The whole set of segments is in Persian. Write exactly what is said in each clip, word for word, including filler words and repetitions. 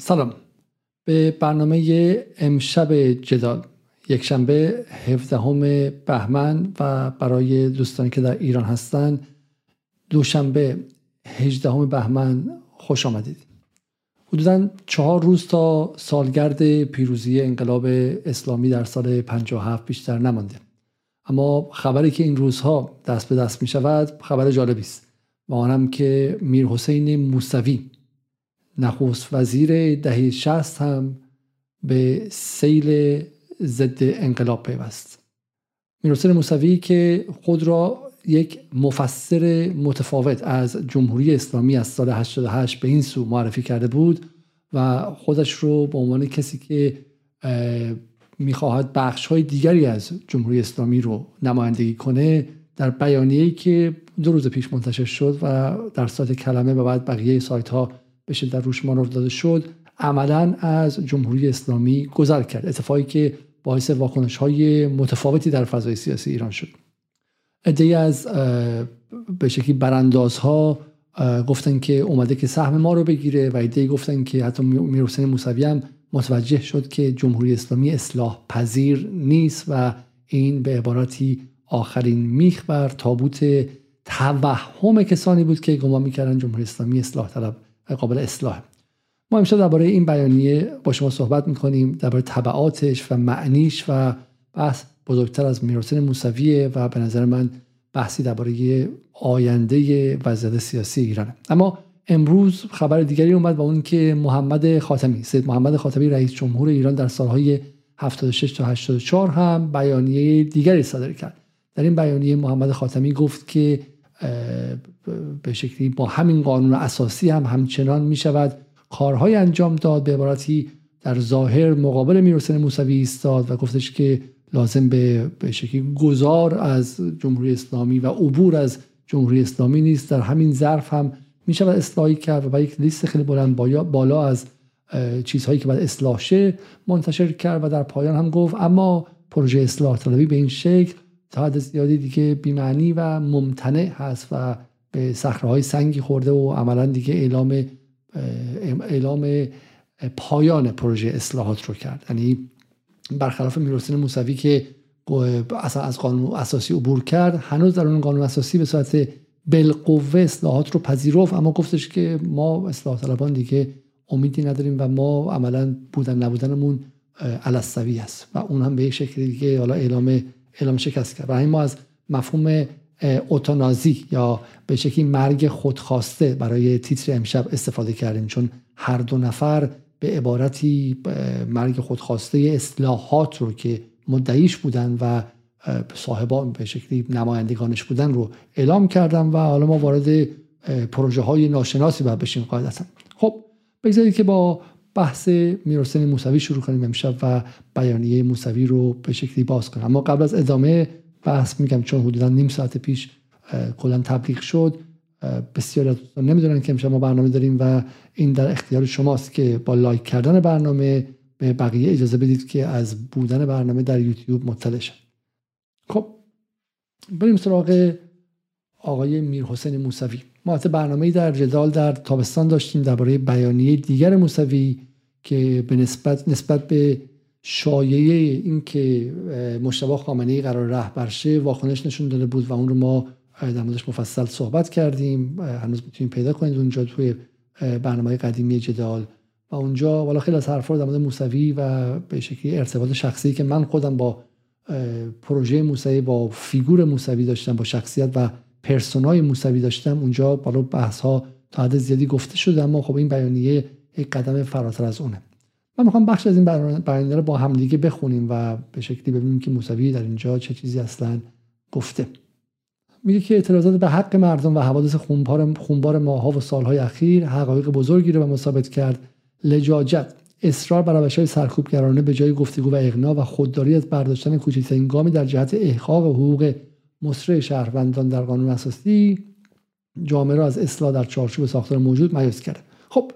سلام به برنامه امشب جدال یک شنبه هفدهم بهمن و برای دوستانی که در ایران هستند دوشنبه هجدهم بهمن خوش آمدید. حدوداً چهار روز تا سالگرد پیروزی انقلاب اسلامی در سال پنجاه و هفت بیشتر نمانده، اما خبری که این روزها دست به دست می شود خبر جالبی است و آنم که میرحسین موسوی نخست وزیر دهه شصت هم به سیل ضد انقلاب پیوست. میرحسین موسوی که خود را یک مفسر متفاوت از جمهوری اسلامی از سال هشتاد و هشت به این سو معرفی کرده بود و خودش رو به عنوان کسی که میخواهد بخش‌های دیگری از جمهوری اسلامی رو نمایندگی کنه در بیانیه‌ای که دو روز پیش منتشر شد و در سایت کلمه و بعد بقیه سایت‌ها به شدت روش مانور داده شد، عملاً از جمهوری اسلامی گذر کرد، اتفاقی که باعث واکنش‌های متفاوتی در فضای سیاسی ایران شد. عده‌ای از به شکلی براندازها گفتن که اومده که سهم ما رو بگیره و عده‌ای گفتن که حتی میرحسین موسوی هم متوجه شد که جمهوری اسلامی اصلاح پذیر نیست و این به عبارتی آخرین میخ بر تابوت توهم کسانی بود که گمان می‌کردن جمهوری اسلامی اصلاح طلب قابل اصلاح. ما امشب درباره این بیانیه با شما صحبت می‌کنیم، درباره تبعاتش و معنیش و بحث بزرگتر از میرحسین موسویه و به نظر من بحثی درباره آینده وضعیت سیاسی ایرانه. اما امروز خبر دیگری اومد و اون که محمد خاتمی سید محمد خاتمی رئیس جمهور ایران در سالهای هفتاد و شش تا هشتاد و چهار هم بیانیه دیگری صادر کرد. در این بیانیه محمد خاتمی گفت که به شکلی با همین قانون اساسی هم همچنان می شود کارهای انجام داد، به عبارتی در ظاهر مقابل میرحسین موسوی ایستاد و گفتش که لازم به به شکلی گذار از جمهوری اسلامی و عبور از جمهوری اسلامی نیست، در همین ظرف هم می شود اصلاحی کرد و با یک لیست خیلی بلند بالا از چیزهایی که باید اصلاح شه منتشر کرد و در پایان هم گفت اما پروژه اصلاح طلبی به این شکل تا حد زیادی دیگه بی‌معنی و ممتنع هست و به صخره‌های سنگی خورده و عملاً دیگه اعلام اعلام پایان پروژه اصلاحات رو کرد. یعنی برخلاف میرحسین موسوی که اصلا از قانون اساسی عبور کرد، هنوز در اون قانون اساسی به صورت بالقوه اصلاحات رو پذیرفت، اما گفتش که ما اصلاح طلبان دیگه امیدی نداریم و ما عملاً بودن نبودنمون علسوی است و اون هم به یک شکلی دیگه حالا اعلام اعلام شکست کرد. برای ما از مفهوم اوتانازی یا به شکلی مرگ خودخواسته برای تیتر امشب استفاده کردیم، چون هر دو نفر به عبارتی مرگ خودخواسته اصلاحات رو که مدعیش بودن و صاحبان به شکلی نمایندگانش بودن رو اعلام کردن و حالا ما وارد پروژه های ناشناسی باید بشیم قاعدتا. خب بگذارید که با بحث میرحسین موسوی شروع کنیم امشب و بیانیه موسوی رو به شکلی باز کنیم. اما قبل از ادامه بحث میگم، چون حدودا نیم ساعت پیش کلا تبلیغ شد، بسیاری از دوستان نمیدونن که امشب ما برنامه داریم و این در اختیار شماست که با لایک کردن برنامه به بقیه اجازه بدید که از بودن برنامه در یوتیوب مطلع شن. خب بریم سراغ آقای میرحسین موسوی. ما حتی برنامه‌ای در جدال در تابستان داشتیم درباره بیانیه دیگر موسوی که به نسبت نسبت به شایعه اینکه مجتبی خامنه‌ای قرار رهبر شه واکنش نشون داده بود و اون رو ما در موردش مفصل صحبت کردیم. هنوز میتونید پیدا کنید اونجا توی برنامه قدیمی جدال و اونجا والا خیلی از حرفا در مورد موسوی و به شکلی ارتباط شخصی که من خودم با پروژه موسوی، با فیگور موسوی داشتم، با شخصیت و پرسونای موسوی داشتم، اونجا بالا بحث ها تا حد زیادی گفته شده، اما خب این بیانیه یک قدم فراتر از اونه. من میخوام بخش از این بیانیه رو با هم دیگه بخونیم و به شکلی ببینیم که موسوی در اینجا چه چیزی اصلا گفته. میگه که اعتراضات به حق مردم و حوادث خونبار خونبار ماها و سالهای اخیر حقایق بزرگی رو به ما ثابت کرد. لجاجت، اصرار بر روش‌های سرکوبگرانه به جای گفتگو و اقناع و خودداری از برداشتن کوچکترین گامی در جهت احقاق حقوق مصرع شهروندان در قانون اساسی جامعه را از اصلاح در چارچوب ساختار موجود مایوس کرده. خب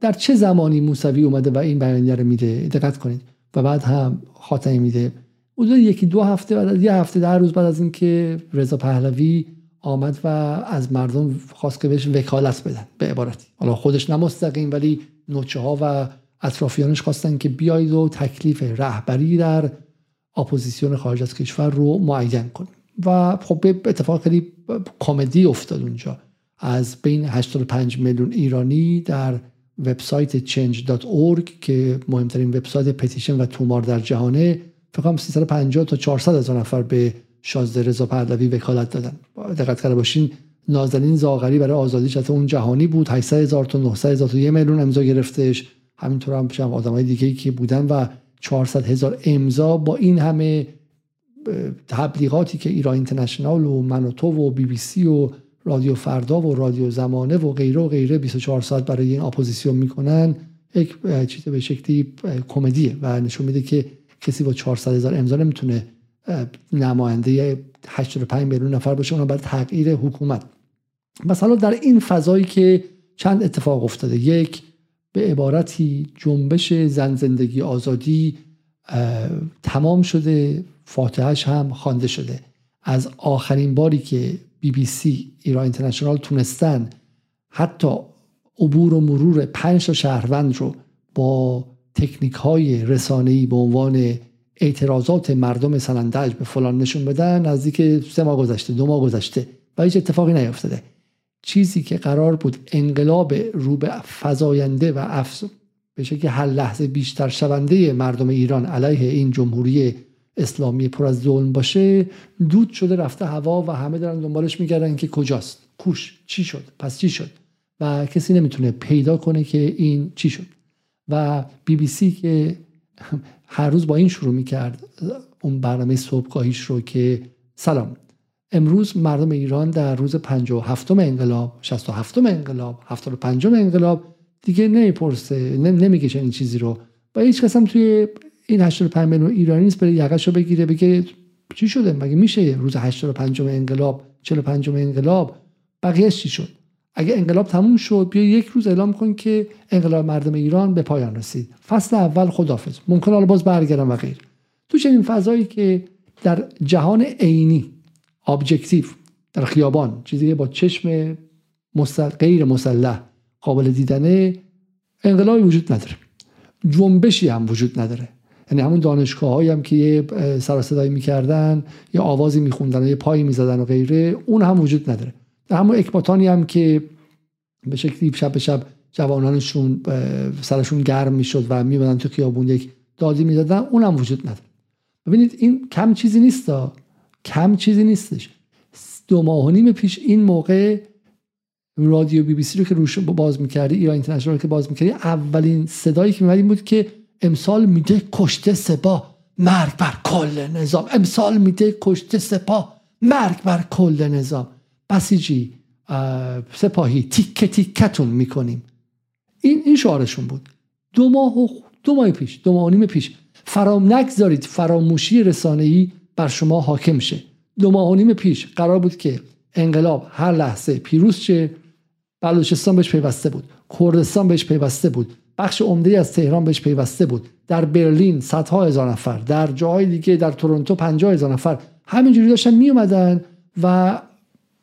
در چه زمانی موسوی اومده و این بیانیه رو میده؟ دقت کنید. و بعد هم خاتمی میده حدود یکی دو هفته بعد، یه هفته در روز بعد از اینکه رضا پهلوی آمد و از مردم خواست که بهش وکالت بدن، به عبارتی حالا خودش نه مستقیم ولی نوچه‌ها و اطرافیانش خواستن که بیایید و تکلیف رهبری در اپوزیسیون خارج از کشور رو معین کنیم و خب به اتفاق خیلی کمدی افتاد اونجا. از بین هشتاد و پنج میلیون ایرانی در وبسایت چنج دات اورگ که مهمترین وبسایت پتیشن و تومار در جهانه، فکر کنم سیصد و پنجاه تا چهارصد هزار نفر به شازده رضا پهلوی وکالت دادن. دقت کرده باشین نازنین زاغری برای آزادی شده اون جهانی بود، هشتصد هزار تا نهصد هزار تا یک میلیون امضا گرفتش، همینطور هم پیشم آدمای دیگه‌ای که بودن و چهارصد هزار امضا با این همه تبلیغاتی که ایران اینترنشنال و من و تو و بی بی سی و رادیو فردا و رادیو زمانه و غیره و غیره بیست و چهار ساعت برای این اپوزیسیون میکنن، یک چیز به شکلی کمدیه و نشون میده که کسی با چهارصد هزار امضا نمیتونه نماینده هشتاد و پنج میلیون نفر باشه، اونها برای تغییر حکومت. مثلا در این فضایی که چند اتفاق افتاده، یک به عبارتی جنبش زن زندگی آزادی تمام شده، فاتحهش هم خوانده شده. از آخرین باری که بی بی سی ایران اینترنشنال تونستن حتی عبور و مرور پنج تا شهروند رو با تکنیک های رسانه‌ای به عنوان اعتراضات مردم سنندج به فلان نشون بدن، نزدیک سه ماه گذشته، دو ماه گذشته و هیچ اتفاقی نیفتاده. چیزی که قرار بود انقلاب رو به فزاینده و افزون بشه که هر لحظه بیشتر شونده مردم ایران علیه این جمهوری اسلامی پر از ظلم باشه، دود شده رفته هوا و همه دارن دنبالش میگردن که کجاست، کوش، چی شد، پس چی شد و کسی نمیتونه پیدا کنه که این چی شد. و بی بی سی که هر روز با این شروع میکرد اون برنامه صبحگاهیش رو که سلام، امروز مردم ایران در روز پنجاه و هفتم انقلاب، شصت و هفتم انقلاب، هفتاد و پنجم انقلاب، دیگه نمیپرسه، نمیگه چنین چیزی رو و هیچ کس هم توی این هشتاد و پنج میلیون ایرانی نیست بره یقه‌شو بگیره بگه چی شده، مگه میشه روز هشتاد و پنجم انقلاب، چهل و پنجم انقلاب، بقیه‌اش چی شد؟ اگه انقلاب تموم شد بیا یک روز اعلام کن که انقلاب مردم ایران به پایان رسید، فصل اول خداحافظ، ممکن حالا باز برگردم و غیر. تو چنین فضایی که در جهان عینی ابجکتیو در خیابان، چیزی که با چشم غیر مسلح قابل دیدنه، انقلابی وجود نداره، جنبشی هم وجود نداره. یعنی همون دانشگاه‌هایی هم که یه سر و صدایی می‌کردن، یه آوازی می‌خوندن و یه پایی می‌زدن و غیره، اون هم وجود نداره. در همون اکباتانی هم که به شکلی شب به شب جوانانشون سرشون گرم می‌شد و می‌بودن تو خیابون یک دادی می‌زدن، اون هم وجود نداره. ببینید این کم چیزی نیست، کم چیزی نیستش. دو ماه و نیم پیش این موقع رادیو بی بی سی رو که روش باز می‌کردی، ایران اینترنشنال که باز می‌کردی، اولین صدایی که می‌اومد بود که امسال میده کشته سپاه، مرگ بر کل نظام، امسال میده کشته سپاه، مرگ بر کل نظام، بسیجی سپاهی تیکه تیکتون میکنیم. این این شعارشون بود دو ماه و دو ماه پیش، دو ماه و نیم پیش. فرام نگذارید فراموشی رسانه‌ای بر شما حاکم شه. دو ماه و نیم پیش قرار بود که انقلاب هر لحظه پیروز شه، بلوچستان بهش پیوسته بود، کردستان بهش پیوسته بود، بخش عمده‌ای از تهران بهش پیوسته بود، در برلین صدها هزار نفر، در جاهای دیگه در تورنتو پنجاه هزار نفر همینجوری داشتن می اومدن و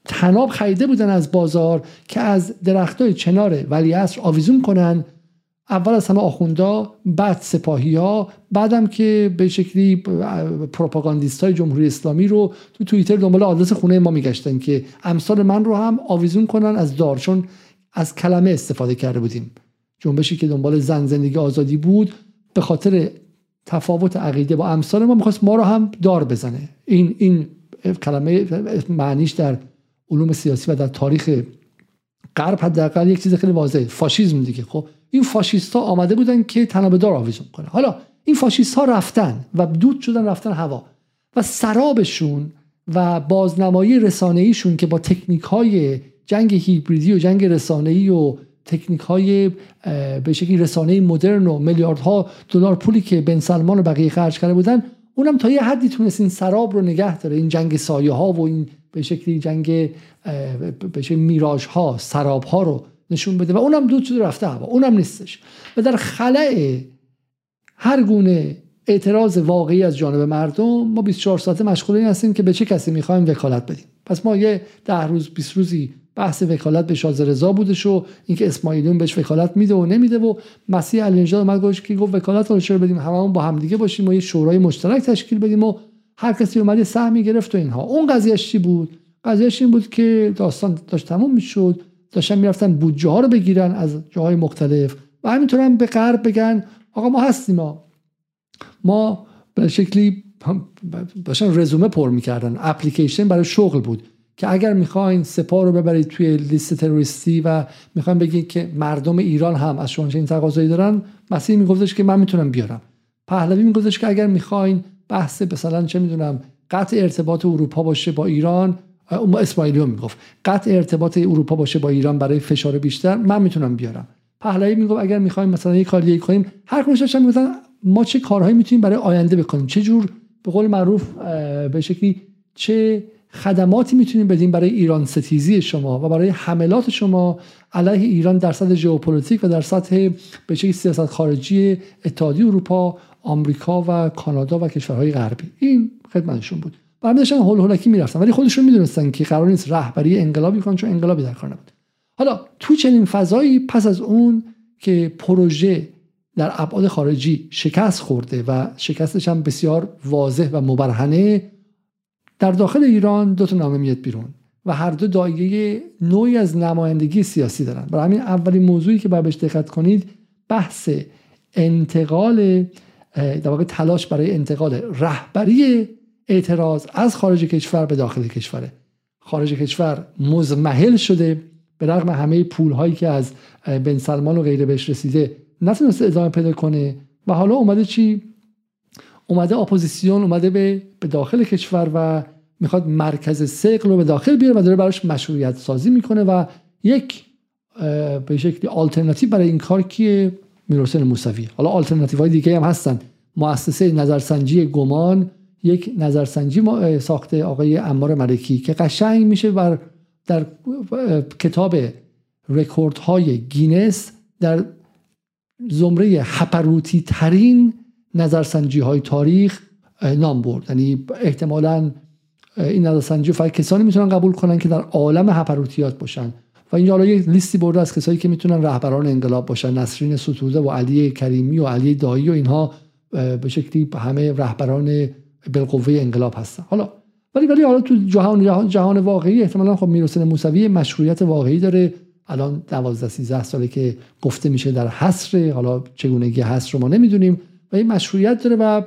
طناب خریده بودن از بازار که از درختای چنار ولیعصر آویزون کنن، اول از همه آخوندا، بعد سپاهی‌ها، بعدم که به شکلی پروپاگاندیست‌های جمهوری اسلامی رو تو توییتر دنبال آدرس خونه ما میگشتن که امثال من رو هم آویزون کنن از دار، چون از کلمه استفاده کرده بودیم. جنبشی که دنبال زن زندگی آزادی بود به خاطر تفاوت عقیده با امثال ما میخواست ما رو هم دار بزنه. این این کلمه معنیش در علوم سیاسی و در تاریخ غرب حداقل یک چیز خیلی واضحه، فاشیسم دیگه. خب این فاشیست ها آمده بودن که تناب دار آویزون کنه. حالا این فاشیست ها رفتن و دود شدن، رفتن هوا و سرابشون و بازنمایی رسانه‌ایشون که با تکنیک‌های جنگ هیبریدی و جنگ رسانه‌ای و تکنیک‌های به شکلی رسانه‌ای مدرن و میلیاردها دلار پولی که بن سلمان و بقیه خرج کرده بودن، اونم تا یه حدی تونست این سراب رو نگه داره، این جنگ سایه‌ها و این به شکلی جنگ به شکلی میراژها، سراب‌ها رو نشون بده و اونم دود شده رفته هوا، اونم نیستش. و در خلأ هر گونه اعتراض واقعی از جانب مردم ما بیست و چهار ساعته مشغول این هستیم که به چه کسی می‌خوایم وکالت بدیم. پس ما یه ده روز بیست روزی بحث وکالت به شازر رضا بودش و اینکه اسماعیلیون بهش وکالت میده و نمیده و مسیح علینژاد اومد گفت که گفت وکالت رو چرا بدیم، هممون با همدیگه باشیم و یه شورای مشترک تشکیل بدیم و هر کسی اومد یه سهمی گرفت و اینها. اون قضیهش چی بود؟ قضیهش این بود که داستان داشت تموم میشد، داشتن میرفتن بودجه ها رو بگیرن از جاهای مختلف و همینطور هم به غرب بگن آقا ما هستیم، ما ما به شکلی داشتن رزومه پر میکردن، اپلیکیشن برای شغل بود که اگر میخواین سپاه رو ببرید توی لیست تروریستی و میخواین بگید که مردم ایران هم از شما چنین تقاضایی دارن، مسیح میگفتش که من میتونم بیارم. پهلوی میگفتش که اگر میخواین بحث مثلا چه میدونم قطع ارتباط اروپا باشه با ایران، اسماعیلیون میگفت قطع ارتباط اروپا باشه با ایران برای فشار بیشتر، من میتونم بیارم. پهلوی میگفت اگر میخوایم مثلا یک کاریه کنیم، هر کدومش داشتن میگفتن ما چه کارهایی میتونیم برای آینده بکنیم، چه جور به قول معروف به شکلی چه خدماتی میتونیم بدیم برای ایران ستیزی شما و برای حملات شما علیه ایران در سطح ژئوپلیتیک و در سطح به شکلی سیاست خارجی اتحادیه اروپا، آمریکا و کانادا و کشورهای غربی. این خدمتشون بود. بعد داشتن هول هولکی میرفتن، ولی خودشون میدونستن که قرار نیست رهبری انقلابی کنن چون انقلابی در کار نبود. حالا تو چنین فضایی پس از اون که پروژه در ابعاد خارجی شکست خورده و شکستش هم بسیار واضح و مبرهنه، در داخل ایران دو تا نامه میاد بیرون و هر دو دایه نوعی از نمایندگی سیاسی دارن. برای همین اولین موضوعی که باید بهش دقت کنید بحث انتقال، در واقع تلاش برای انتقال رهبری اعتراض از خارج کشور به داخل کشوره. خارج کشور مزمحل شده، به رغم همه پولهایی که از بن سلمان و غیره بهش رسیده نتونسته ادامه پیدا کنه و حالا اومده چی؟ اومده اپوزیسیون، اومده به به داخل کشور و میخواد مرکز ثقل رو به داخل بیاره و داره براش مشروعیت سازی میکنه و یک به شکلی آلترناتیو برای این کار کیه؟ میرحسین موسوی. حالا آلترناتیوهای دیگه هم هستن. مؤسسه نظرسنجی گمان یک نظرسنجی ساخته آقای عمار ملکی که قشنگ میشه بر در کتاب رکوردهای گینس در زمره هپروتی ترین نظرسنجی های تاریخ نام برد. یعنی احتمالاً این نظرسنجی فقط کسانی میتونن قبول کنن که در عالم هپروتیات باشن و اینجا حالا یک لیستی برده از کسایی که میتونن رهبران انقلاب باشن، نسرین ستوده و علی کریمی و علی دایی و اینها به شکلی همه رهبران بالقوه انقلاب هستن. حالا ولی ولی حالا تو جهان جهان, جهان واقعی احتمالاً خب میرحسین موسوی مشروعیت واقعی داره. الان دوازده سیزده ساله که گفته میشه در حصر، حالا چگونگی حصر رو ما نمیدونیم، و این مشروعیت داره و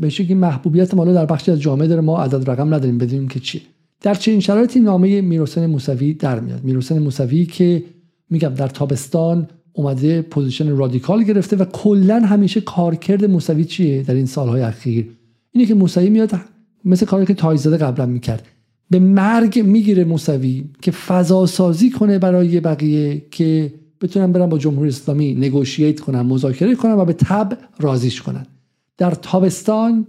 به شکلی محبوبیت مالا در بخشی از جامعه داره. ما عدد رقم نداریم بدونیم که چیه. در چنین شرایطی نامه میرحسین موسوی در میاد. میرحسین موسوی که میگم در تابستان اومده پوزیشن رادیکال گرفته و کلا همیشه کارکرد موسوی چیه در این سالهای اخیر اینه که موسوی میاد مثل کاری که تایزاده قبلا میکرد، به مرگ میگیره موسوی که فضا سازی کنه برای بقیه که بتونن برن با جمهوری اسلامی نگوشییت کنن، مذاکره کنن و به تبع راضیش کنن. در تابستان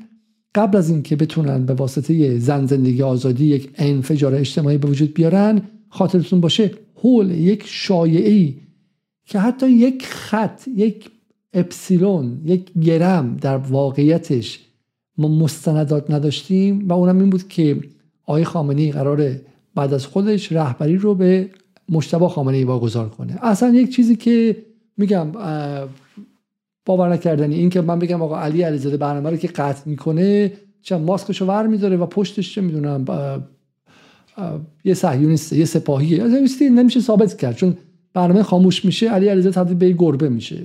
قبل از این که بتونن به واسطه زن زندگی آزادی یک انفجار اجتماعی به وجود بیارن، خاطرتون باشه هول یک شایعی که حتی یک خط، یک اپسیلون، یک گرم در واقعیتش ما مستندات نداشتیم و اونم این بود که آقای خامنه‌ای قراره بعد از خودش رهبری رو به مجتبی خامنه‌ای واگذار کنه. اصلا یک چیزی که میگم باور نکردنی، این که من بگم آقا علی علیزاده برنامه رو که قطع میکنه، چه ماسکشو ور میداره و پشتش چه میدونم یه صهیونیسته، یه سپاهیه، اصلا نمیشه ثابت کرد چون برنامه خاموش میشه، علی علیزاده تبدیل به گربه میشه.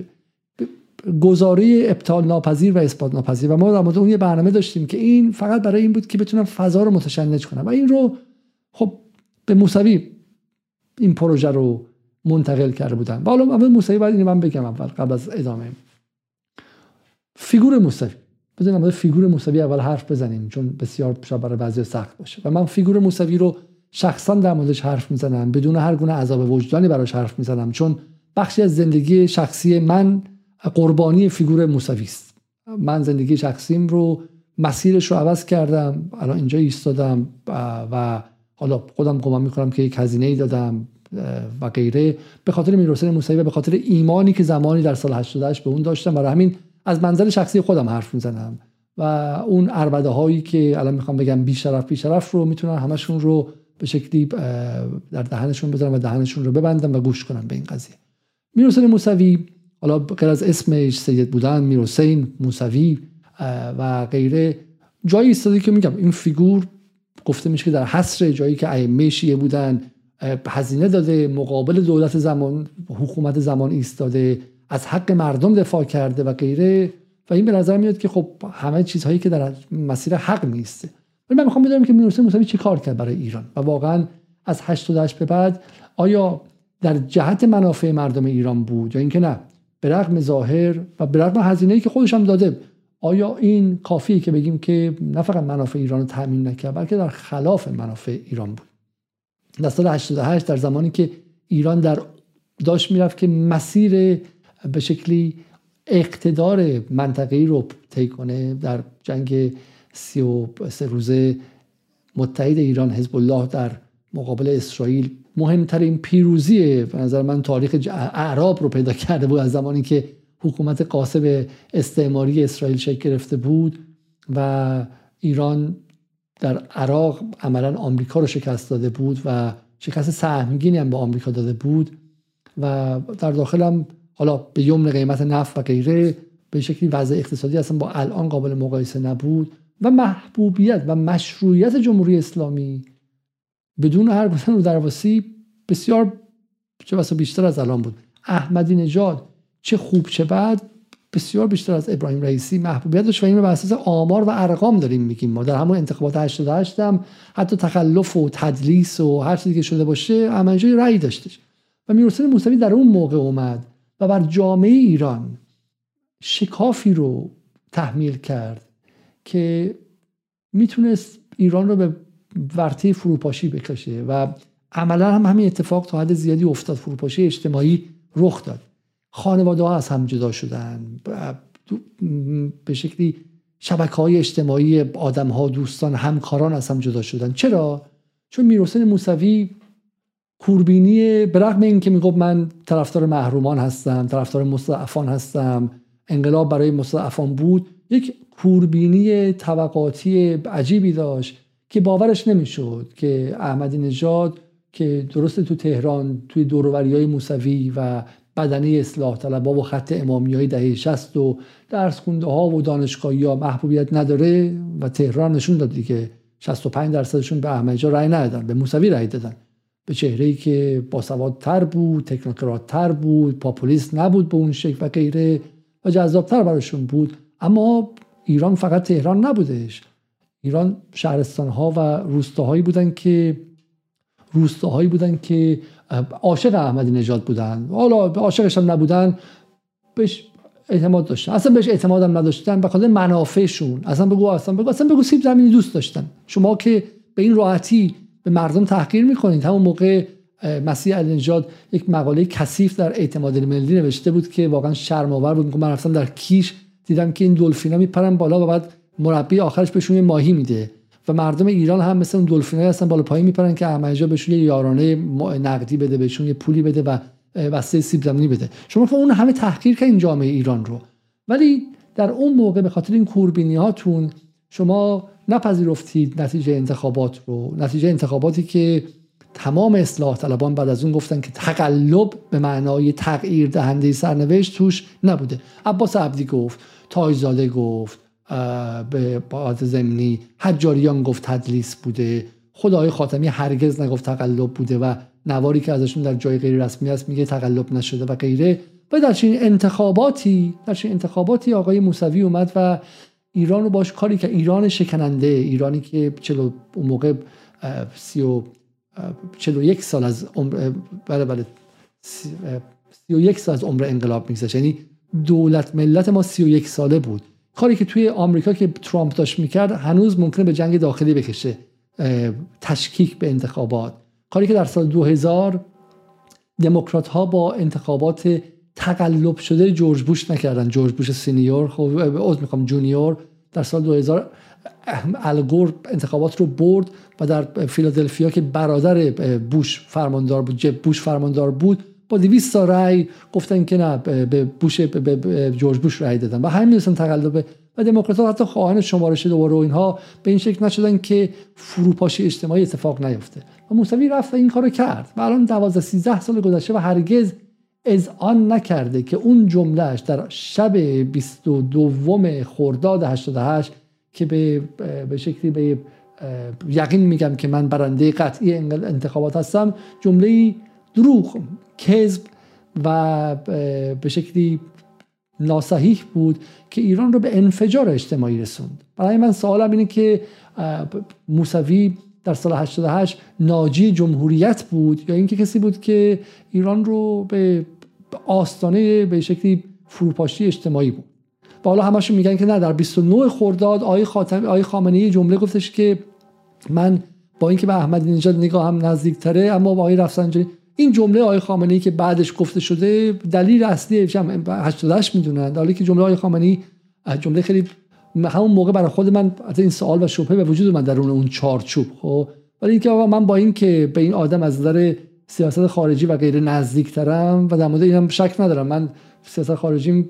گزاره ابطال ناپذیر و اثبات ناپذیر. و ما در مورد اون یه برنامه داشتیم که این فقط برای این بود که بتونن فضا رو متشنج کنن و این رو خب به موسوی این پروژه رو منتقل کرده بودن. و حالا اول موسوی، بعد اینو من بگم اول قبل از ادامه فیگور موسوی، بذارید ما فیگور موسوی اول حرف بزنیم چون بسیار شاید برای بعضی سخت باشه و من فیگور موسوی رو شخصا در موردش حرف میزنم بدون هر گونه عذاب وجدانی براش حرف میزنم چون بخشی از زندگی شخصی من قربانی فیگور موسوی است. من زندگی شخصیم رو، مسیرش رو عوض کردم، الان اینجا ایستادم و حالا خودم گمان میکنم که یک هزینه‌ای دادم و غیره به خاطر میرحسین موسوی و به خاطر ایمانی که زمانی در سال هشتاد و هشت به اون داشتم. برای همین از منظر شخصی خودم حرف میزنم و اون عربده هایی که الان میخوام بگم بی‌شرف بی‌شرف رو میتونن همشون رو به شکلی در دهنشون بذارن و دهنشون رو ببندن و گوش کنن به این قضیه. میرحسین موسوی، حالا غیر از اسمش سید بودن، میرحسین موسوی و غیره، جایی ایستاده که میگم این فیگور گفته میشه که در حصر جایی که ائمه شیعه بودن هزینه داده، مقابل دولت زمان، حکومت زمان ایستاده، از حق مردم دفاع کرده و غیره، و این به نظر میاد که خب همه چیزهایی که در مسیر حق میسته. ولی من میخوام بدونم که میرحسین موسوی چی کار کرد برای ایران و واقعا از هشتاد و هشت به بعد آیا در جهت منافع مردم ایران بود یا اینکه نه، به رغم ظاهر و به رغم هزینه‌ای که خودش هم داده، آیا این کافیه که بگیم که نه فقط منافع ایران رو تامین نکرد بلکه در خلاف منافع ایران بود؟ در سال هشتاد و هشت، در زمانی که ایران در داشت میرفت که مسیر به شکلی اقتدار منطقه‌ای رو طی کنه، در جنگ سی و سه روزه متحد ایران حزب الله در مقابل اسرائیل مهمترین پیروزی به نظر من تاریخ اعراب رو پیدا کرده بود، از زمانی که حکومت قاسم استعماری اسرائیل شکل گرفته بود و ایران در عراق عملا آمریکا رو شکست داده بود و شکست سهمگینی هم به آمریکا داده بود و در داخل هم حالا به یمن قیمت نفت و غیره به شکلی وضع اقتصادی اصلا با الان قابل مقایسه نبود و محبوبیت و مشروعیت جمهوری اسلامی بدون هر گونه درواسی بسیار چه بسا بیشتر از الان بود. احمدی نژاد چه خوب چه بد بسیار بیشتر از ابراهیم رئیسی محبوبیت داشت و این رو بر اساس آمار و ارقام داریم میگیم. ما در همون انتخابات هشتاد و هشت هم حتی تخلف و تدلیس و هر چیزی که شده باشه همینجوری رأی داشتش و میرحسین موسوی در اون موقع اومد و بر جامعه ایران شکافی رو تحمیل کرد که میتونست ایران رو به ورطه فروپاشی بکشه و عملا هم همین اتفاق تا حد زیادی افتاد. فروپاشی اجتماعی رخ داد، خانواده ها از هم جدا شدن، به شکلی شبکه‌های اجتماعی آدم‌ها، دوستان، همکاران از هم جدا شدن. چرا؟ چون میرحسین موسوی کوربینی، به رغم اینکه میگفت من طرفدار محرومان هستم، طرفدار مستضعفان هستم، انقلاب برای مستضعفان بود، یک کوربینی طبقاتی عجیبی داشت که باورش نمیشد که احمدی نژاد که درسته تو تهران توی دوروبری‌های موسوی و بدنه اصلاح طلب‌ها و خط امامی‌های دهه شصت و درس‌خوانده‌ها و دانشگاهی‌ها محبوبیت نداره و تهران نشون داد دیگه، شصت و پنج درصدشون به احمدی نژاد رأی ندادن، به موسوی رأی دادن، به چهره‌ای که باسوادتر بود، تکنوکرات‌تر بود، پاپولیست نبود به اون شکل و غیره و جذاب‌تر براشون بود. اما ایران فقط تهران نبودش، ایران شهرستان‌ها و روستاهایی بودن که روستاهایی بودن که عاشق احمدی نژاد بودن، حالا عاشقش هم نبودن، بهش اعتماد داشتن، اصلا بهش اعتماد هم نداشتن به خاطر منافعشون، اصلا بگو اصلا بگو اصلا بگو سیب زمینی دوست داشتن. شما که به این راحتی به مردم تحقیر میکنید، همون موقع مسیح علینژاد یک مقاله کثیف در اعتماد الملی نوشته بود که واقعا شرم آور بود. من رفتم در کیش دیدم که این دلفینا میپرن بالا و بعد مربی آخرش بهشون ماهی میده و مردم ایران هم مثل اون دلفینای هستن بالا پایین میپرن که احمدی نژاد بهشون یه یارانه نقدی بده، بهشون یه پولی بده و بسته سیب زمینی بده. شما که اون همه تحقیر کردین جامعه ایران رو، ولی در اون موقع به خاطر این کوربینیاتون شما نپذیرفتید نتیجه انتخابات رو، نتیجه انتخاباتی که تمام اصلاح طلبان بعد از اون گفتن که تقلب به معنای تغییر دهنده سرنوشت توش نبوده. عباس عبدی گفت، تاجزاده گفت، به بعد زمینی، حجاریان گفت تدلیس بوده، خدای خاتمی هرگز نگفت تقلب بوده و نواری که ازشون در جای غیر رسمی است میگه تقلب نشده و غیره. و در چنین انتخاباتی در چنین انتخاباتی آقای موسوی اومد و ایران رو باش کاری که ایران شکننده، ایرانی که چلو اون موقع سی و چلو یک سال از عمر بله بله سی, سی و یک سال از عمر انقلاب میگذشت، یعنی دولت ملت ما سی و یک ساله بود. کاری که توی آمریکا که ترامپ داشت میکرد هنوز ممکنه به جنگ داخلی بکشه، تشکیک به انتخابات. کاری که در سال دو هزار دموکرات ها با انتخابات تقلب شده جورج بوش نکردن، جورج بوش سینیور، خب عذر میخوام جونیور، در سال دو هزار الگور انتخابات رو برد و در فیلادلفیا که برادر بوش فرماندار بود، جب بوش فرماندار بود، با دویست تا رأی گفتن که نه، به بوش به جورج بوش رأی دادن و همین مثلا تقلب و دموکرات‌ها حتی خواهان شمارش دوباره و اینها به این شکل نشدن که فروپاشی اجتماعی اتفاق نیفته. و موسوی رفت و این کارو کرد و الان دوازده سیزده سال گذشته و هرگز اذعان نکرده که اون جملهش در شب بیست و دوم خرداد هشتاد و هشت که به به شکلی به یقین میگم که من برنده قطعی انتخابات هستم، جمله‌ای دروغ، کذب و به شکلی ناصحیح بود که ایران رو به انفجار اجتماعی رسوند. برای من سوالم اینه که موسوی در سال هشتاد و هشت ناجی جمهوریت بود یا اینکه کسی بود که ایران رو به آستانه به شکلی فروپاشی اجتماعی بود. و حالا همشون میگن که نه، در بیست و نه خرداد آقای خاتمی، آقای خامنه‌ای جمله گفتش که من با اینکه به احمدی نژاد نگاهم نزدیک‌تره اما با آقای رفسنجانی. این جمله آقای خامنه‌ای که بعدش گفته شده دلیل اصلی هشتاد و هشت میدونن، حالا که جمله آقای خامنه‌ای جمله خیلی همون موقع برای خود من حتی این سوال و شبهه به وجود اومد در اون اون چارچوب، خب. ولی اینکه آقا من با اینکه به این آدم از نظر سیاست خارجی و غیره نزدیک‌ترم و در مورد اینم شک ندارم، من سیاست خارجیم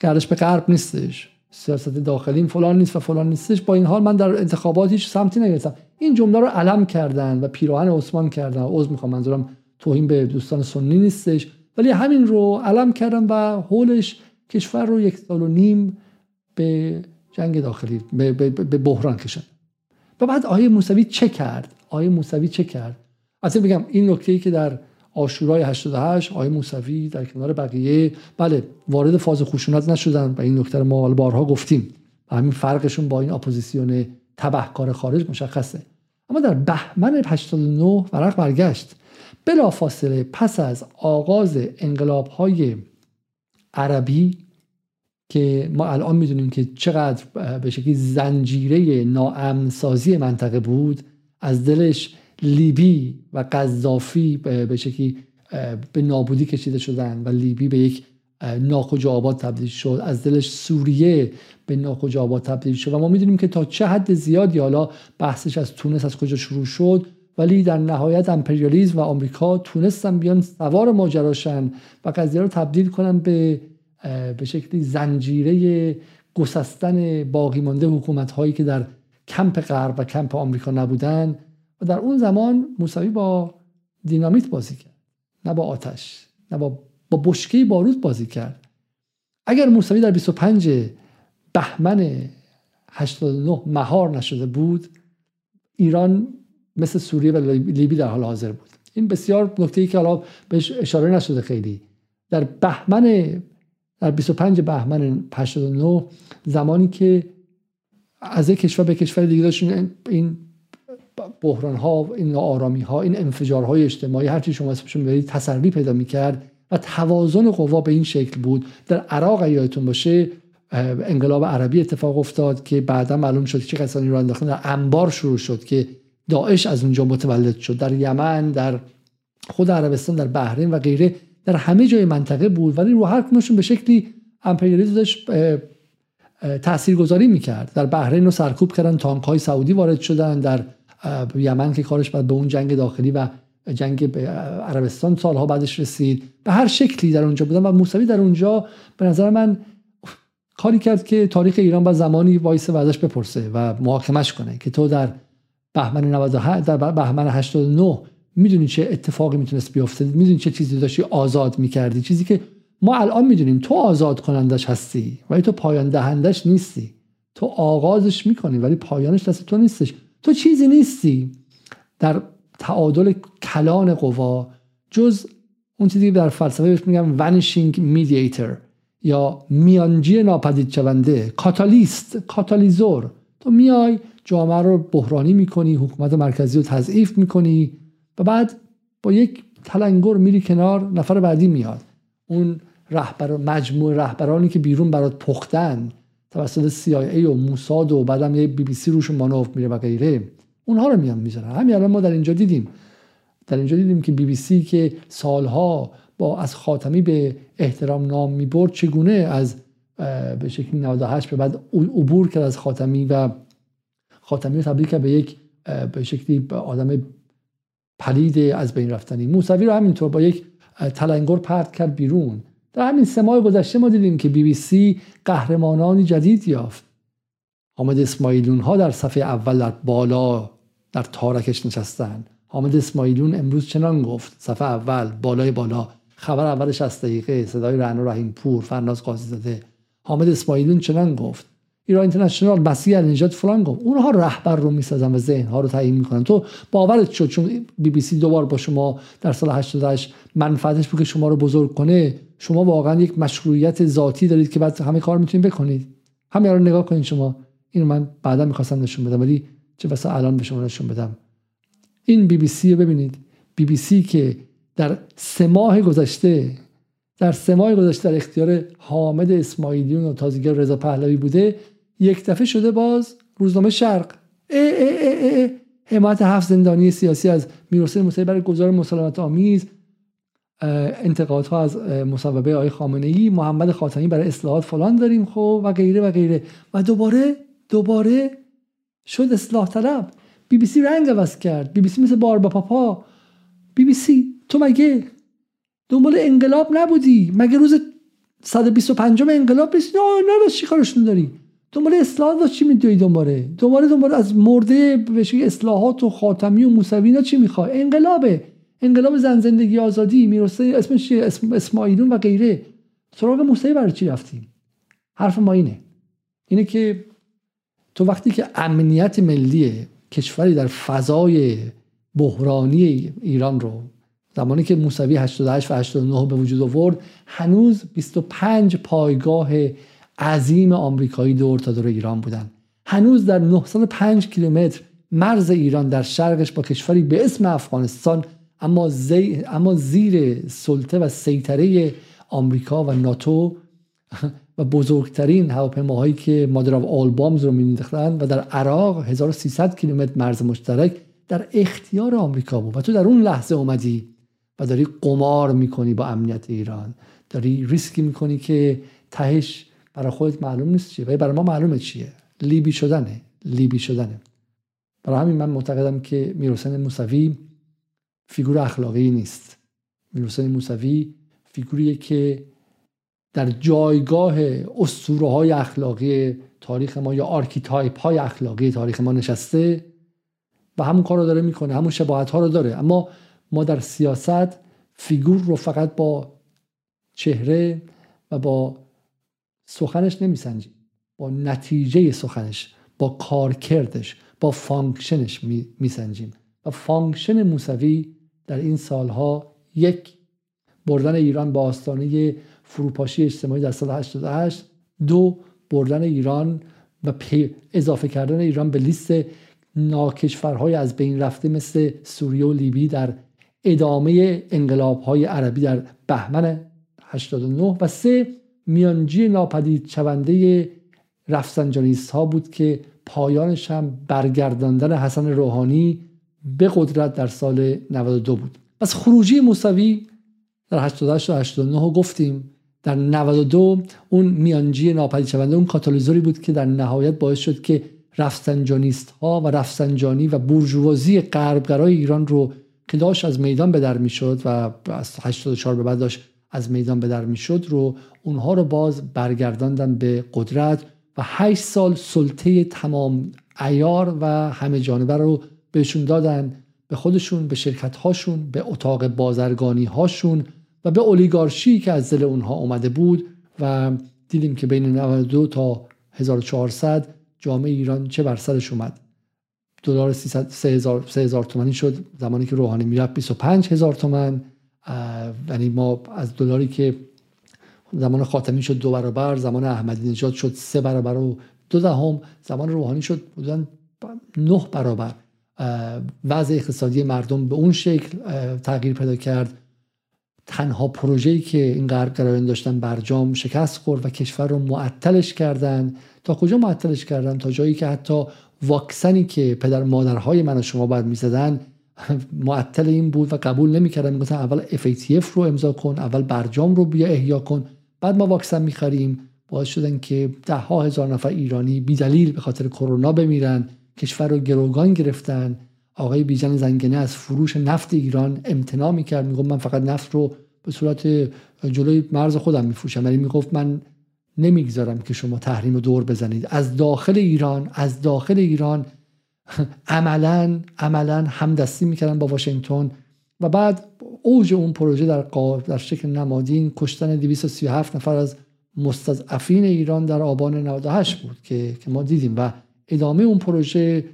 گردش به غرب نیستش، سیاست داخلیم فلان نیست و فلان نیستش، با این حال من در انتخابات هیچ سمتی نگرفتم. این جمله رو علم کردن و پیراهن عثمان کردن. عذر میخوام، منظورم توهین به دوستان سنی نیستش، ولی همین رو علم کردن و حولش کشور رو یک سال و نیم به جنگ داخلی، به, به, به بحران کشند. و بعد آیه موسوی چه کرد؟ آیه موسوی چه کرد؟ اصلا بگم این نکته‌ای که در عاشورای هشتاد و هشت آیه موسوی در کنار بقیه، بله، وارد فاز خشونت نشدن و این نکته رو ما بارها گفتیم، همین فرقشون با این اپوزیسیون تبهکار خارج مشخصه. اما در بهمن هشتاد و نه ورق برگشت. بلافاصله پس از آغاز انقلاب‌های عربی که ما الان میدونیم که چقدر به شکلی زنجیره ناامن‌سازی منطقه بود، از دلش لیبی و قذافی به شکلی به نابودی کشیده شدن و لیبی به یک ناخوشاآباد تبدیل شد، از دلش سوریه به ناخوشاآباد تبدیل شد و ما میدونیم که تا چه حد زیادی، حالا بحثش از تونس از کجا شروع شد، ولی در نهایت امپریالیسم و آمریکا تونستن بیان سوار ماجراشن و قضیه رو تبدیل کنن به به شکلی زنجیره گسستن باقی مانده حکومت‌هایی که در کمپ غرب و کمپ آمریکا نبودن. و در اون زمان موسوی با دینامیت بازی کرد، نه با آتش، نه با با بشکه بارود بازی کرد. اگر موسوی در بیست و پنج بهمن هشتاد و نه مهار نشده بود، ایران مثل سوریه و لیبی در حال حاضر بود. این بسیار نکته‌ای که حالا بهش اشاره نشده خیلی. در بهمن، در بیست و پنج بهمن هشتاد و نه، زمانی که از یک کشور به کشور دیگه داشتن این بحران ها، این ناآرامی ها، این انفجارهای اجتماعی، هرچی شما اسمشون ببرید، تسری پیدا میکرد و توازن قوا به این شکل بود. در عراق یادتون باشه انقلاب عربی اتفاق افتاد که بعدا معلوم شد چه کسانی رو انداختن، در انبار شروع شد که داعش از اونجا متولد شد. در یمن، در خود عربستان، در بحرین و غیره، در همه جای منطقه بود، ولی رو هر کدومشون به شکلی امپریالیسم داشت تاثیرگذاری میکرد. در بحرین رو سرکوب کردن، تانک های سعودی وارد شدن، در یمن که کارش بعد به اون جنگ داخلی و جنگ عربستان سالها بعدش رسید، به هر شکلی در اونجا بودن. و موسوی در اونجا به نظر من کاری کرد که تاریخ ایران با زمانی وایسه و ازش بپرسه و محاکمش کنه که تو در بهمن نود و هشت، در بهمن هشتاد و نه میدونی چه اتفاقی میتونست بیفته، میدونی چه چیزی داشتی آزاد میکردی، چیزی که ما الان میدونیم تو آزاد کنندش هستی ولی تو پایان دهندش نیستی، تو آغازش میکنی ولی پایانش دست تو نیستش، تو چیزی نیستی در تعادل کلان قوا جز اون چیزی که در فلسفه بهش میگم vanishing mediator یا میانجی ناپدید شونده، کاتالیست، کاتالیزور. تو میای جامعه رو بحرانی میکنی، حکومت مرکزی رو تضعیف میکنی و بعد با یک تلنگر میری کنار، نفر بعدی میاد، اون رهبر مجموعه رهبرانی که بیرون برات پختن توسط سی آی ای و موساد و بعدم یه بی بی سی روش مانور میره و غیره، اونها رو میان میذارن. همین الان ما در اینجا دیدیم، در اینجا دیدیم که بی بی سی که سالها با از خاتمی به احترام نام میبرد چگونه از به شکلی نود و هشت به بعد عبور کرد از خاتمی و خاتمی رو تبدیل کرد به یک به شکلی آدم پلید از بین رفتنی. موسوی رو همینطور با یک تلنگر پرت کرد بیرون در همین سه ماه گذشته ما دیدیم که بی بی سی قهرمانانی جدید یافت. حامد اسماعیلیون ها در صفحه اول در بالا در تارکش نشستند. حامد اسماعیلیون امروز چنان گفت، صفحه اول بالای بالا، خبر اولش از دقیقه، صدای رعنا رحیم پور، فرناز قاضی‌زاده. حامد اسماعیلیون چنان گفت، ایران اینترنشنال، مسیح علینژاد فلان گفت. اونها رهبر رو میسازن و ذهن ها رو تعیین میکنن. تو باورت شد چون بی بی سی دوبار با شما در سال هشتاد و هشت منفعتش بود که شما رو بزرگ کنه، شما واقعا یک مشروعیت ذاتی دارید که بعد همه کار میتونید بکنید. همین رو نگاه کنید شما. اینو من بعدا میخواستم نشون بدم ولی چه بسا الان به شما نشون بدم. این بی بی سی رو ببینید، بی بی سی که در سه ماه گذشته در سه ماه گذشته در اختیار حامد اسماعیلیون و تازیگر رضا پهلوی بوده، یک دفعه شده باز روزنامه شرق. اه اه اه اه حمایت هفت زندانی سیاسی از میرحسین موسوی برای گزار مسالمت آمیز، انتقادها از مصوبه آقای خامنه‌ای، محمد خاتمی برای اصلاحات فلان داریم خب و غیره و غیره. و دوباره دوباره شد اصلاح طلب. بی بی سی رنگ عوض کرد. بی بی سی مثل باربا پاپا. بی بی سی تو مگه دنبال انقلاب نبودی؟ مگه روز صد و بیست و پنجم انقلاب نیست؟ نه نه چی کارشون داری؟ دنبال اصلاحات و چی میدوی دنباله؟ دنباله دنباله از مرده بهش اصلاحات و خاتمی و موسوی اینا چی میخواد؟ انقلابه. انقلاب زن زندگی آزادی میرسه اسمش چیه؟ اسم اسماعیلون و غیره. سراغ موسوی برای چی رفتیم؟ حرف ما اینه. اینه که تو وقتی که امنیت ملی کشوری در فضای بحرانی ایران رو زمانی که موسوی هشتاد و هشت و هشتاد و نه به وجود آورد، هنوز بیست و پنج پایگاه عظیم آمریکایی دور تا دور ایران بودن. هنوز در نهصد و پنج کیلومتر مرز ایران در شرقش با کشوری به اسم افغانستان اما, زی... اما زیر سلطه و سیطره آمریکا و ناتو و بزرگترین هواپیماهایی که مادر آف آل بامز رو می‌انداختند، و در عراق هزار و سیصد کیلومتر مرز مشترک در اختیار آمریکا بود. و تو در اون لحظه اومدی و داری قمار میکنی با امنیت ایران، داری ریسکی میکنی که تهش برای خودت معلوم نیست چیه، ولی برای ما معلومه چیه. لیبی شدنه، لیبی شدنه. برای همین من معتقدم که میرحسین موسوی فیگور اخلاقی نیست. میرحسین موسوی فیگوریه که در جایگاه اسطوره‌های اخلاقی تاریخ ما یا آرکیتایپ‌های اخلاقی تاریخ ما نشسته و همون کار رو داره میکنه، همون شباهت‌ها رو داره. اما ما در سیاست فیگور رو فقط با چهره و با سخنش نمیسنجیم، با نتیجه سخنش، با کارکردش، با فانکشنش میسنجیم. و فانکشن موسوی در این سالها، یک، بردن ایران به آستانه فروپاشی اجتماعی در سال هشتاد و هشت، دو، بردن ایران و اضافه کردن ایران به لیست ناکشورهای از بین رفته مثل سوریه و لیبی در ادامه انقلاب‌های عربی در بهمن هشتاد و نه، و سه، میانجی ناپدید شونده رفسنجانیست‌ها بود که پایانش هم برگرداندن حسن روحانی به قدرت در سال نود و دو بود. پس خروجی موسوی در هشتاد و هشت و هشتاد و نه گفتیم، در نود و دو اون میانجی ناپدید شونده، اون کاتالیزوری بود که در نهایت باعث شد که رفسنجانیست ها و رفسنجانی و بورژوازی غربگرای ایران رو که داشت از میدان به در میشد و از هشتاد و چهار به بعد داشت از میدان به در میشد رو اونها رو باز برگرداندن به قدرت و هشت سال سلطه تمام عیار و همه جانبه رو بهشون دادن، به خودشون، به شرکت هاشون، به اتاق بازرگانی هاشون و به اولیگارشی که از دل اونها اومده بود. و دیدیم که بین نود و دو تا هزار و چهارصد جامعه ایران چه بر سرش اومد. دلار سه هزار تومانی شد زمانی که روحانی میرفت بیست و پنج هزار تومان، یعنی ما از دلاری که زمان خاتمی شد دو برابر، زمان احمدی نژاد شد سه برابر و دو دهم، زمان روحانی شد بودن نه برابر. وضع اقتصادی مردم به اون شکل تغییر پیدا کرد. تنها پروژه‌ای که این غرب‌گرایان داشتن، برجام، شکست خورد و کشور رو معطلش کردن. تا کجا معطلش کردن؟ تا جایی که حتی واکسنی که پدر مادرهای من و شما باید می‌زدن معطل این بود و قبول نمی‌کردن. می‌گفتن اول اف ای تی اف رو امضا کن، اول برجام رو بیا احیا کن، بعد ما واکسن می‌خریم. باعث شدن که ده ها هزار نفر ایرانی بی‌دلیل به خاطر کرونا بمیرن. کشور رو گروگان گرفتن. آقای بیژن زنگنه از فروش نفت ایران امتناع میکرد، میگفت من فقط نفت رو به صورت جلوی مرز خودم میفروشم، ولی میگفت من نمیگذارم که شما تحریم دور بزنید. از داخل ایران از داخل ایران عملاً عملاً همدستی میکردن با واشنگتن. و بعد اوج اون پروژه در در شکل نمادین کشتن دویست و سی و هفت نفر از مستضعفین ایران در آبان نود و هشت بود که که ما دیدیم، و ادامه اون پروژه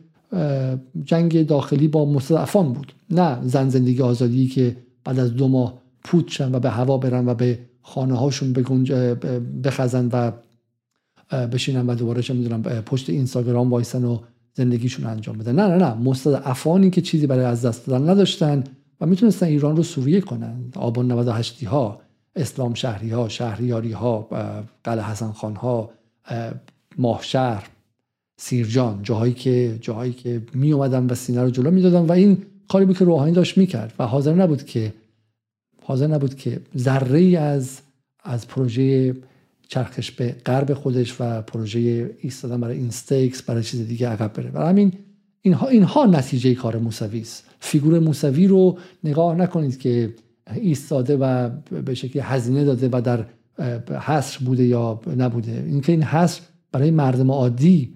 جنگ داخلی با مستضعفان بود، نه زن زندگی آزادی که بعد از دو ماه پوت شن و به هوا برن و به خانه هاشون بخزن و بشینن و دوباره چه میدونم پشت اینستاگرام وایسن و زندگیشون انجام بدن. نه نه نه مستضعفانی که چیزی برای از دست دادن نداشتن و میتونستن ایران رو سوریه کنن. آبان نود و هشت ها، اسلام شهری ها، شهریاری ها، قلعه حسن خان ها، ماهشهر، سیرجان، جاهایی که جاهایی که می اومدن و سینه رو جلو میدادن. و این کاری بود که روحانی داشت میکرد و حاضر نبود که حاضر نبود که ذره‌ای از از پروژه چرخش به غرب خودش و پروژه ایستادن برای اینستیکس برای چیز دیگه عقب بره. برای همین اینها اینها نتیجه کار موسوی است. فیگور موسوی رو نگاه نکنید که ایستاده و به شکلی هزینه داده و در حصر بوده یا نبوده. اینکه این حصر برای مردم عادی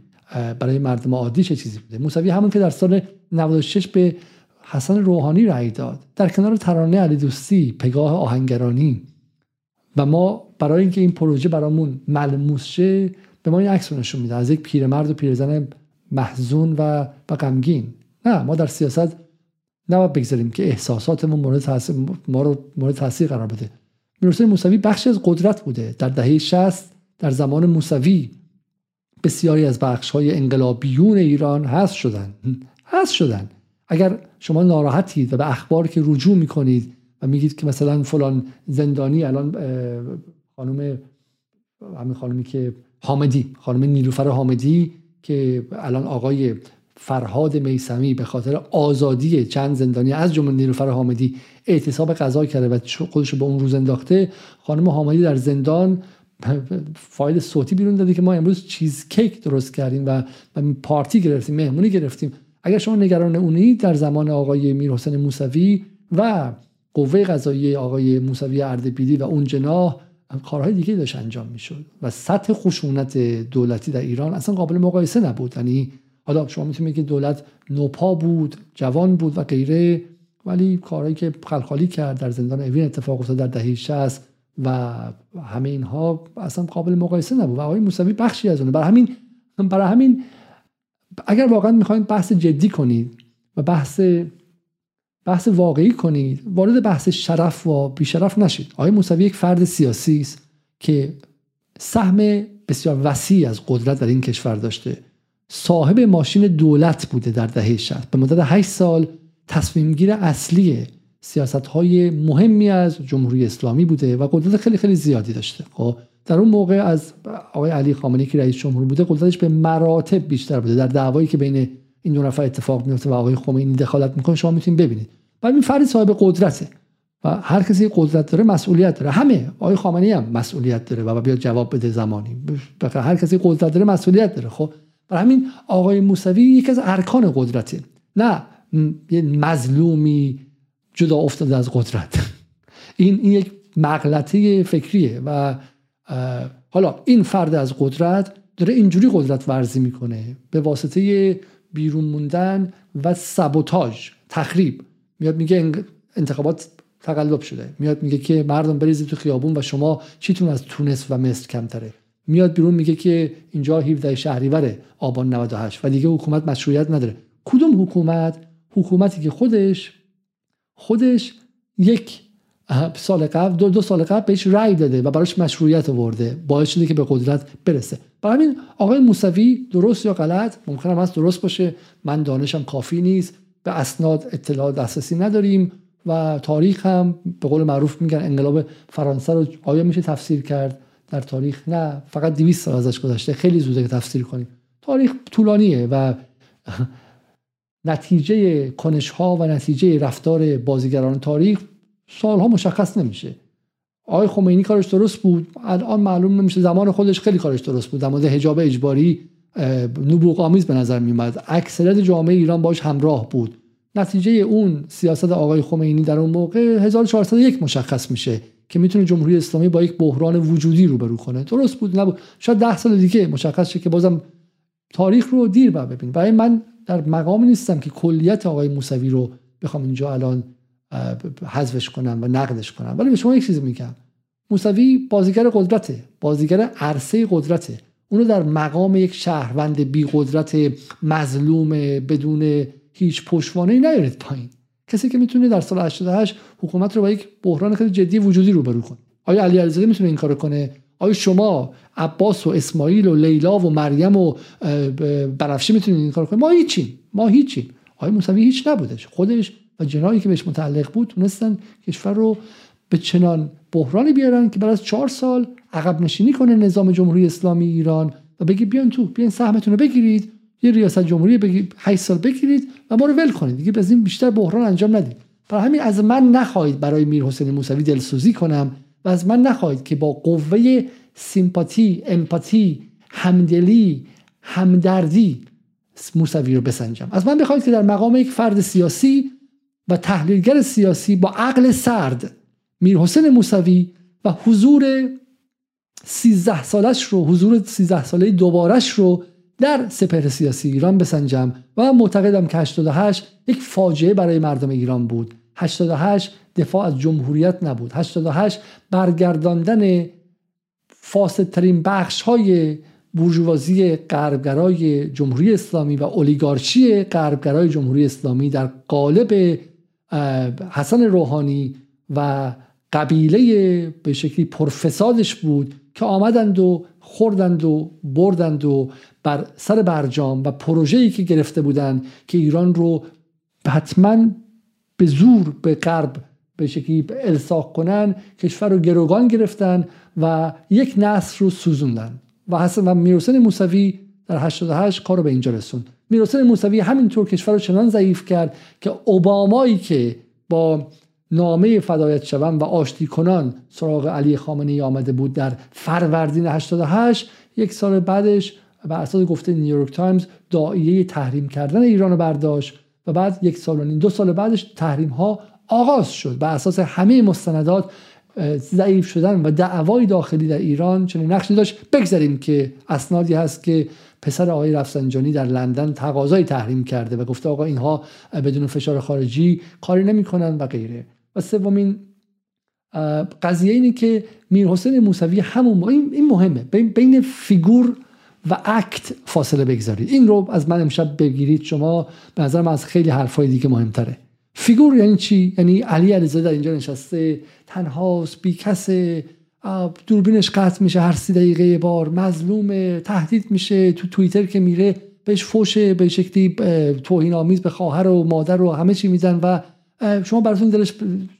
برای مردم عادی چه چیزی بوده. موسوی همون که در سال نود و شش به حسن روحانی رأی داد در کنار ترانه علی دوستی، پگاه آهنگرانی، و ما برای اینکه این پروژه برامون ملموس شه به ما این عکس نشون میده از یک پیرمرد و پیرزن محزون و و غمگین. نه، ما در سیاست نباید بگذاریم که احساساتمون مورد تاثیر ما رو مورد تاثیر قرار بده. میرحسین موسوی بخشی از قدرت بوده. در دهه شصت در زمان موسوی بسیاری از بخش‌های انقلابیون ایران حذف شدن حذف شدن اگر شما ناراحتید و به اخبار که رجوع میکنید و میگید که مثلا فلان زندانی، الان خانم همین خانمی که حامدی، خانم نیلوفر حامدی که الان آقای فرهاد میسمی به خاطر آزادی چند زندانی از جمله نیلوفر حامدی اعتصاب قضا کرده و خودش به اون روز انداخته، خانم حامدی در زندان فایل صوتی بیرون داده که ما امروز چیز کیک درست کردیم و پارتی گرفتیم، مهمونی گرفتیم. اگر شما نگران اونید، در زمان آقای میرحسین موسوی و قوه قضاییه آقای موسوی اردبیلی و اون جناح کارهای دیگه داشت انجام میشد و سطح خشونت دولتی در ایران اصلا قابل مقایسه نبود. یعنی حالا شما میتونید بگید دولت نوپا بود، جوان بود و غیره، ولی کارهایی که خلخالی کرد در زندان اوین اتفاق افتاد در دهه شصت و همه اینها اصلا قابل مقایسه نبود و آقای موسوی بخشی از اون. برای همین برای همین اگر واقعا میخواین بحث جدی کنید و بحث بحث واقعی کنید، وارد بحث شرف و بیشرف نشید. آقای موسوی یک فرد سیاسی است که سهم بسیار وسیعی از قدرت در این کشور داشته. صاحب ماشین دولت بوده در دهه شصت. به مدت هشت سال تصمیمگیر اصلی سیاست‌های مهمی از جمهوری اسلامی بوده و قدرت خیلی خیلی زیادی داشته. خب در اون موقع از آقای علی خامنه‌ای که رئیس جمهور بوده قدرتش به مراتب بیشتر بوده. در دعوایی که بین این دو نفر اتفاق میفته و آقای خمینی دخالت میکنه شما میتونید ببینید. ولی این فرد صاحب قدرته و هر کسی قدرت داره مسئولیت داره. همه آقای خامنه‌ای هم مسئولیت داره و بیاد جواب بده زمانی. بخاطر هر کسی قدرت داره مسئولیت داره. خب برای همین آقای موسوی یکی از ارکان قدرته، نه یه مظلومی جدا افتاده از قدرت. این این یک مغلطه فکریه و حالا این فرد از قدرت داره اینجوری قدرت ورزی میکنه به واسطه بیرون موندن و سابوتاژ، تخریب. میاد میگه انتخابات تقلب شده، میاد میگه که مردم بریزید تو خیابون و شما چیتون از تونس و مصر کمتره، میاد بیرون میگه که اینجا هفده شهریور آبان نود و هشت و دیگه حکومت مشروعیت نداره. کدوم حکومت؟ حکومتی که خودش خودش یک سال قبل دو, دو سال قبل بهش رأی داده و براش مشروعیت آورده، باعث شده که به قدرت برسه. برای همین آقای موسوی، درست یا غلط، ممکنه هست درست باشه، من دانشم کافی نیست، به اسناد اطلاع دسترسی نداریم و تاریخ هم به قول معروف میگن انقلاب فرانسه رو آیا میشه تفسیر کرد در تاریخ؟ نه، فقط دویست سال ازش گذشته، خیلی زوده که تفسیر کنیم. تاریخ طولانیه و نتیجه کنش‌ها و نتیجه رفتار بازیگران تاریخ سالها مشخص نمیشه. آقای خمینی کارش درست بود، الان معلوم نمیشه. زمان خودش خیلی کارش درست بود. در مورد حجاب اجباری نبوغ آمیز به نظر میومد، اکثریت جامعه ایران باش همراه بود. نتیجه اون سیاست آقای خمینی در اون موقع هزار و چهارصد و یک مشخص میشه که میتونه جمهوری اسلامی با یک بحران وجودی روبرو کنه. درست بود نبود، شاید ده سال دیگه مشخص شه که بازم تاریخ رو دیر بعد ببینیم. برای من در مقامی نیستم که کلیت آقای موسوی رو بخوام اینجا الان حذفش کنم و نقدش کنم، ولی به شما یک چیزی میگم، موسوی بازیگر قدرته، بازیگر عرصه قدرته. اونو در مقام یک شهروند بی قدرت مظلوم بدون هیچ پشتوانه‌ای نیارید پایین. کسی که میتونه در سال هشتاد و هشت حکومت رو با یک بحران خیلی جدی وجودی روبرو کنه. آیا علی علیزاده میتونه این کارو کنه؟ آیا شما عباس و اسماعیل و لیلا و مریم و بنفشه میتونید این کارو کنید؟ ما هیچیم، ما هیچیم. آیا موسوی هیچ نبودش، خودش و جناحی که بهش متعلق بود تونستن کشور رو به چنان بحرانی بیارن که بعد از چهار سال عقب نشینی کنه نظام جمهوری اسلامی ایران و بگی بیان تو، بیان سهمتون رو بگیرید، یه ریاست جمهوری بگید هشت سال بگیرید و ما رو ول کنید، دیگه از این بیشتر بحران انجام ندید. برای همین از من نخواهید برای میرحسین موسوی دلسوزی کنم و از من نخواهید که با قوه سیمپاتی، امپاتی، همدلی، همدردی موسوی رو بسنجم. از من بخواید که در مقام یک فرد سیاسی و تحلیلگر سیاسی با عقل سرد میرحسین موسوی و حضور سیزده سالش رو، حضور سیزده ساله دوبارش رو در سپهر سیاسی ایران بسنجم و معتقدم که هشتاد و هشت یک فاجعه برای مردم ایران بود. هشتاد و هشت دفاع از جمهوریت نبود. هشتاد و هشت برگرداندن فاسدترین بخش‌های بورژوازی غربگرای جمهوری اسلامی و اولیگارشی غربگرای جمهوری اسلامی در قالب حسن روحانی و قبیله به شکلی پرفسادش بود که آمدند و خوردند و بردند و بر سر برجام و پروژه‌ای که گرفته بودند که ایران رو حتما به زور به غرب به شکلی الساق کنن، کشور رو گروگان گرفتن و یک نسل رو سوزوندن. و حسن و میرحسین موسوی در هشتاد و هشت کار رو به اینجا رسوند. میرحسین موسوی همینطور کشور رو چنان ضعیف کرد که اوبامایی که با نامه فدایت شوم و آشتی کنان سراغ علی خامنه‌ای آمده بود در فروردین هشتاد و هشت، یک سال بعدش بر اساس گفته نیویورک تایمز داعیه تحریم کردن ایران رو برداشت و بعد یک سال و نیم دو سال بعدش تحریم ها آغاز شد. بر اساس همه مستندات ضعیف شدن و دعوای داخلی در ایران چنین نقشی داشت. بگذاریم که اسنادی هست که پسر آقای رفسنجانی در لندن تقاضای تحریم کرده و گفته آقا اینها بدون فشار خارجی کاری نمی‌کنن و غیره. و سومین قضیه اینه که میرحسین موسوی همون این مهمه، بین فیگور و اکت فاصله بگذارید. این رو از من امشب بگیرید، شما به نظر من از خیلی حرفای دیگه مهمتره. فیگور یعنی چی؟ یعنی علی علیزاده در اینجا نشسته، تنهاست، بی کسه، دوربینش قطع میشه هر سی دقیقه یه بار، مظلومه، تهدید میشه، تو توییتر که میره بهش فوش به شکلی توهین آمیز به خواهر و مادر و همه چی میزن و شما براتون دلش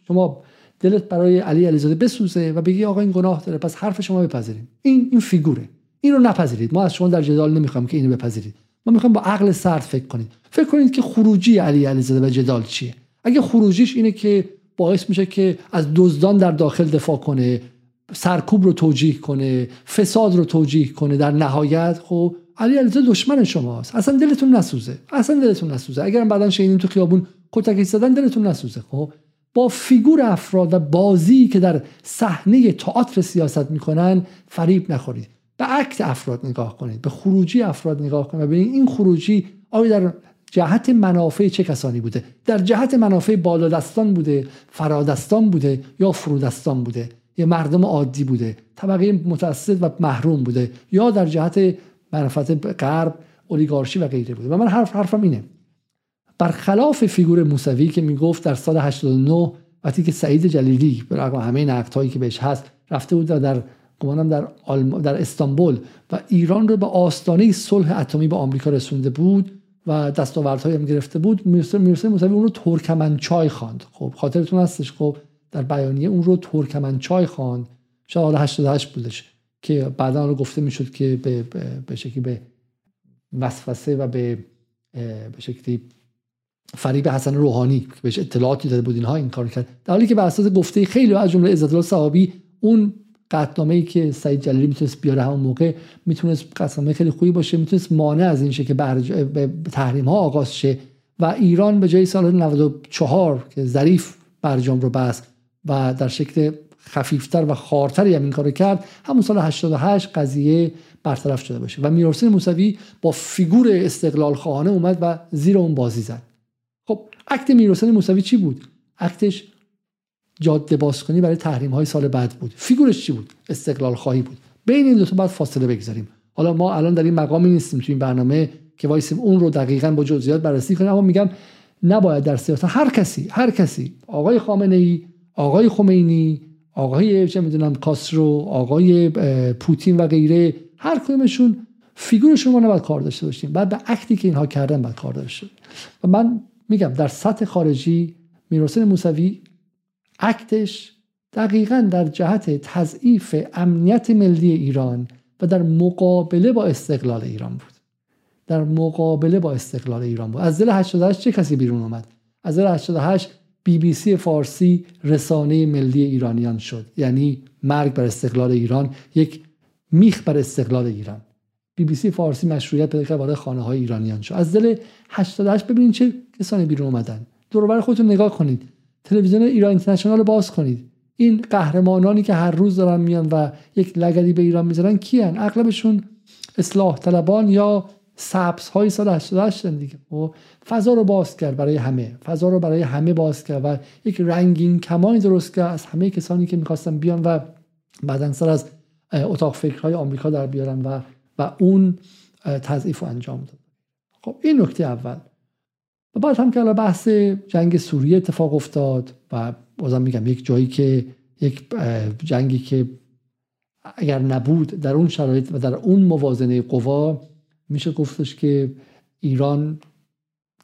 شما دلت برای علی علیزاده بسوزه و بگی آقا این گناه داره پس حرف شما بپذیرید. این این فیگوره، این رو نپذیرید. ما از شما در جدال نمیخوام که اینو بپذیرید، ما میخوام با عقل سرد فکر کنید. فکر کنید که خروجی علی علیزاده و جدال چیه. اگه خروجیش اینه که باعث میشه که از دزدان در داخل دفاع کنه، سرکوب رو توجیه کنه، فساد رو توجیه کنه، در نهایت خب علی علیزاده دشمن شماست، اصلا دلتون نسوزه، اصلا دلتون نسوزه. اگرم بعدن شینین تو خیابون کتک زدن دلتون نسوزه. خب با فیگور افراد و بازی که در صحنه تئاتر سیاست میکنن فریب نخورید. به عکس افراد نگاه کنید، به خروجی افراد نگاه کنید و ببینید این خروجی آیا در جهت منافع چه کسانی بوده، در جهت منافع بالادستان بوده، فرادستان بوده یا فرودستان بوده، یا مردم عادی بوده، طبقه متوسط و محروم بوده، یا در جهت منافع غرب، اولیگارشی و غیره بوده. و من حرف حرفم اینه، برخلاف فیگور موسوی که میگفت در سال هشتاد و نه وقتی که سعید جلیلی به رغم همه نقدهایی که بهش هست رفته بود در گمانم در آلم... در استانبول و ایران رو به آستانه صلح اتمی با آمریکا رسونده بود و دستاوردهایی هم گرفته بود، میرحسین موسوی اون رو ترکمنچای خواند. خب خاطرتون هستش خب در بیانیه اون رو ترکمنچای خواند. شاید هشتاد و هشت بودش که بعدا رو گفته میشد که به به شکلی به وسوسه و به به شکلی فریب حسن روحانی که بهش اطلاعاتی داده بود اینها این کار کرد، در حالی که بر اساس گفته خیلی از جمله عزت‌الله صحابی اون قطعنامه‌ای که سعید جلیلی میتونست بیاره همون موقع میتونست قطعنامه خیلی خوبی باشه، میتونست مانع از این شه که برج... تحریم ها آغاز شه و ایران به جای سال نود و چهار که ظریف برجام رو بست و در شکل خفیفتر و خارتری هم این کارو کرد، همون سال هشتاد و هشت قضیه برطرف شده باشه و میرحسین موسوی با فیگور استقلال خواهانه اومد و زیر اون بازی زد. خب اکت میرحسین موسوی چی بود؟ اکتش جاده بازکنی برای تحریم‌های سال بعد بود. فیگورش چی بود؟ استقلال خواهی بود. بین این دو تا باید فاصله بگذاریم. حالا ما الان در این مقامی نیستیم تو این برنامه که وایسیم اون رو دقیقاً با جزئیات بررسی کنیم، اما میگم نباید در سیاست هر کسی هر کسی آقای خامنه‌ای، آقای خمینی، آقای چه میدونم کاسترو، آقای پوتین و غیره، هر کدومشون فیگورشون ما نباید کار داشته باشیم، بعد به اکتی که اینها کردن باید کار داشته. و من میگم در سطح خارجی میرحسین موسوی اکتش دقیقاً در جهت تضعیف امنیت ملی ایران و در مقابله با استقلال ایران بود. در مقابله با استقلال ایران بود. از دل هشتاد و هشت چه کسی بیرون اومد؟ از دل هشتاد و هشت بی بی سی فارسی رسانه ملی ایرانیان شد. یعنی مرگ بر استقلال ایران، یک میخ بر استقلال ایران. بی بی سی فارسی مشروعیت پیدا کرد، وارد خانه‌های ایرانیان شد. از دل هشتاد و هشت ببینید چه کسانی بیرون اومدن. دور و بر خودتون نگاه کنید. تلویزیون ایران اینترنشنال رو باز کنید. این قهرمانانی که هر روز دارن میان و یک لگدی به ایران میذارن کیان؟ اغلبشون اصلاح طلبان یا سبزهای سال هشتاد و هشت دیگه. و فضا رو باز کرد برای همه، فضا رو برای همه باز کرد و یک رنگین کمانی درست کرد از همه کسانی که میخواستن بیان و بعدن سر از اتاق فکرهای آمریکا در بیارن و و اون تضعیف رو انجام داد. خب این نکته اول. و بعد هم که الان بحث جنگ سوریه اتفاق افتاد و بازم میگم یک جایی که یک جنگی که اگر نبود در اون شرایط و در اون موازنه قوا میشه گفتش که ایران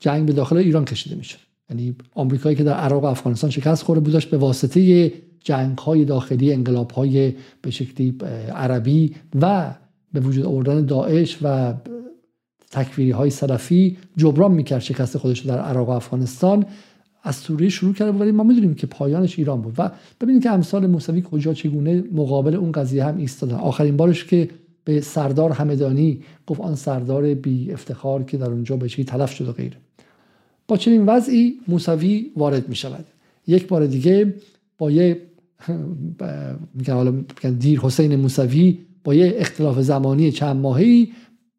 جنگ به داخل ایران کشیده میشه. یعنی آمریکایی که در عراق و افغانستان شکست خورده بودش به واسطه جنگ‌های داخلی، انقلاب‌های به شکلی عربی و به وجود آوردن داعش و تکفیری‌های سلفی جبران میکرد شکست خودش در عراق و افغانستان. از سوریه شروع کرده بود ولی ما میدونیم که پایانش ایران بود. و ببینید که امثال موسوی کجا چگونه مقابل اون قضیه هم ایستادن. آخرین بارش که به سردار همدانی گفت آن سردار بی افتخار که در اونجا به چی تلف شد و غیره. با چنین وضعی موسوی وارد می شود. یک بار دیگه با یه میگن حالا دیر حسین موسوی با یه اختلاف زمانی چند ماهی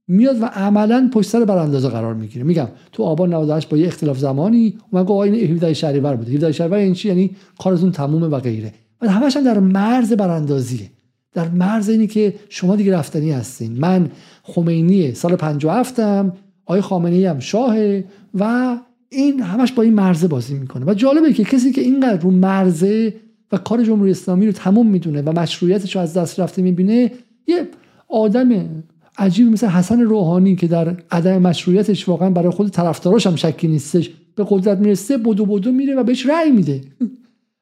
میاد و عملاً پشت سر براندازه قرار میگیره. میگم تو آبان نود و هشت با یه اختلاف زمانی اومد گفت این هفده شهریور بود. هفده شهریور این چی؟ یعنی کارتون تمومه و غیره. و همش هم در مرز براندازیه. در مرز اینی که شما دیگه رفتنی هستین. من خمینی سال پنجاه و هفت ام، آقای خامنه‌ای هم شاهه و این همش با این مرز بازی میکنه. و جالبه که کسی که اینقدر رو مرزه و کار جمهوری اسلامی رو تمام میدونه و مشروعیتش رو از دست رفته میبینه، یه آدم عجیب مثل حسن روحانی که در عدم مشروعیتش واقعا برای خود طرفداراش هم شکی نیستش، به قدرت میرسه بدو بدو میره و بهش رأی میده.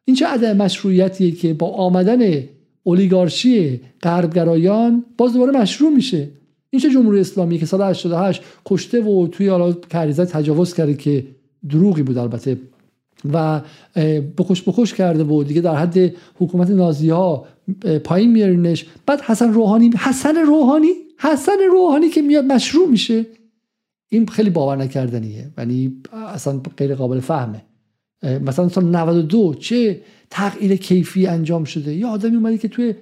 این چه عدم مشروعیتیه که با آمدن اولیگارشی غربگرایان باز دوباره مشروع میشه. این چه جمهوری اسلامی که سال هشتاد و هشت کشته و توی حالا کریزه تجاوز کرده که دروغی بود البته و بخوش بخوش کرده و دیگه در حد حکومت نازی ها پایین میارینش، بعد حسن روحانی حسن روحانی حسن روحانی که میاد مشروع میشه. این خیلی باور نکردنیه، یعنی اصلا غیر قابل فهمه. مثلا سال نود و دو چه تغییر کیفی انجام شده. یه آدمی اومده که توی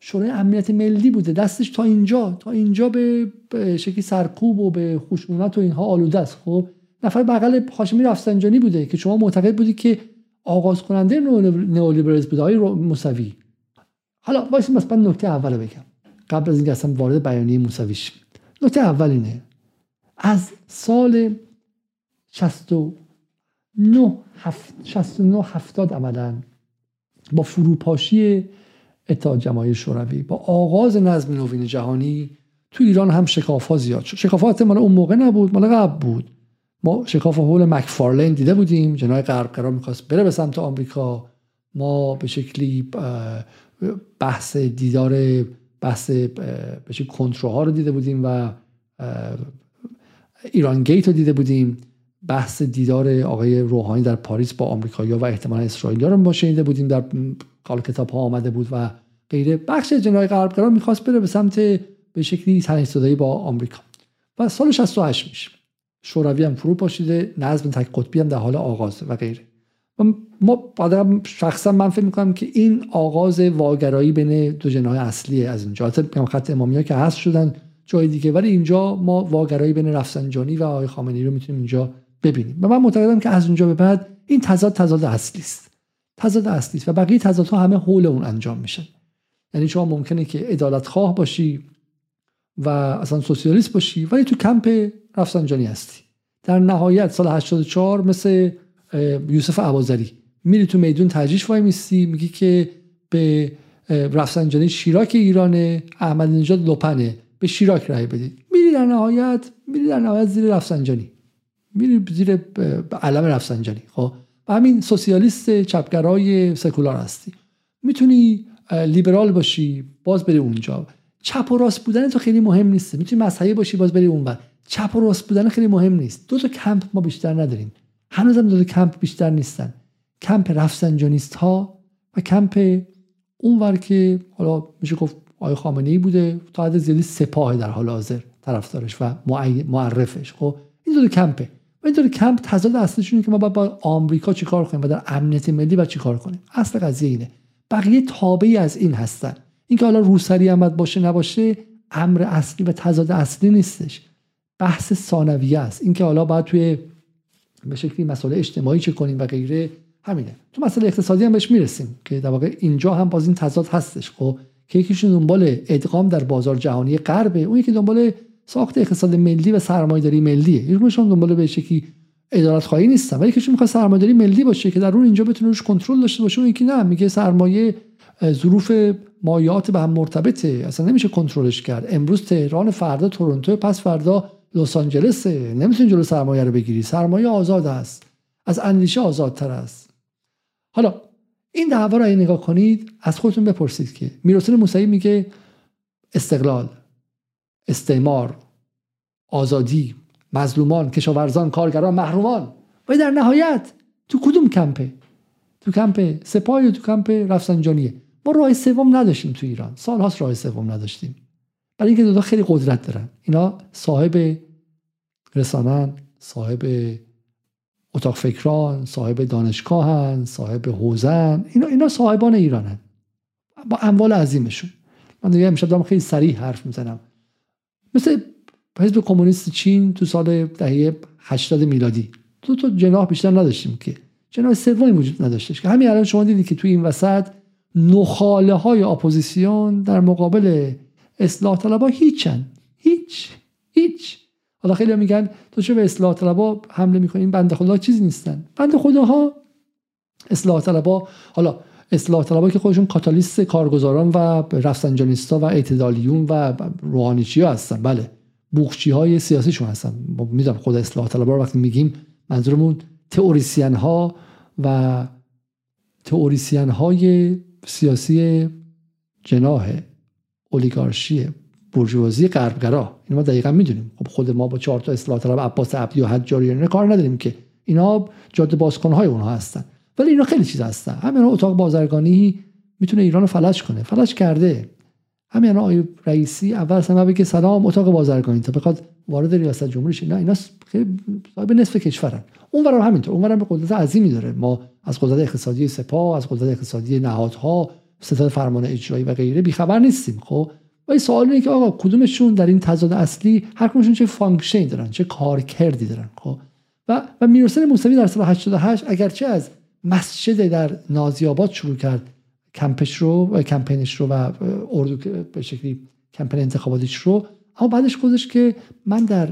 شورای امنیت ملی بوده، دستش تا اینجا تا اینجا به شکلی سرکوب و به خشونت و اینها آلوده است. خب نفر بغل هاشمی رفسنجانی بوده که شما معتقد بودی که آغاز کننده نئولیبرالیسم بوده آقای موسوی. حالا واسه مثلا نکته اولو بگم قبل از اینکه اصلا وارد بیانیه موسوی شیم. نکته اول اینه از سال شصت و نه هفتاد عملاً با فروپاشی اتحاد جماهیر شوروی، با آغاز نظم نوین جهانی، تو ایران هم شکاف‌ها زیاد شد. شکافات مال اون موقع نبود، مال قبل بود. ما شکاف حول مکفارلند دیده بودیم، جناح غربگرا می‌خواست بره به سمت آمریکا. ما به شکلی بحث دیدار بحث به شکلی کنترل‌ها رو دیده بودیم و ایران گیت رو دیده بودیم. بحث دیدار آقای روحانی در پاریس با آمریکایی‌ها و احتمالاً اسرائیلی‌ها رو ما شنیده بودیم، در قال کتاب‌ها آمده بود و غیره. بخش جناح غربگرا می‌خواست بره به سمت به شکلی تنش زدایی با آمریکا. و سال شصت و هشت میشه. شوروی هم فرو پاشیده، نظم تک قطبی هم در حال آغاز و غیره. ما شخصا من فکر میکنم که این آغاز واگرایی بین دو جناح اصلیه. از اینجا حتی خط امامی‌ها که حذف شدن جای دیگه، ولی اینجا ما واگرایی بین رفسنجانی و آقای خامنه‌ای رو میتونیم اینجا ببینیم و من معتقدم که از اونجا به بعد این تضاد تضاد اصلی است، تضاد اصلی است و بقیه تضادها همه حول اون انجام میشن. یعنی شما ممکنه که عدالت خواه باشی و اصلا سوسیالیست باشی ولی تو کمپ رفسنجانی هستی. در نهایت سال هشتاد و چهار مثل یوسف اباظری میری تو میدون ترجیح وای میستی، میگی که به رفسنجانی شیراک ایرانه، احمد نژاد لپنه، به شیراک رای بدید. میری در نهایت میری در نهایت زیر رفسنجانی، میری زیر علم رفسنجانی. خب و همین سوسیالیست چپگرای سکولار هستی. میتونی لیبرال باشی باز بری اونجا. چپ و راست بودن تو خیلی مهم نیست. میتونی مذهبی باشی باز بری اونور. چپ و راست بودن خیلی مهم نیست. دو تا کمپ ما بیشتر نداریم. هنوزم دو تا کمپ بیشتر نیستن. کمپ رفسنجانیست ها و کمپ اونور که حالا میشه گفت آقای خامنه‌ای بوده تا حد زیادی سپاه در حال حاضر طرفدارش و معرفش. خب این دو تا کمپه. و این دو تا کمپ تضاد اصلیشونه که ما باید با آمریکا چیکار کنیم و در امنیت ملی باید چیکار کنیم. اصل قضیه اینه. بقیه تابعی از این هستن. اینکه حالا روسری عمد باشه نباشه امر اصلی و تضاد اصلی نیستش، بحث ثانویه است. اینکه حالا باید توی به شکلی مسائل اجتماعی چه کنیم و غیره همینه. تو مسئله اقتصادی هم بهش میرسیم که در واقع اینجا هم باز این تضاد هستش. خب که یکیشون دنبال ادغام در بازار جهانی غرب، اون یکی دنبال ساخت اقتصاد ملی و سرمایه‌داری ملیه. یکیشون دنبال به شکلی عدالت‌خواهی نیستن ولی یکیشون می‌خواد سرمایه‌داری ملی باشه که در اون اینجا بتونه روش کنترل داشته باشه، اون یکی نه، میگه سرمایه ظروف مایعات به هم مرتبطه، اصلا نمیشه کنترلش کرد. امروز تهران، فردا تورنتو، پس فردا لس آنجلس. نمیتونی جلو سرمایه رو بگیری. سرمایه آزاد است، از اندیشه آزادتر است. حالا این دعوا رو نگاه کنید، از خودتون بپرسید که میرحسین موسوی میگه استقلال، استعمار، آزادی، مظلومان، کشاورزان، کارگران، محرومان، و در نهایت تو کدوم کمپه؟ تو کمپ سپاه یا تو کمپ رفسنجانیه؟ ما راه سوم نداشتیم تو ایران، سال‌هاست راه سوم نداشتیم. برای اینکه دو تا خیلی قدرت دارن، اینا صاحب رسانن، صاحب اتاق فکران، صاحب دانشگاهن، صاحب حوزن، اینا اینا صاحبان ایرانن با اموال عظیمشون. من دیگه امشب دارم خیلی صریح حرف میزنم. مثل حزب کمونیست چین تو سال دهه هشتاد میلادی دو تا جناح بیشتر نداشتیم، که جناح سومی وجود نداشتش که همین الان شما دیدید که توی این وسط نخاله های اپوزیسیون در مقابل اصلاح طلبا هیچن، هیچ هیچ. حالا خیلی میگن تو چه به اصلاح طلبا حمله میکنین، بنده خدا چیزی نیستن. بنده خداها اصلاح طلبا، حالا اصلاح طلبا که خودشون کاتالیست کارگزاران و رفسنجانیستا و اعتدالیون و روحانیچیا هستن، بله بوقچی های سیاسیشون هستن. ما میدونم خود اصلاح طلبا رو وقتی میگیم منظورمون تئوریسین ها و تئوریسین های سیاسی جناح اولیگارشی بورژوازی غربگرا، این ما دقیقاً میدونیم. خب خود ما با چهار تا اصلاح طلب عباس عبدی و حجاریان کار نداریم که اینا جاده بازکن‌های اونها هستن، ولی اینا خیلی چیز هستن. همین اتاق بازرگانی میتونه ایرانو فلج کنه، فلج کرده. همین آقای رئیسی اول از همه بگه سلام اتاق بازرگانی تا بخواد وارد ریاست جمهوری شه، نه اینا خیلی صاحب نصف کشورن. اونورم همینطور، اونورم به قدرت عظیمی داره. ما از قدرت اقتصادی سپاه، از قدرت اقتصادی نهادها، ستاد فرمان اجرایی و غیره بیخبر نیستیم. خب و این سوال اینه که آقا کدومشون در این تضاد اصلی هر کدومشون چه فانکشنی دارن، چه کارکردی دارن. خب و و میرحسین موسوی در سال هشتاد و هشت اگرچه از مسجد در نازی‌آباد شروع کرد کمپش رو و کمپینش رو و اردو به شکلی کمپین انتخاباتیش رو، اما بعدش گفتش که من در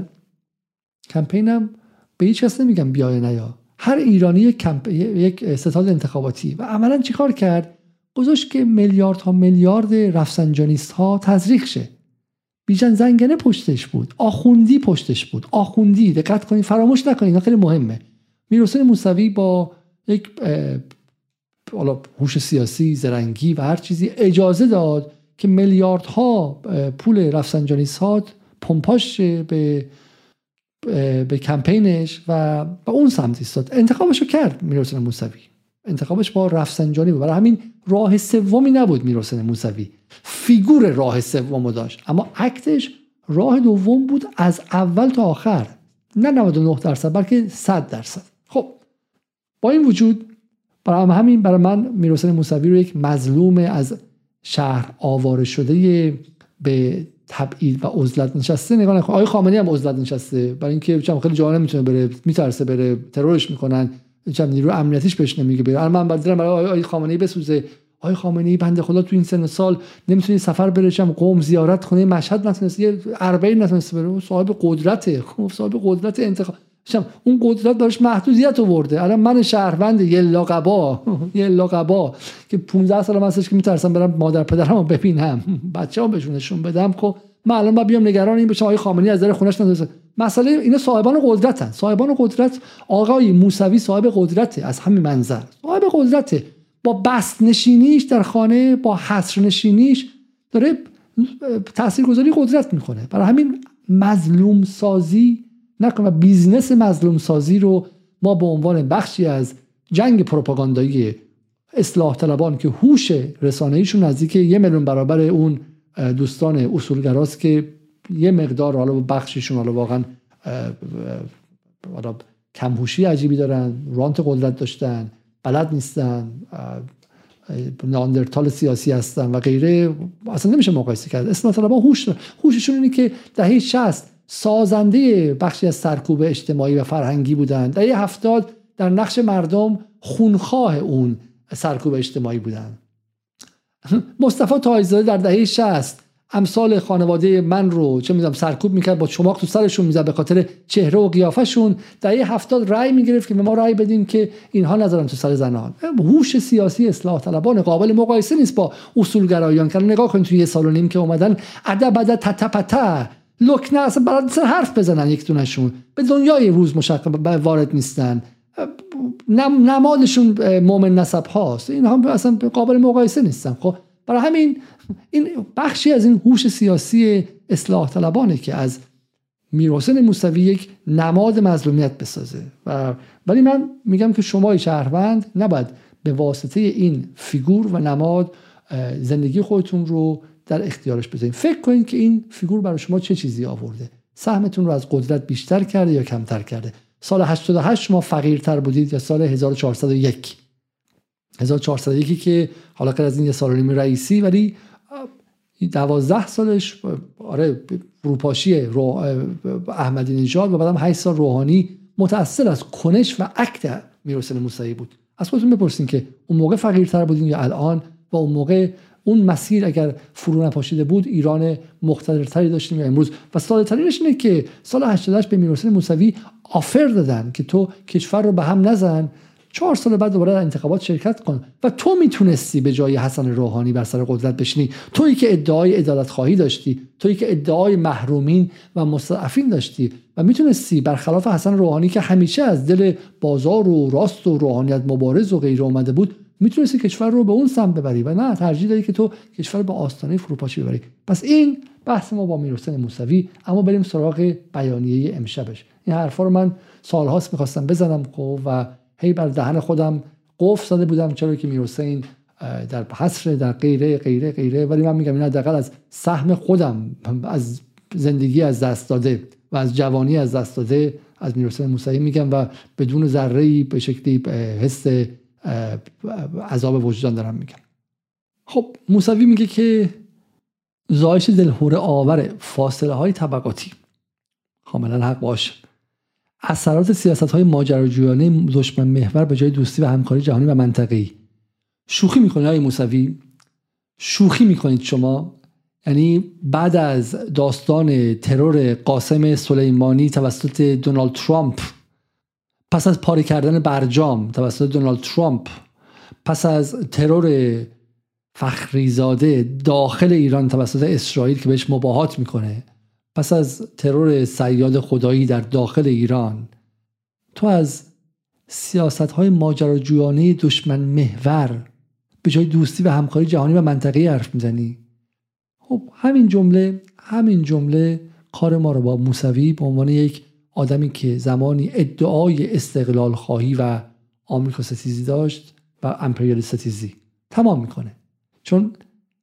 کمپینم به هیچ کس نمیگم بیا یا نیا. هر ایرانی یک کمپ یک ستاد انتخاباتی و عملاً چیکار کرد؟ گذاشت که میلیاردها میلیارد رفسنجانیست ها تزریق شه. بیژن زنگنه پشتش بود، آخوندی پشتش بود، آخوندی دقت کنید، فراموش نکنید، اینا خیلی مهمه. میرحسین موسوی با یک حالا هوش سیاسی، زرنگی و هر چیزی اجازه داد که میلیاردها پول رفسنجانیست ها پمپاژ شه به به کمپینش و به اون سمت ایستاد. انتخابشو کرد میرحسین موسوی، انتخابش با رفسنجانی بود. برای همین راه سومی نبود میرحسین موسوی، فیگور راه سومو داشت اما اکتش راه دوم بود از اول تا آخر. نه نود و نه درصد بلکه صد درصد. خب با این وجود برای همین برای من میرحسین موسوی رو یک مظلوم از شهر آواره شده به تبعید و عزلت نشسته نگاه نکن. آقای خامنه‌ای هم عزلت نشسته برای اینکه چم خیلی جاها نمیتونه بره، میترسه بره، ترورش میکنن، چم نیرو امنیتیش بهش نمیگه بره. الان من بدرم برای آقای خامنه‌ای بسوزه. آقای خامنه‌ای بنده خدا تو این سن سال نمیتونه سفر بره، چم قم زیارت خونه مشهد نتونسته، یه اربعین نتونسته بره. صاحب قدرته، خب صاحب قدرت انتخاب شم اون قدرت داشت محدودیت آورده. الان من شهروند یه لاقبا یه لاقبا که پانزده سال هستش که میترسم برم مادر پدرمو ببینم، بچه‌مو بهشونشون بدم، خب من الان با بیام نگران این بشه آقای خامنه‌ای از در خونش نذاره. مسئله اینا صاحبان قدرتن، صاحبان قدرت. آقای موسوی صاحب قدرته، از همین منظر صاحب قدرته. با بست نشینیش در خانه، با حصر نشینیش داره تاثیرگذاری قدرت میکنه. برای همین مظلوم سازی نکن و بیزنس مظلوم سازی رو ما به عنوان بخشی از جنگ پروپاگاندایی اصلاح طلبان که هوش رسانه‌ایشون نزدیک یه میلیون برابر اون دوستان اصولگراست که یه مقدار حالا بخشیشون حالا واقعا حالا کم هوشی عجیبی دارن، رانت قدرت داشتن، بلد نیستن، ناندرتال سیاسی هستن و غیره، اصلا نمیشه مقایسه کرد. اصلاح طلبان هوش هوششون اینه که دهه شصت سازنده بخشی از سرکوب اجتماعی و فرهنگی بودند، در هفتاد در نقش مردم خونخواه اون سرکوب اجتماعی بودند. مصطفی طاهرزاده در دهه شصت امثال خانواده من رو چه می‌دونم سرکوب میکرد، با چماق تو سرشون می‌زد به خاطر چهره و قیافشون. دهه هفتاد رأی میگرفت که به ما رأی بدین که اینها نذارن تو سر زنان. هوش سیاسی اصلاح طلبان قابل مقایسه نیست با اصولگرایان. که نگاه کنید تو یه سال و نیم که اومدن ادب ادب تتپته لکنه اصلا برای سر حرف بزنن، یک دونشون به دنیای روز مشقب وارد نیستن، نم نمادشون مومن نسب هاست، این هم اصلا قابل مقایسه نیستن. خب برای همین این بخشی از این هوش سیاسی اصلاح طلبانه که از میرحسین موسوی یک نماد مظلومیت بسازه. و ولی من میگم که شمای شهروند نباید به واسطه این فیگور و نماد زندگی خودتون رو در اختیارش بذارین. فکر کنین که این فیگور برای شما چه چیزی آورده، سهمتون رو از قدرت بیشتر کرده یا کمتر کرده. سال هشتاد و هشت شما فقیرتر بودید یا سال هزار و چهارصد و یک؟ هزار و چهارصد و یک که حالا غیر از این یه سال و نیم رئیسی، ولی دوازده سالش آره روپاشی رو احمدی نژاد و بعدم هشت سال روحانی متأثر از کنش و عکت میرحسین موسوی بود. از خودتون بپرسین که اون موقع فقیرتر بودین یا الان؟ و اون موقع اون مسیر اگر فرو نپاشیده بود ایران مقتدرتری داشتیم یا امروز؟ و ساده ترینش اینه که سال هشتاد و هشت به میرحسین موسوی آفر دادن که تو کشور رو به هم نزن، چهار سال بعد دوباره در انتخابات شرکت کن و تو میتونستی به جای حسن روحانی بر سر قدرت بشینی، تویی که ادعای عدالت خواهی داشتی، تویی که ادعای محرومین و مستضعفین داشتی و میتونستی برخلاف حسن روحانی که همیشه از دل بازار و راست و روحانیت مبارز و غیره اومده بود، میتونستی کشور رو به اون سمت ببری و نه ترجیح داری که تو کشور به آستانه فروپاشی ببری. پس این بحث ما با میرحسین موسوی. اما بریم سراغ بیانیه امشبش. این حرفا رو من سالهاست میخواستم بزنم و هی بر دهن خودم قفل زده بودم، چرا که میرحسین در حصر در غیره غیره غیره، ولی من میگم این حداقل از سهم خودم از زندگی از دست داده و از جوانی از دست داده از میرحسین موسوی میگم و بدون ذره‌ای به شکلی حس عذاب وجدان دارم میگم. خب موسوی میگه که زایش دلهوره آور فاصله های طبقاتی، کاملا حق باش، اثرات سیاست های ماجراجویانه دشمن محور به جای دوستی و همکاری جهانی و منطقه‌ای. شوخی میکنید آقای موسوی، شوخی میکنید شما؟ یعنی بعد از داستان ترور قاسم سلیمانی توسط دونالد ترامپ، پس از پاره کردن برجام توسط دونالد ترامپ، پس از ترور فخریزاده داخل ایران توسط اسرائیل که بهش مباهات میکنه، پس از ترور صیاد خدایی در داخل ایران، تو از سیاست‌های ماجراجویانه دشمن محور به جای دوستی و همکاری جهانی و منطقه‌ای حرف میزنی. خب همین جمله همین جمله کار ما رو با موسوی به عنوان یک آدمی که زمانی ادعای استقلال خواهی و آمریکا ستیزی داشت و امپریال ستیزی تمام میکنه. چون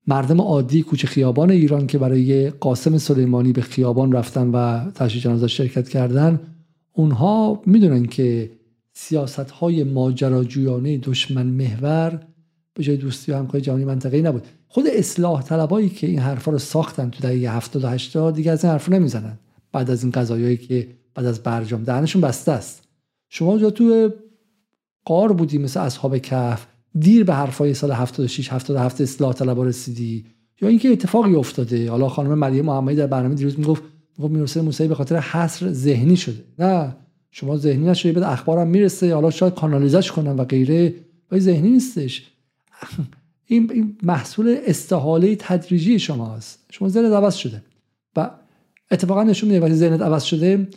مردم عادی کوچه خیابان ایران که برای قاسم سلیمانی به خیابان رفتن و تشییع جنازه شرکت کردن، اونها میدونن که سیاست‌های ماجراجویانه دشمن محور به جای دوستی و همکاری جهانی منطقه‌ای نبود. خود اصلاح طلبایی که این حرفا رو ساختن تو دهه هفتاد و هشتاد دیگه از این حرفا نمیزنن. بعد از این قضایایی که بعد از برجام دهنشون بسته است. شما اونجا تو قار بودی، مثل اصحاب کهف، دیر به حرفای سال هفتاد و شش هفتاد و هفت اصلاح طلبا رسیدی، یا اینکه اتفاقی افتاده. حالا خانم مریم محمدی در برنامه دیروز میگفت میگفت میرحسین موسوی به خاطر حصر ذهنی شده. نه، شما ذهنی نشوی، بعد اخبارم میرسه، حالا شاید کانالیزش کنن و غیره، ولی ذهنی نیستش. این محصول استحاله تدریجی شماست. شما ذهنت عوض شده و اتفاقا نشون میده وقتی ذهنت عوض شده،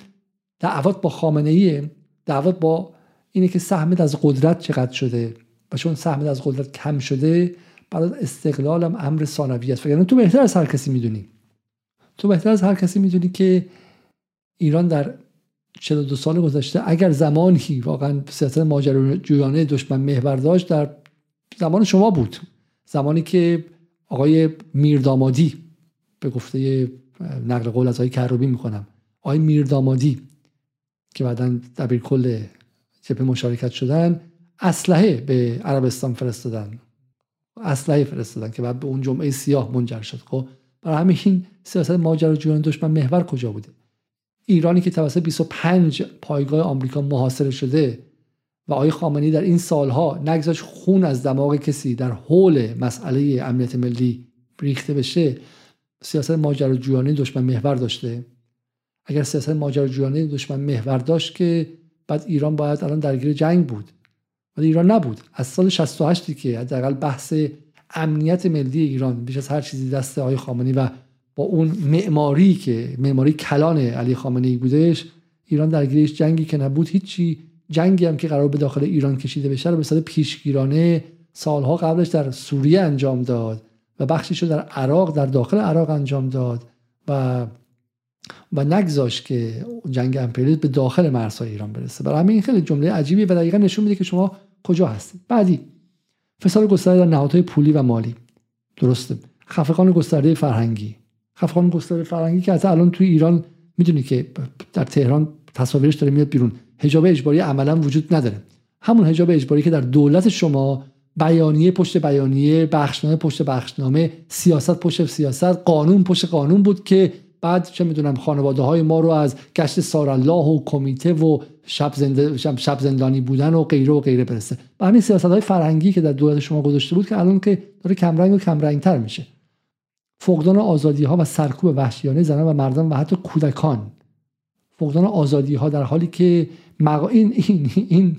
دعوت با خامنه ای، دعوت با اینه که سهمت از قدرت چقدر شده، و چون سهمت از قدرت کم شده، برای استقلالم امر ثانوی است. یعنی تو بهتر از هر کسی میدونی تو بهتر از هر کسی میدونی که ایران در چهل و دو سال گذشته اگر زمانی واقعا سیاست ماجراجویانه دشمن محور داشت، در زمان شما بود، زمانی که آقای میردامادی، به گفته نقل قول از آقای کروبی میکنم، آقای میردامادی که بعداً دبیرکل جبهه مشارکت شدن، اسلحه به عربستان فرستادن اسلحه فرستادن که بعد به اون جمعه سیاه منجر شد. خب برای همین سیاست ماجراجویانه دشمن محور کجا بوده؟ ایرانی که توسط بیست و پنج پایگاه آمریکا محاصره شده و آقای خامنه‌ای در این سالها نگذاشت خون از دماغ کسی در حول مسئله امنیت ملی ریخته بشه، سیاست ماجراجویانه دشمن محور داشته. اگر سیاست ماجراجویانه دشمن محور داشت که بعد ایران باید الان درگیر جنگ بود، ولی ایران نبود. از سال شصت و هشت که حداقل بحث امنیت ملی ایران بیش از هر چیزی دست آقای خامنه‌ای و با اون معماری که معماری کلان علی خامنه‌ای بودش، ایران درگیرش جنگی که نبود، هیچی. جنگی هم که قرار به داخل ایران کشیده بشه رو به صورت پیشگیرانه سالها قبلش در سوریه انجام داد و بخشیش رو در عراق، در داخل عراق انجام داد و و نگذاشت که جنگ امپریالیسم به داخل مرزهای ایران برسه. برای همین خیلی جمله عجیبی و دقیقاً نشون میده که شما کجا هستید. بعدی، فساد گسترده در نهادهای پولی و مالی. درسته. خفقان گسترده فرهنگی. خفقان گسترده فرهنگی که از الان توی ایران میدونی که در تهران تصاویرش داره میاد بیرون. حجاب اجباری عملا وجود نداره. همون حجاب اجباری که در دولت شما بیانیه پشت بیانیه، بخشنامه پشت بخشنامه، سیاست پشت سیاست، قانون پشت قانون بود که بعد چه میدونم خانواده‌های ما رو از گشت سارالله و کمیته و شب زنده شب زندانی بودن و غیره و غیره برسه. و همین سیاست‌های فرهنگی که در دولت شما گذاشته بود که الان که داره کمرنگ و کمرنگ‌تر میشه. فقدان آزادی‌ها و سرکوب وحشیانه زنان و مردان و حتی کودکان. فقدان آزادی‌ها در حالی که مقا... این این این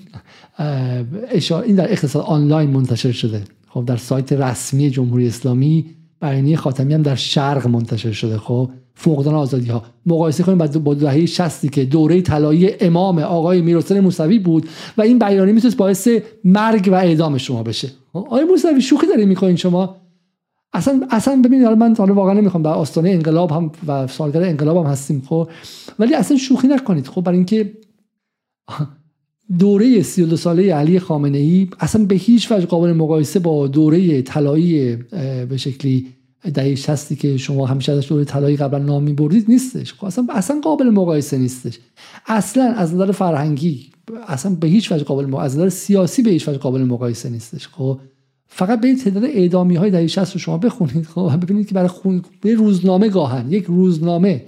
اشاره این در اقتصاد آنلاین منتشر شده. خب در سایت رسمی جمهوری اسلامی، بیانیه خاتمی هم در شرق منتشر شده. خب فقدان آزادی‌ها، مقایسه کنیم با دهه شصت که دوره طلایی امام آقای میرحسین موسوی بود و این بیانیه میتونست باعث مرگ و اعدام شما بشه. آقای موسوی شوخی دارین میکنین شما؟ اصلا اصلا ببینید، حالا من حالا واقعا نمیخوام در آستانه انقلاب هم و سالگرد انقلاب هم هستیم، خب ولی اصلا شوخی نکنید. خب برای اینکه دوره سی و دو ساله علی خامنه‌ای اصلا به هیچ وجه قابل مقایسه با دوره طلایی به شکلی دهه شصت که شما همیشه ازش دوره طلایی قبلا نام می‌بردید نیستش. خب اصلا اصلا قابل مقایسه نیستش. اصلا از نظر فرهنگی اصلا به هیچ وجه قابل مقایسه، از نظر سیاسی به هیچ وجه قابل مقایسه نیستش. خب فقط به تعداد اعدامی‌های دهه شصت رو شما بخونید، خب ببینید که برای خون به روزنامه گاهن یک روزنامه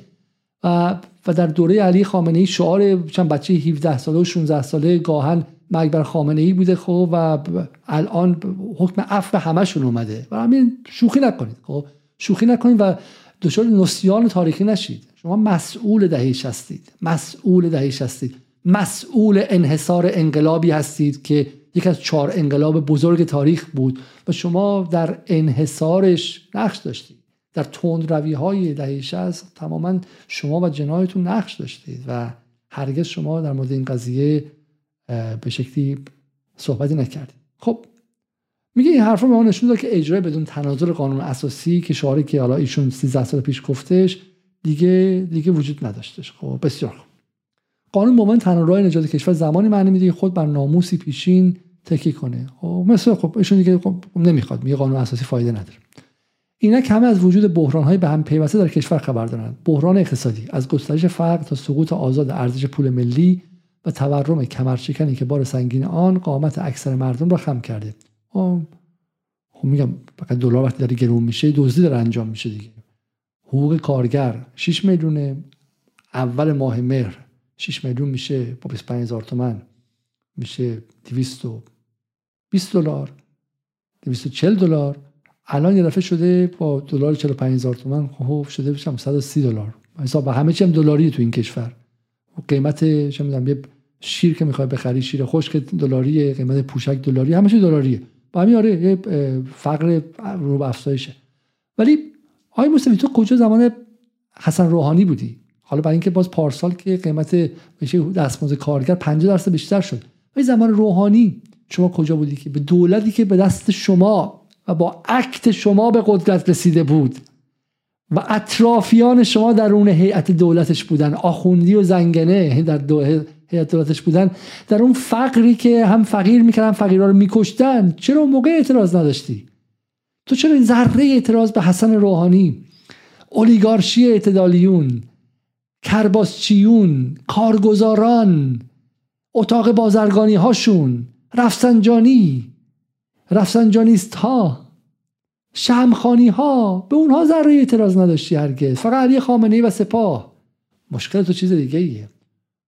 و و در دوره علی خامنه‌ای شعار چند بچه هفده ساله و شانزده ساله گاهن مرگ بر خامنه‌ای بوده. خب و الان حکم عفو همشون اومده. برای همین شوخی نکنید، خب شوخی نکنید و دچار نسیان تاریخی نشید. شما مسئول دهه شصتید، مسئول دهه شصتید، مسئول انحصار انقلابی هستید که یک از چهار انقلاب بزرگ تاریخ بود و شما در انحصارش نقش داشتید. در تندروی‌های دهه شصت تماما شما و جناحتون نقش داشتید و هرگز شما در مورد این قضیه به شکلی صحبتی نکردید. خب میگه این حرفا به ما نشون داد که اجرای بدون تناظر قانون اساسی که شعاری که حالا ایشون سیزده سال پیش گفتش دیگه دیگه وجود نداشتش. خب بسیار خوب. قانون به عنوان تنها راه نجات کشور زمانی معنی میده که خود بر ناموسی پیشین تکیه کنه. خب مثلا خب ایشون دیگه خب نمیخواد، میگه قانون اساسی فایده نداره. اینک همه از وجود بحران‌های به هم پیوسته در کشور خبر دارند. بحران اقتصادی از گسترش فقر تا سقوط آزاد ارزش پول ملی و تورم کمرشکنی که بار سنگین آن قامت اکثر مردم را خم کرده. آم. خب میگم فقط دلار وقتی داره گرون میشه دزدی داره انجام میشه دیگه. حقوق کارگر شش میلیونه، اول ماه مهر شش میلیون میشه با بیست و پنج هزار تومان میشه دویست و بیست دلار، دویست و چهل دلار. الان یه دفعه شده با دلار چهل و پنج هزار تومان خب شده بشم صد و سی دلار. حساب همه چی هم دلاریه تو این کشور. قیمت چه میدونم یه شیر که میخوای بخری، شیر خشک دلاریه، قیمت پوشک دلاریه، همه چی دلاریه. با همین آره یه فقر رو به افزایشه. ولی آقای موسوی تو کجا زمان حسن روحانی بودی؟ حالا برای اینکه باز پارسال که قیمت میشه دستمزد کارگر پنجاه درصد بیشتر شد، ولی زمان روحانی شما کجا بودی که به دولتی که به دست شما و با اکت شما به قدرت رسیده بود و اطرافیان شما درون هیئت دولتش بودن، آخوندی و زنگنه در هیئت دولتش بودن، در اون فقری که هم فقیر میکردن فقیرها رو میکشتن، چرا اون موقع اعتراض نداشتی؟ تو چرا این ذره اعتراض به حسن روحانی، اولیگارشی اعتدالیون، کرباسچیون، کارگزاران، اتاق بازرگانی هاشون، رفسنجانی، رفسنجانیست ها، شمخانی ها، به اونها ذره اعتراض نداشتی هرگز؟ فقط علی خامنه‌ای و سپاه. مشکل تو چیز دیگه ایه.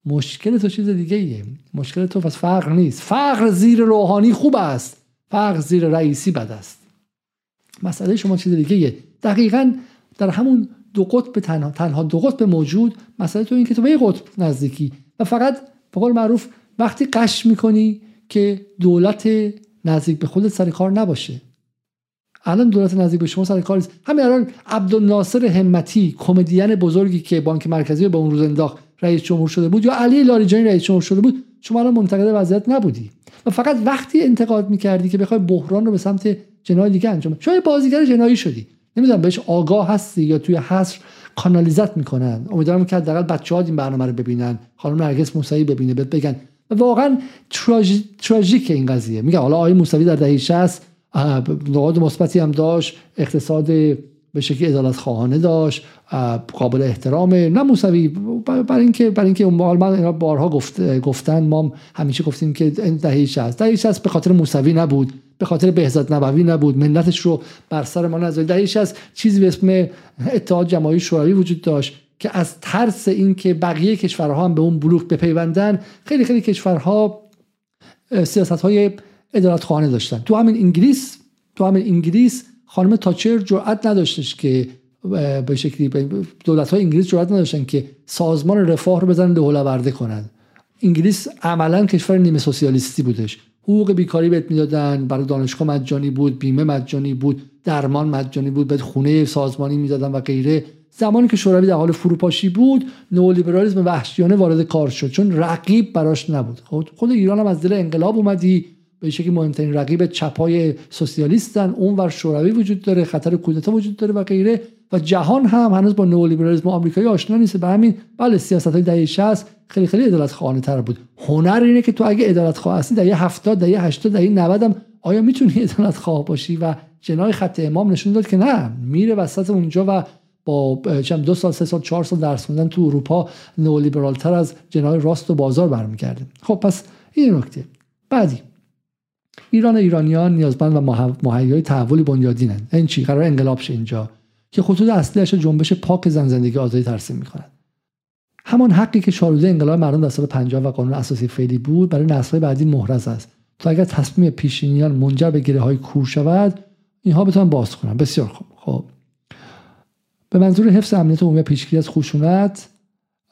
مشکل تو چیز دیگه ایه. مشکل تو پس فقر نیست. فقر زیر روحانی خوب است، فقر زیر رئیسی بد است. مسئله شما چیز دیگه ایه. دقیقاً در همون دو قطب تنها تنها دو قطب موجود. مسئله تو این که تو به یه قطب نزدیکی و فقط به قول معروف وقتی قش میکنی که دولت نزدیک به خودت سر کار نباشه. الان دولت نزدیک به شما سر کار نیست. همین الان عبدالناصر همتی، کمدین بزرگی که بانک مرکزی رو به اون روز انداخت، رئیس جمهور شده بود، یا علی لاریجانی رئیس جمهور شده بود، شما الان منتقد وضعیت نبودی و فقط وقتی انتقاد می‌کردی که بخوای بحران رو به سمت جناح دیگه انجام. شما بازیگر جناحی شدی. نمیدونم بهش آگاه هستی یا توی حصر کانالیزت میکنن. امیدوارم که حداقل بچه‌ها این برنامه رو ببینن، خانم نرگس موسوی ببینه، بهت بگن واقعا تراژ... تراژیک این قضیه. میگه حالا آقای موسوی در دهه شصت نقاط مثبتی هم داشت، اقتصاد به شکلی عدالت خواهانه داشت، قابل احترامه. نه موسوی برای اینکه برای اینکه اون من اینا بارها گفت... گفتن ما همیشه گفتیم که دهه شصت دهه شصت به خاطر موسوی نبود، به خاطر بهزاد نبوی نبود، ملتش رو بر سر ما نذاشت. دهه شصت چیزی به اسم اتحاد جماهیر شوروی وجود داشت که از ترس این که بقیه کشورها هم به اون بلوک بپیوندن، خیلی خیلی کشورها سیاست‌های عدالت‌خواهانه داشتن. تو همین انگلیس، تو همین انگلیس خانم تاچر جرأت نداشتش که به شکلی دولت‌های انگلیس جرأت نداشتن که سازمان رفاه رو بزنن لهوله‌ورده کنن. انگلیس عملاً کشور نیمه سوسیالیستی بودش. حقوق بیکاری بهت میدادن، برای دانشگاه مجانی بود، بیمه مجانی بود، درمان مجانی بود، بهت خونه سازمانی میدادن و غیره. زمانی که شوروی در حال فروپاشی بود، نئولیبرالیسم وحشیانه وارد کار شد چون رقیب براش نبود. خود خود ایران هم از دل انقلاب اومدی، به شکلی مهمترین رقیب چپای سوسیالیستن، اونور شوروی وجود داره، خطر کودتا وجود داره و غیره، و جهان هم هنوز با نئولیبرالیسم آمریکایی آشنا نیست. به همین بله سیاست‌های دهه شصت خیلی خیلی عدالت‌خواهانه تر بود. هنر اینه که تو اگه عدالت‌خواه هستی، دهه هفتاد، دهه هشتاد، دهه نود هم آیا میتونی عدالت‌خواه باشی؟ و جناح خط امام نشون داد که نه، میره وسط اونجا و با چند دو سال سه سال چهار سال درس خوندن تو اروپا نئولیبرال تر از جناح راست و بازار برمیگرده. خب پس این نکته بعدی، ایران ایرانیان نیازمند و مهیای تحولی بنیادینند. این چی؟ قرار انقلاب شه اینجا که خطوط اصلیش جنبش پاک زن زندگی آزادی ترسیم میکنند. همان حقی که شالوده انقلاب مردم در سال پنجاه و قانون اساسی فعلی بود، برای نسل‌های بعدی محرز است تا اگر تصمیم پیشینیان منجر به گره‌های کور شود، اینها بتوان باز کنند. بسیار خوب. خب به منظور حفظ امنیت عمومی، پیشگیری از خشونت،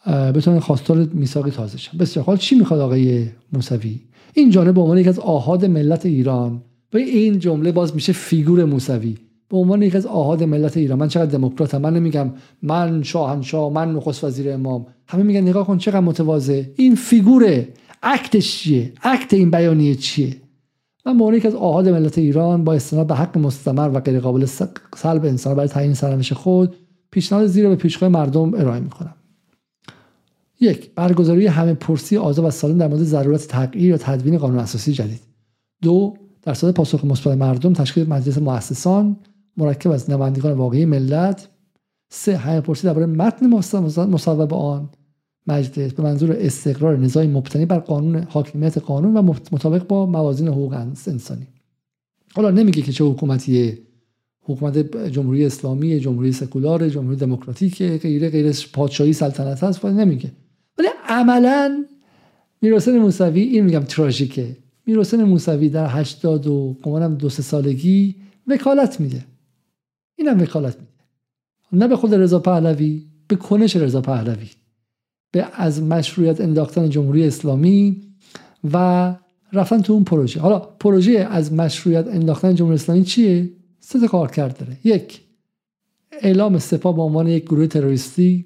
بتوان خواستار میثاقی تازه شد. بسیار خوب. چی میخواد آقای موسوی؟ این جانب به عنوان یک از آحاد ملت ایران، و این جمله باز میشه فیگور موسوی، به عنوان یک از آحاد ملت ایران. من چقدر دموکراتم، من نمیگم من شاهنشاه، من نخست وزیر امام. همه میگن نگاه کن چقدر متواضع. این فیگوره. اکتش چیه؟ اکت این بیانیه چیه؟ من به عنوان یک از آحاد ملت ایران با استناد به حق مستمر و غیر قابل سلب انسان برای تعیین سرنوشت خود، پیشنهاد زیر به پیشخواه مردم ارائه میکنم. یک، برگزاری همه پرسی آزاد و سالم در مورد ضرورت تغییر یا تدوین قانون اساسی جدید. دو، در صدد پاسخ مثبت مردم تشکیل مجلس مؤسسان مرکب از نمایندگان واقعی ملت. سه، همه‌پرسی درباره متن مصوبه آن مجلس به منظور استقرار نزاع مبتنی بر قانون حاکمیت قانون و مطابق با موازین حقوق انسانی. حالا نمیگه که چه حکومتیه، حکومت جمهوری اسلامی، جمهوری سکولار، جمهوری دموکراتیک، غیره غیره، پادشاهی، سلطنت هست، ولی نمیگه. ولی عملاً میرحسین موسوی، این میگم تراژیکه، میرحسین موسوی در هشتاد و گمانم دو سه سالگی وکالت میده. اینم وکالت میده. نه به خود رضا پهلوی، به کنش رضا پهلوی، به از مشروعیت انداختن جمهوری اسلامی و رفتن تو اون پروژه. حالا پروژه از مشروعیت انداختن جمهوری اسلامی چیه؟ سه تا کارکرد داره. یک، اعلام سپاه به عنوان یک گروه تروریستی.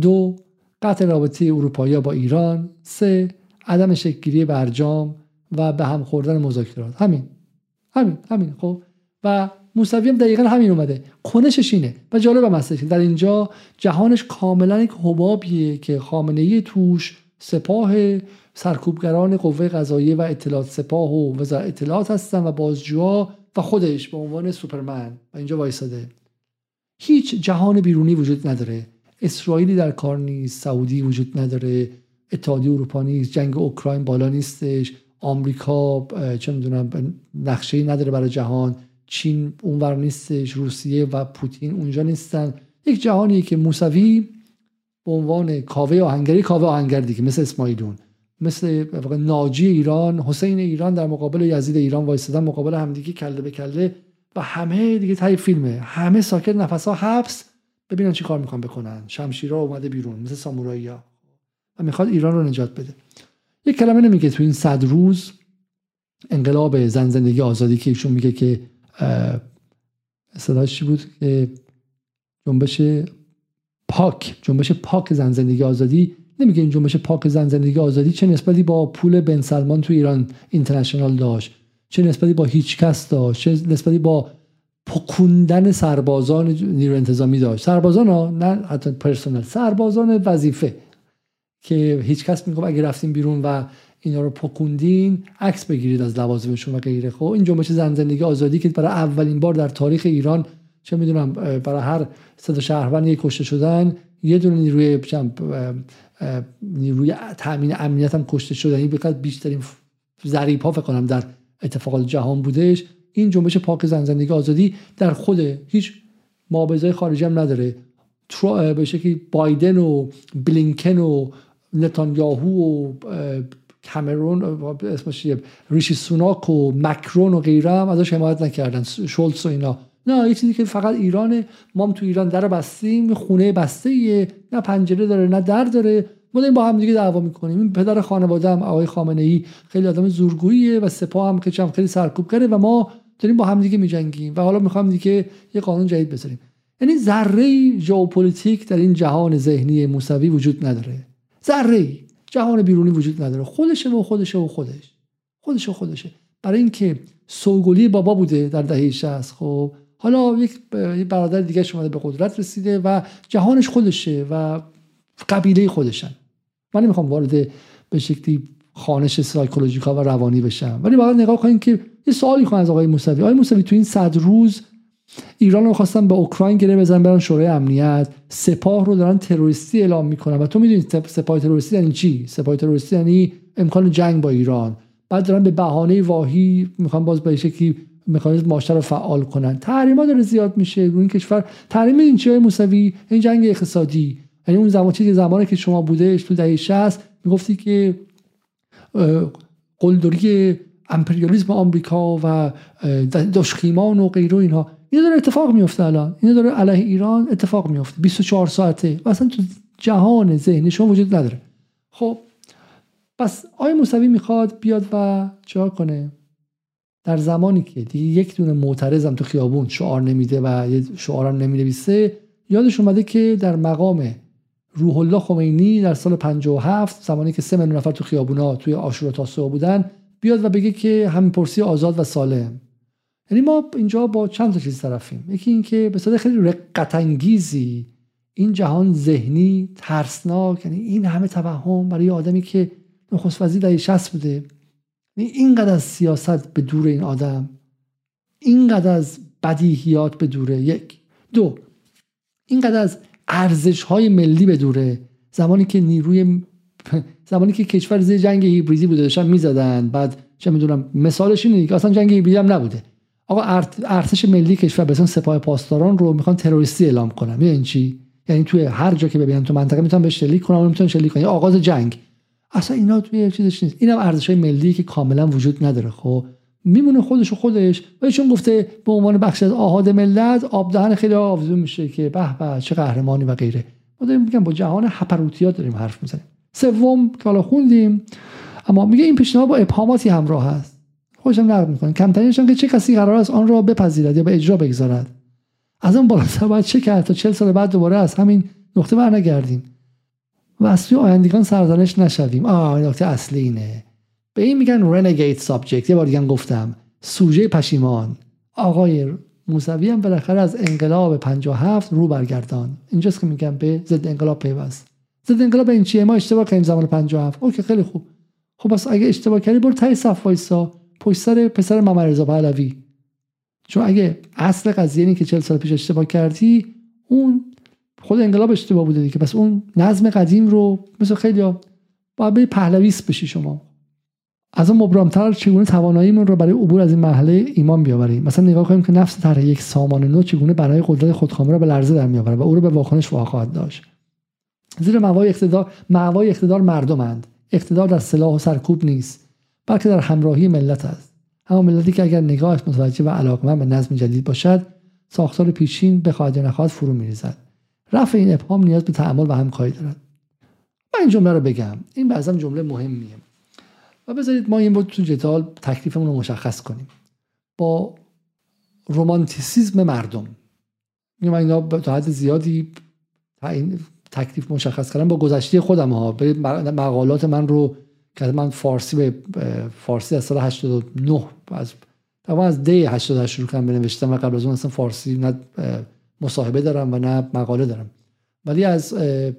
دو، قطع رابطه اروپایی‌ها با ایران. سه، عدم شکل‌گیری برجام و به هم خوردن مذاکرات. همین همین همین خب، و موسوی هم دقیقاً همین اومده، کنشش اینه. و جالب مسئله در اینجا جهانش کاملاً یک حبابیه که خامنه‌ای توش، سپاه، سرکوبگران قوه قضاییه و اطلاعات سپاه و وزارت اطلاعات هستن و بازجوها و خودش به عنوان سوپرمن و اینجا وایساده. هیچ جهان بیرونی وجود نداره، اسرائیلی در کار نیست، سعودی وجود نداره، اتحادیه اروپا نیست، جنگ اوکراین بالا نیستش، آمریکا چه میدونم نقشه‌ای نداره برای جهان، چین اونور نیستش، روسیه و پوتین اونجا نیستن. یک جهانیه که موسوی به عنوان کاوه آهنگری، کاوه آهنگر دیگه، مثل اسماعیلیون، مثل ناجی ایران، حسین ایران در مقابل یزید ایران وایسادن مقابل همدیگه کله به کله و همه دیگه تای فیلمه، همه ساکت، نفس‌ها حبس، ببینن چی کار میخوان بکنن. شمشیرها اومده بیرون مثل سامورایی‌ها و میخواد ایران رو نجات بده. یک کلمه نمیگه تو این صد روز انقلاب زن زندگی آزادی که ایشون میگه که صداش چی بود، جنبش پاک، جنبش پاک زن زندگی آزادی. نمیگه این جنبش پاک زن زندگی آزادی چه نسبتی با پول بن سلمان تو ایران اینترنشنال داشت، چه نسبتی با هیچ کس داشت، چه نسبتی با پکوندن سربازان نیروی انتظامی داشت. سربازان ها، نه حتی پرسنل، سربازان وظیفه که هیچ کس میگفت اگه رفتیم بیرون و اینا رو پکوندین عکس بگیرید از لوازمشون و غیره. خب این جنبش زن زندگی آزادی که برای اولین بار در تاریخ ایران چه میدونم برای هر صد شهروند یک کشته شدن، یه دونه نیروی نیروی تامین امنیت هم کشته شدنی به قد بیشترین ضریب ها فکر کنم در اتفاقات جهان بودش. این جنبش پاک زن زندگی آزادی در خود هیچ مابزای خارجی هم نداره. به شکلی بایدن و بلینکن و نتانیاهو و کامرون، اسمش چیه، ریشی سوناک و مکرون و غیره هم ازش حمایت نکردن، شولتس و اینا. نه، یه چیزی که فقط ایرانه. ما هم تو ایران در بستیم، خونه بسته ایه، نه پنجره داره نه در داره، ما داریم با هم دیگه دعوا میکنیم. این پدر خانواده هم آقای خامنه ای خیلی آدم زورگوییه و سپاه هم که چم خیلی سرکوب کرده و ما داریم با هم دیگه میجنگیم و حالا میخوام دیگه یه قانون جدید بذاریم. یعنی ذره ژئوپلیتیک در این جهان ذهنی موسوی وجود نداره، ذره جهان بیرونی وجود نداره، خودشه و خودشه و خودش خودشه و خودشه. برای اینکه سوگلی بابا بوده در دهه شصت، خب حالا یک برادر دیگه اومده به قدرت رسیده و جهانش خودشه و قبیله خودشن. من نمیخوام وارد به شکلی خانش سایکولوژیکا و روانی بشم، ولی باید نگاه کنین که یه سوالی خواهم از آقای موسوی. آقای موسوی تو این صد روز ایران رو خواستن به اوکراین گره بزنن، برن شورای امنیت، سپاه رو دارن تروریستی اعلام میکنن و تو میدونی سپاه تروریستی یعنی چی؟ سپاه تروریستی یعنی امکان جنگ با ایران. بعد دارن به بهانه واهی میخوان باز به شکلی مکانیزم معاشر رو فعال کنن. تحریما داره زیاد میشه روی این کشور. تحریم این چیه موسوی؟ این جنگ اقتصادی. یعنی اون زمان چیزی زمانی که شما بودهش تو دهه شصت میگفتی که قلدری امپریالیسم آمریکا و دشخیمان و غیره، اینها اینا داره اتفاق میفته الان، اینا داره علیه ایران اتفاق میفته بیست و چهار ساعته و اصلا تو جهان ذهن شما وجود نداره. خب پس آقای موسوی میخواد بیاد و چیکار کنه در زمانی که دیگه یک دونه معترضم تو خیابون شعار نمیده و یه شعارم نمینویسه؟ یادش اومده که در مقام روح الله خمینی در سال پنجاه و هفت زمانی که سه میلیون نفر تو خیابونا توی عاشورا تاسوعا بودن بیاد و بگه که همه‌پرسی آزاد و سالم. یعنی ما اینجا با چند تا چیز طرفیم. یکی این که به صورت خیلی رقت انگیزی این جهان ذهنی ترسناک، یعنی این همه توهم برای آدمی که نخست وزیر دهه شصت بوده، اینقدر از سیاست به دور این آدم، اینقدر از بدیهیات بدوره، یک. دو، اینقدر از ارزش‌های ملی بدوره. زمانی که نیروی زمانی که کشور زیر جنگ هیبریدی بوده داشتن می‌زدن، بعد چه می‌دونم مثالش اینه که اصلا جنگ هیبریدی هم نبوده. آقا ارتش ملی کشور مثلا سپاه پاسداران رو می‌خوان تروریستی اعلام کنن. یعنی چی؟ یعنی توی هر جا که ببینن تو منطقه میتونن بهش شلیک کنن، اون میتونن شلیک کنن، آغاز جنگ. اصلا اینا توی چیزش نیست. اینم ارزش‌های ملی که کاملا وجود نداره. خب میمونه خودش و خودش. و چون گفته به عنوان بخش از آحاد ملت، آب دهن خیلی آویزون میشه که به به چه قهرمانی و غیره. ما داریم میگم با جهان هپروتیات داریم حرف میزنیم. سوم که حالا خوندیم، اما میگه این پیشنهاد با ابهاماتی همراه است. خودشم نقد میکنه. کمترینش که چه کسی قرار است آن را بپذیرد یا به اجرا بگذارد. از اون بالاتر باید چه کرد تا چهل سال بعد دوباره از همین نقطه برنگردیم و از توی آیندگان سرزنش نشویم. آه نقطه اصلی اینه. به این میگن رنگیت سابجکت. یه بار دیگه گفتم سوژه پشیمان. آقای موسوی هم بالاخره از انقلاب پنجاه و هفت رو برگردان. اینجاست که میگن به ضد انقلاب پیوست. ضد انقلاب این چیه؟ ما اشتباه کردیم زمان پنجاه و هفت. اوکی خیلی خوب. خب پس اگه اشتباه کردی برو تای صف وایسا پشت سر پسر محمد رضا پهلوی. چون اگه اصل قضیه اینه که چهل سال پیش اشتباه کردی، اون خود انقلاب اشتباه بوده دیگه. پس اون نظم قدیم رو مثل خیلی‌ها باید بری پهلویست بشی شما. از اون مبرم‌تر چگونه تواناییمون رو برای عبور از این مرحله ایمان بیاوریم. مثلا نگاه کنیم که نفس طرح یک سامان نو چگونه برای قدرت خودخوامه را به لرزه درمی‌آورد و او رو به واکنش واخواهد داشت. زیر مأوای اقتدار، مأوای اقتدار مردم‌اند. اقتدار در سلاح و سرکوب نیست، بلکه در همراهی ملت است. اما ملتی که اگر نگاهش متوجه و علاقمند به نظم جدید باشد، ساختار پیشین بخواهد یا نخواهد فرو می‌ریزد. رفع این ابهام نیاز به تأمل و همکاری دارد. من این جمله رو بگم، این بعضی جمله مهمیه و بذارید ما این بود تو جدال تکلیفمون رو مشخص کنیم. با رومانتیسیزم مردم میگم اینا تا حد زیادی این تکلیف مشخص کردن با گذشته خودم ها. برید مقالات من رو که من فارسی به فارسی از سال هشتاد و نه از تقریبا از دی هشتاد و هشت شروع کردم بنوشتم و قبل از اون اصلا فارسی نه مصاحبه دارم و نه مقاله دارم، ولی از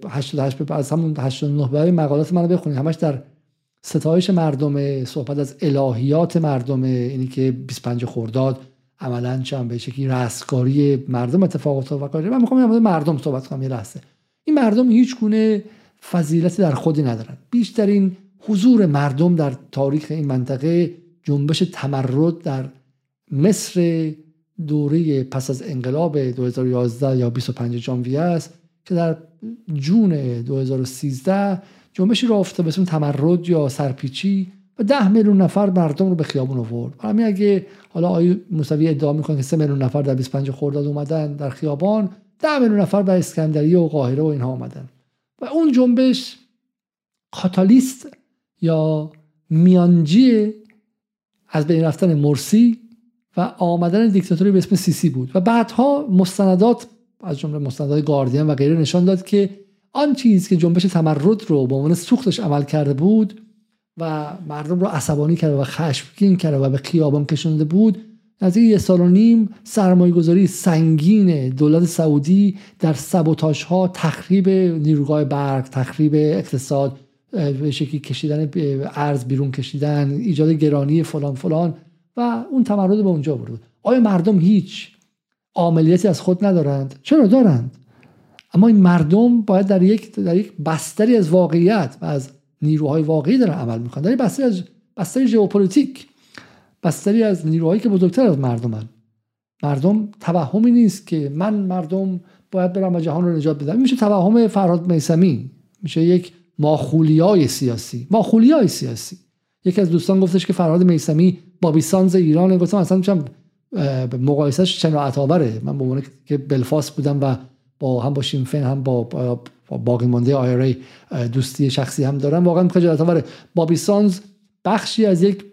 هشتاد و هشت به از همون هشتاد و نه برای مقالات منو بخونید. همش در ستایش مردم، صحبت از الهیات مردم، اینی که بیست و پنج خرداد عملاً چند به شکلی رستگاری مردم اتفاق افتاد و غیره. من میخوام در مورد مردم صحبت کنم یه لحظه. این مردم هیچ گونه فضیلتی در خودی ندارن. بیشترین حضور مردم در تاریخ این منطقه جنبش تمرد در مصر دوره پس از انقلاب دو هزار و یازده یا بیست و پنج ژانویه است که در جون دو هزار و سیزده جنبشی را افتاد به اسم تمرد یا سرپیچی و ده میلیون نفر مردم رو به خیابون آورد. همین اگه حالا آیه موسوی ادعا میکنه که سه میلیون نفر در بیست و پنج خرداد اومدن در خیابان، ده میلیون نفر در اسکندریه و قاهره و اینها اومدن و اون جنبش کاتالیست یا میانجی از بین رفتن مرسی و آمدن دیکتاتوری به اسم سیسی بود و بعدها مستندات از جمله مستندات گاردین و غیره نشان داد که آن چیز که جنبش تمرد رو به عنوان سوختش عمل کرده بود و مردم رو عصبانی کرده و خشمگین کرده و به خیابان کشانده بود، از یه سال و نیم سرمایه‌گذاری سنگین دولت سعودی در سابوتاژها، تخریب نیروگاه برق، تخریب اقتصاد به شکلی کشیدن ارز بیرون، کشیدن ایجاد گرانی فلان فلان و اون تمرد به اونجا برد. آیا مردم هیچ عملیاتی از خود ندارند؟ چرا دارند. اما این مردم باید در یک در یک بستری از واقعیت و از نیروهای واقعی دارن عمل میکنن، در بستری از بستری ژئوپلیتیک، بستری از نیروهایی که بزرگتر از مردمن. مردم توهمی نیست که من مردم باید برم و جهان رو نجات بدم. میشه توهم فرهاد میسمی، میشه یک ماخولیای سیاسی. ماخولیای سیاسی. یکی از دوستان گفتش که فرهاد میسمی بابیسانز ایرانه. گفتم اصلا چم مقایسهش شناعت آوره. من به عنوان که بلفاس بودم و با هم با شینفن هم با باقی مانده آیرای دوستی شخصی هم دارم، واقعا میخواد جلات آوره. بابی سانز بخشی از یک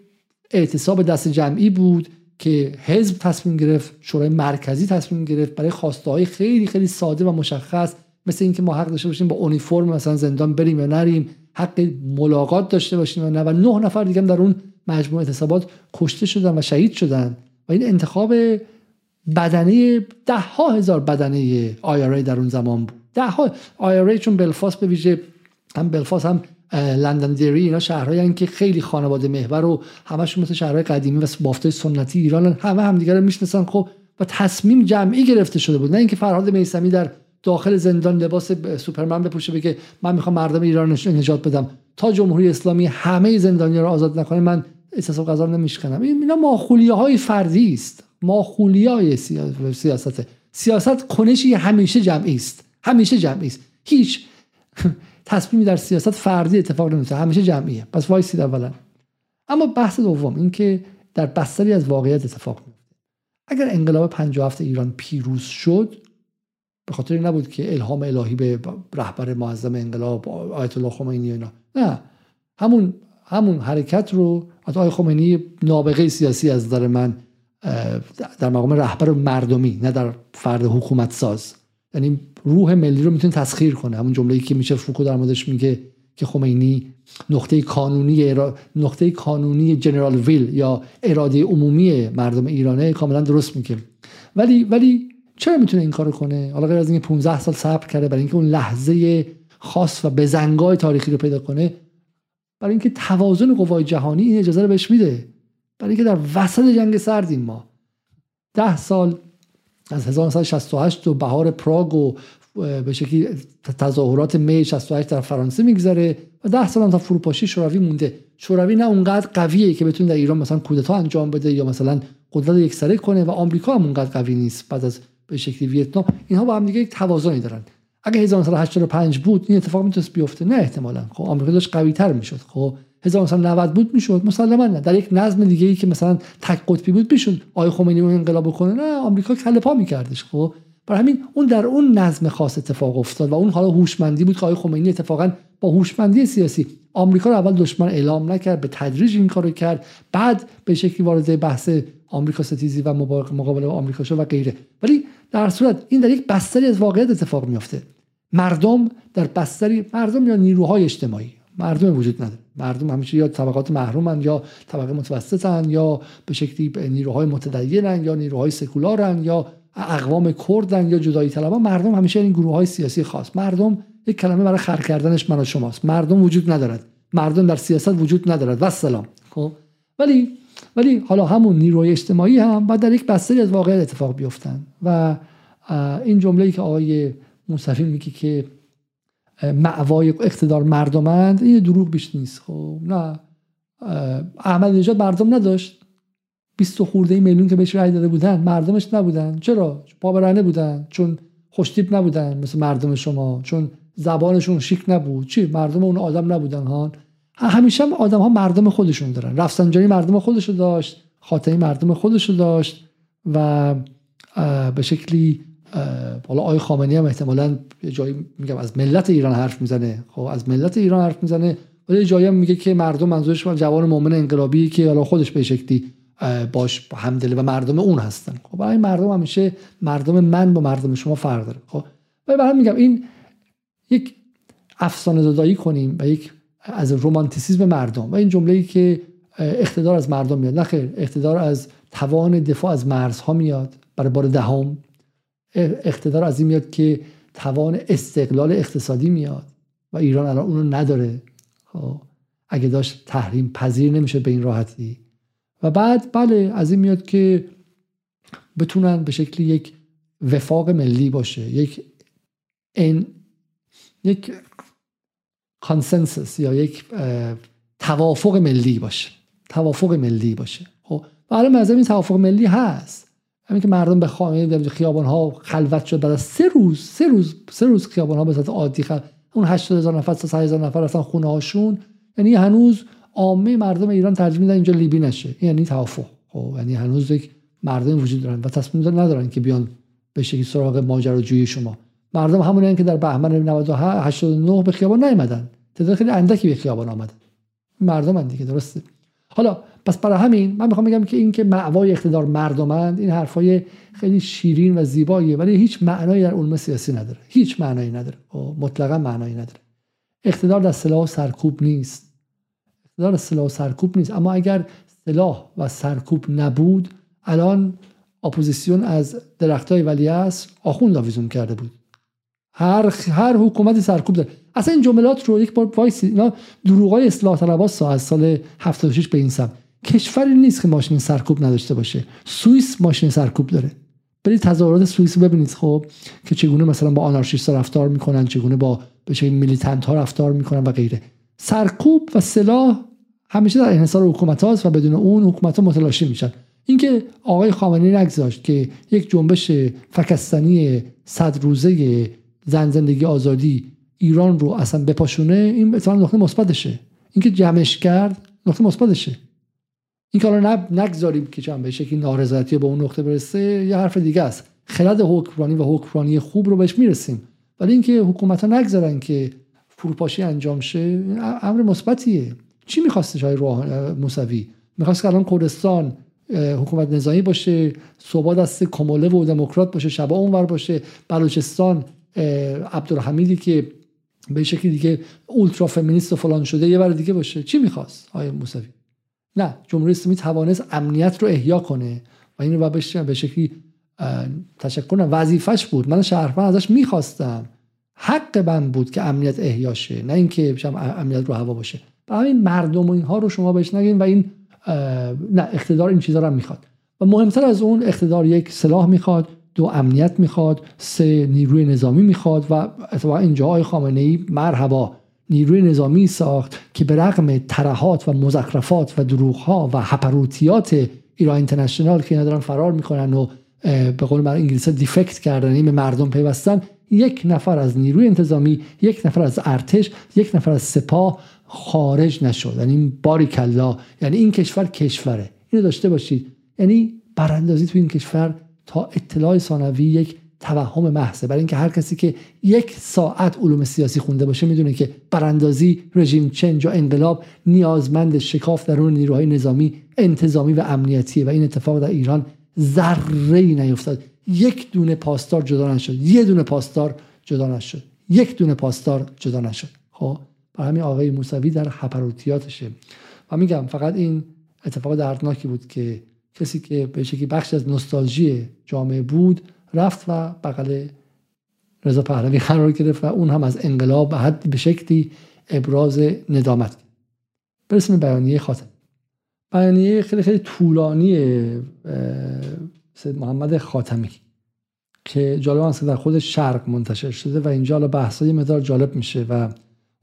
اعتصاب دست جمعی بود که حزب تصمیم گرفت، شورای مرکزی تصمیم گرفت برای خواسته های خیلی خیلی ساده و مشخص، مثل اینکه ما حق داشته باشیم با اونیفرم مثلا زندان بریم یا نریم، حق ملاقات داشته باشیم یا نه. و نه نفر دیگه هم در اون مجموعه اعتصابات کشته شدن و شهید شدن و این انتخاب بدنه ده ها هزار بدنه آی آر ای در اون زمان بود. ده ها آی آر ای، چون بلفاست به ویژه، هم بلفاست هم لندن دری، اینا شهرهایی هستند که خیلی خانواده محور و همشون مثل شهرهای قدیمی و بافته سنتی ایران، همه همدیگه رو میشناسن. خب و تصمیم جمعی گرفته شده بود، نه اینکه فرهاد میسمی در داخل زندان لباس سوپرمن بپوشه بگه من میخوام مردم ایران رو نجات بدم، تا جمهوری اسلامی همه زندانیان رو آزاد نکنه من احساس غضب نمیشکنم. اینا ماخولیه‌های فردی است، ماخولیه‌های سیاست. سیاست کنشی همیشه جمعی است، همیشه جمعی است. هیچ تصمیمی در سیاست فردی اتفاق نمیفته، همیشه جمعیه. پس وایسید اولا. اما بحث دوم این که در بستری از واقعیت اتفاق میفته. اگر انقلاب پنجاه و هفت ایران پیروز شد، به خاطر این نبود که الهام الهی به رهبر معظم انقلاب آیت الله خمینی اینا، نه، همون همون حرکت رو آیت خمینی نابغه سیاسی از نظر من در مقام رهبر مردمی، نه در فرد حکومت ساز، یعنی روح ملی رو میتونه تسخیر کنه. همون جمله‌ای که میشه فوکو در موردش میگه که خمینی نقطه کانونی ارا... نقطه کانونی جنرال ویل یا اراده عمومی مردم ایرانه، کاملا درست میگه. ولی ولی چرا میتونه این کارو کنه؟ حالا غیر از اینکه پانزده سال صبر کرده برای اینکه اون لحظه خاص و بزنگای تاریخی رو پیدا کنه، برای اینکه توازن قوای جهانی این اجازه رو بهش میده، برای اینکه در وسط جنگ سردیم ما، ده سال از هزار و نهصد و شصت و هشت و بهار پراگ و به شکلی تظاهرات می شصت و هشت در فرانسه میگذره و ده سال هم تا فروپاشی شوروی مونده. شوروی نه اونقدر قویه که بتونه در ایران مثلا کودتا انجام بده یا مثلا قدرت یکسره کنه، و آمریکا هم اونقدر قوی نیست بعد از به شکلی ویتنام. اینها با هم دیگه یک توازنی دارن. اگه هزار و نهصد و هشتاد و پنج بود این اتفاق میتونست بیفته؟ نه احتمالاً. خب آمریکا داشت قوی‌تر میشد. خب هزار و نهصد و نود بود میشد؟ مسلماً نه. در یک نظم دیگه ای که مثلا تک قطبی بود میشد. آی خمینی اون انقلاب کنه؟ نه، آمریکا کله پا میکردش. خب برای همین اون در اون نظم خاص اتفاق افتاد و اون حالا هوشمندی بود که آی خمینی اتفاقاً با هوشمندی سیاسی آمریکا رو اول دشمن اعلام نکرد، به تدریج این کارو کرد، بعد به شکلی وارد بحث آمریکا ستیزی و مقابله با آمریکا شد و غیره. ولی در صورت این در یک بستری از واقعیت اتفاق میفته. مردم در بستری، مردم یا نیروهای اجتماعی، مردم وجود نداره. مردم همیشه یا طبقات محرومن یا طبقه متوسطن یا به شکلی نیروهای متدینن یا نیروهای سکولارن یا اقوام کردن یا جدایی طلبان. مردم همیشه این گروههای سیاسی خاص. مردم یک کلمه برای خر کردنش من و شماست. مردم وجود ندارد. مردم در سیاست وجود ندارد. و سلام. خب ولی ولی حالا همون نیروهای اجتماعی هم بعد در یک بستری از واقعیت اتفاق بیفتن. و این جمله‌ای که آقای موسوی میگه که مأوای اقتدار مردمند، این دروغ بیش نیست. خب نه، احمدی نژاد مردم نداشت، بیست خورده میلیون که بهش رای داده بودن مردمش نبودن. چرا؟ پابرهنه بودن، چون خوشتیپ نبودن مثل مردم شما، چون زبانشون شیک نبود. چی؟ مردم اون آدم نبودن ها. همیشه هم آدم ها مردم خودشون دارن. رفسنجانی مردم خودشو داشت، خاتمی مردم خودشو داشت، و به شکلی حالا آقای خامنه‌ای هم احتمالاً جایی میگم از ملت ایران حرف میزنه. خب از ملت ایران حرف میزنه، ولی جایی هم میگه که مردم منظورش جوان مؤمن انقلابی که حالا خودش به شکلی باش همدل و مردم اون هستن. خب برای مردم همیشه مردم من با مردم شما فرق داره. خب ولی برام میگم این یک افسانه زدایی کنیم و یک از رمانتیسیسم مردم و این جمله‌ای که اقتدار از مردم میاد، نه خیر، اقتدار از توان دفاع از مرزها میاد برای بار دهم، اقتدار از این میاد که توان استقلال اقتصادی میاد و ایران الان اون رو نداره. خب اگه داشت تحریم پذیر نمیشه به این راحتی. و بعد بله از این میاد که بتونن به شکلی یک وفاق ملی باشه، یک این یک کانسنسس یا یک توافق ملی باشه، توافق ملی باشه. خب حالا مثلا این توافق ملی هست، همین که مردم به خیابان ها خلوت شد، بعد از سه روز سه روز سه روز خیابان ها به صورت عادی خل... اون هشتاد هزار نفر تا سی هزار نفر رفتن خونه هاشون. یعنی هنوز عامه مردم ایران ترجیح میدن اینجا لیبی نشه، یعنی توافق. خب یعنی هنوز یک مردم وجود دارن و تصمیم ندارن که بیان به شکلی سراغ ماجراجویی شما. مردم همونن که در بهمن نود و هشت هشتاد و نه به خیابان نیامدن، تعداد خیلی اندکی به خیابان آمدن. مردم اند دیگه، درسته. حالا پس برای همین من میخوام بگم که این که مأوای اقتدار مردمند، این حرفای خیلی شیرین و زیباییه ولی هیچ معنایی در علوم سیاسی نداره، هیچ معنایی نداره، مطلقاً معنایی نداره. اقتدار در سلاح و سرکوب نیست، اقتدار در سلاح و سرکوب نیست. اما اگر سلاح و سرکوب نبود الان اپوزیسیون از درختای ولیعصر آخوند آویزون کرده بود. هر هر حکومتی سرکوب داره. اصلا این جملات رو یک بار وایس، اینا دروغای اصلاح طلباست از سال هفتاد و شش به این سمت. کشوری نیست که ماشین سرکوب نداشته باشه. سوئیس ماشین سرکوب داره، برید تظاهرات سوئیس ببینید خب که چگونه مثلا با آنارشیست رفتار میکنن، چگونه با بچه میلیتنت ها رفتار میکنن و غیره. سرکوب و سلاح همیشه در انحصار حکومت هاست و بدون اون حکومت ها متلاشی میشن. اینکه آقای خامنه‌ای نگذاشت که یک جنبش فکستانی صد روزه زن زندگی آزادی ایران رو اصلا بپاشونه، این به اصطلاح نقطه مثبتشه. اینکه جمعش کرد نقطه مثبتشه. این که الان نب... نگذاریم که چند به شکلی نارضایتی به اون نقطه برسه یه حرف دیگه است. خلد حکمرانی و حکمرانی خوب رو بهش میرسیم، ولی اینکه حکومت‌ها نگذارن که فروپاشی انجام شه امر مثبتیه. چی می‌خواستش های روح... موسوی؟ می‌خواست که الان کردستان حکومت نظامی باشه، صوبا دست کومله و دموکرات باشه، شبا اونور باشه، بلوچستان عبدالحمیدی که به شکلی دیگه اولترا فمینیست و فلان شده یه بار دیگه باشه. چی می‌خواست آقای موسوی؟ نه، جمهوری اسلامی توانست امنیت رو احیا کنه و این رو به شکلی تشکر کنه، وظیفه‌اش بود. من شهروند ازش می‌خواستم، حق من بود که امنیت احیا شه، نه اینکه بشم امنیت رو هوا باشه. برای مردم و اینها رو شما بهش نگین و این نه اقتدار این چیزا رو هم میخواد. و مهمتر از اون اقتدار، یک سلاح میخواد، دو امنیت میخواد، سه نیروی نظامی میخواد. و اتفاقا اینجا آقای خامنه‌ای مرحبا نیروی نظامی ساخت که به رغم ترهات و مزخرفات و دروغ‌ها و هپروتیات ایران اینترنشنال که اینا دارن فرار میکنن و به قول من انگلیسی دیفکت کردن، این مردم پیوستن، یک نفر از نیروی انتظامی، یک نفر از ارتش، یک نفر از سپاه خارج نشد. یعنی باریکلا، یعنی این کشور کشوره، اینو داشته باشید. یعنی براندازی تو این کشور تا اطلاع ثانوی یک توهم محضه، برای اینکه هر کسی که یک ساعت علوم سیاسی خونده باشه میدونه که براندازی، رژیم چنج و انقلاب نیازمند شکاف درون نیروهای نظامی، انتظامی و امنیتیه و این اتفاق در ایران ذره‌ای نیفتاد. یک دونه پاسدار جدا نشد، یه دونه پاسدار جدا نشد، یک دونه پاسدار جدا نشد. خب برای همین آقای موسوی در هپروتیاتشه. و میگم فقط این اتفاق دردناکی بود که کسی که به شکلی بخش از نوستالژی جامعه بود رفت و بغل رضا پهلوی قرار گرفت و اون هم از انقلاب به حد به شکلی ابراز ندامت. برسیم به بیانیه خاتمی. بیانیه خیلی خیلی طولانی سید محمد خاتمی که جالب است در خود شرق منتشر شده و اینجا الان بحثای مدار جالب میشه و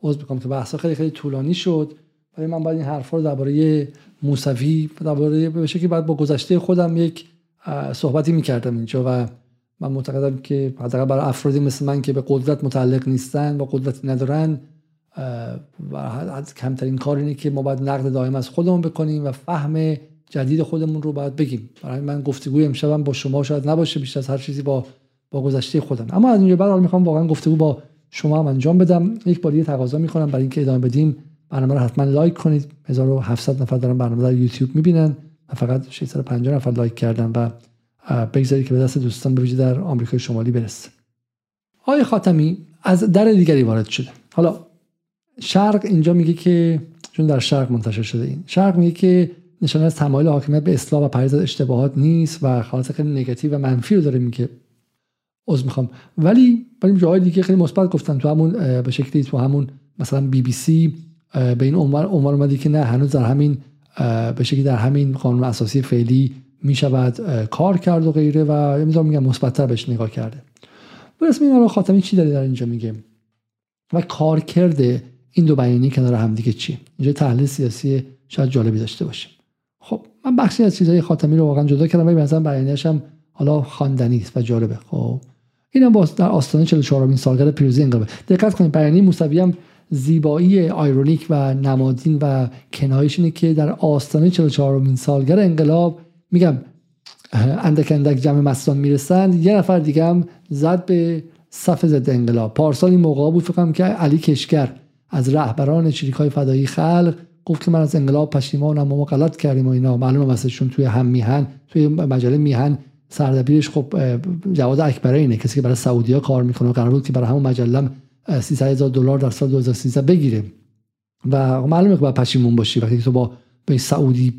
عوض بکنم که بحثا خیلی خیلی طولانی شد، ولی من باید این حرفا رو درباره موسوی درباره بشه که بعد با گذشته خودم یک صحبتی میکردم اینجا و من معتقدم که حداقل برای افرادی مثل من که به قدرت متعلق نیستن و قدرت ندارن و کمترین کار اینه که ما باید نقد دائم از خودمون بکنیم و فهم جدید خودمون رو باید بگیم. برای من گفتگوی امشبم با شما شاید نباشه، بیشتر از هر چیزی با با گذشته خودم، اما از اینجا به بعد میخوام واقعا گفتگو با شما هم انجام بدم. یک بار دیگه تقاضا میکنم برای اینکه ادامه بدیم برنامه رو حتما لایک کنید. هزار و هفتصد نفر دارن برنامه در یوتیوب میبینن و فقط ششصد و پنجاه نفر لایک کردن و بگذارید که به دست دوستان به ویژه در آمریکای شمالی برسه. آقای خاتمی از در دیگری وارد شده. حالا شرق اینجا میگه که چون در شرق منتشر شده، این شرق میگه که نشانه از تمایل حاکمیت به اصلاح و پریز از اشتباهات نیست و خاصه خیلی نگاتیو و منفی رو داره میگه. عذر میخوام، ولی بریم جاهای دیگه خیلی مثبت گفتن تو همون به شکلی تو همون مثلا بی بی سی به این عنوان عنوان اومدی که نه هنوز در همین به شکلی در همین قانون اساسی فعلی میشود کار کرد و غیره و میذارم میگم مثبت‌تر بهش نگاه کرده. برسیم این آقا خاتمی چی داره در اینجا میگه و کار کرده این دو بیانیه کنار هم دیگه چی. اینجا تحلیل سیاسی شاید جالبی داشته باشه. خب من بخشی از چیزهای خاتمی رو واقعا جدا کردم ولی مثلا بیانیه‌اش هم حالا خواندنی است و جالبه. خب اینا باز در آستانه چهل و چهارمین سالگرد پیروزی انقلاب. دقت کنید بیانیه موسوی هم زیبایی آیرونیک و نمادین و کنایش اینه که در آستانه چهل و چهارمین سالگرد انقلاب میگم اندک اندک جمع مستان میرسن، یه نفر دیگه هم زد به صف ضد انقلاب. پارسال این موقع بود فکر کنم که علی کشگر از رهبران چریک‌های فدایی خلق گفت که من از انقلاب پشیمانم، ما غلط کردیم و اینا. معلومه واسهشون توی هم میهن، توی مجله میهن سردبیرش خب جواد اکبری اینه، کسی که برای سعودیا کار میکنه و قرار بود که برای همون مجله سیصد هزار دلار در سال دو هزار و سیزده بگیره و معلومه که باید پشیمون باشی وقتی تو با به سعودی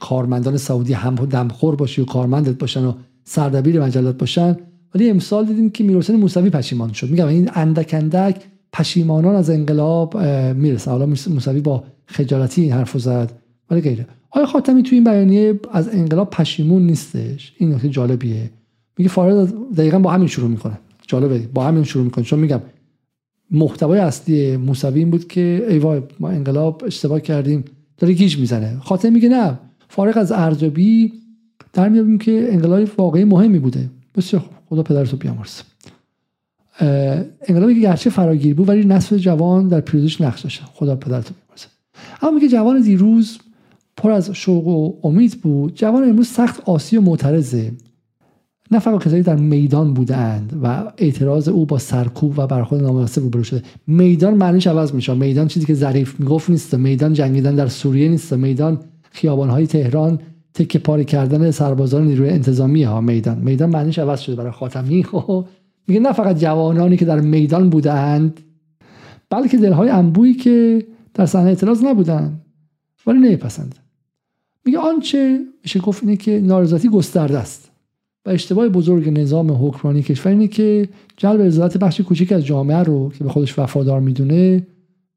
کارمندان سعودی هم دمخور باشی و کارمندت باشن و سردبیر مجلات باشن. ولی امسال دیدیم که میرحسین موسوی پشیمان شد. میگم این اندک اندک پشیمانان از انقلاب میرسه. حالا موسوی با خجالتی این حرفو زد ولی غیره. آقای خاتمی تو این بیانیه از انقلاب پشیمون نیستش، این نکته جالبیه. میگه فاراد دقیقاً با همین شروع میکنه. جالبه با همین شروع میکنه، چون میگم محتوای اصلی موسوی این بود که ای وای ما انقلاب اشتباه کردیم، داره گیج میزنه. خاطر میگه نه، فارغ از ارزیابی در میابیم که انقلاب واقعی مهمی بوده. بسیار خوب، خدا پدرتو بیامرزه. انقلابی که گرچه فراگیر بود ولی نسل جوان در پیروزیش نقش داشت. خدا پدرتو بیامرزه. اما میگه جوان دیروز پر از شوق و امید بود، جوان امروز سخت آسی و معترضه، نه فقط کسایی در میدان بودند و اعتراض او با سرکوب و برخورد نامناسب روبرو شده. میدان معنیش عوض میشه. میدان چیزی که ظریف میگفت نیست، میدان جنگیدن در سوریه نیست، میدان خیابان‌های تهران تکه پاره کردن سربازان نیروی انتظامی ها. میدان میدان معنیش عوض شده برای خاتمی. خب میگه نه فقط جوانانی که در میدان بودند، بلکه دل‌های انبوهی که در صحنه اعتراض نبودند ولی نمی‌پسند. میگه آنچه میشه گفت اینه که نارضایتی گسترده است و اشتباه بزرگ نظام حکمرانی کشور اینه که جلب رضایت بخش کوچیک از جامعه رو که به خودش وفادار میدونه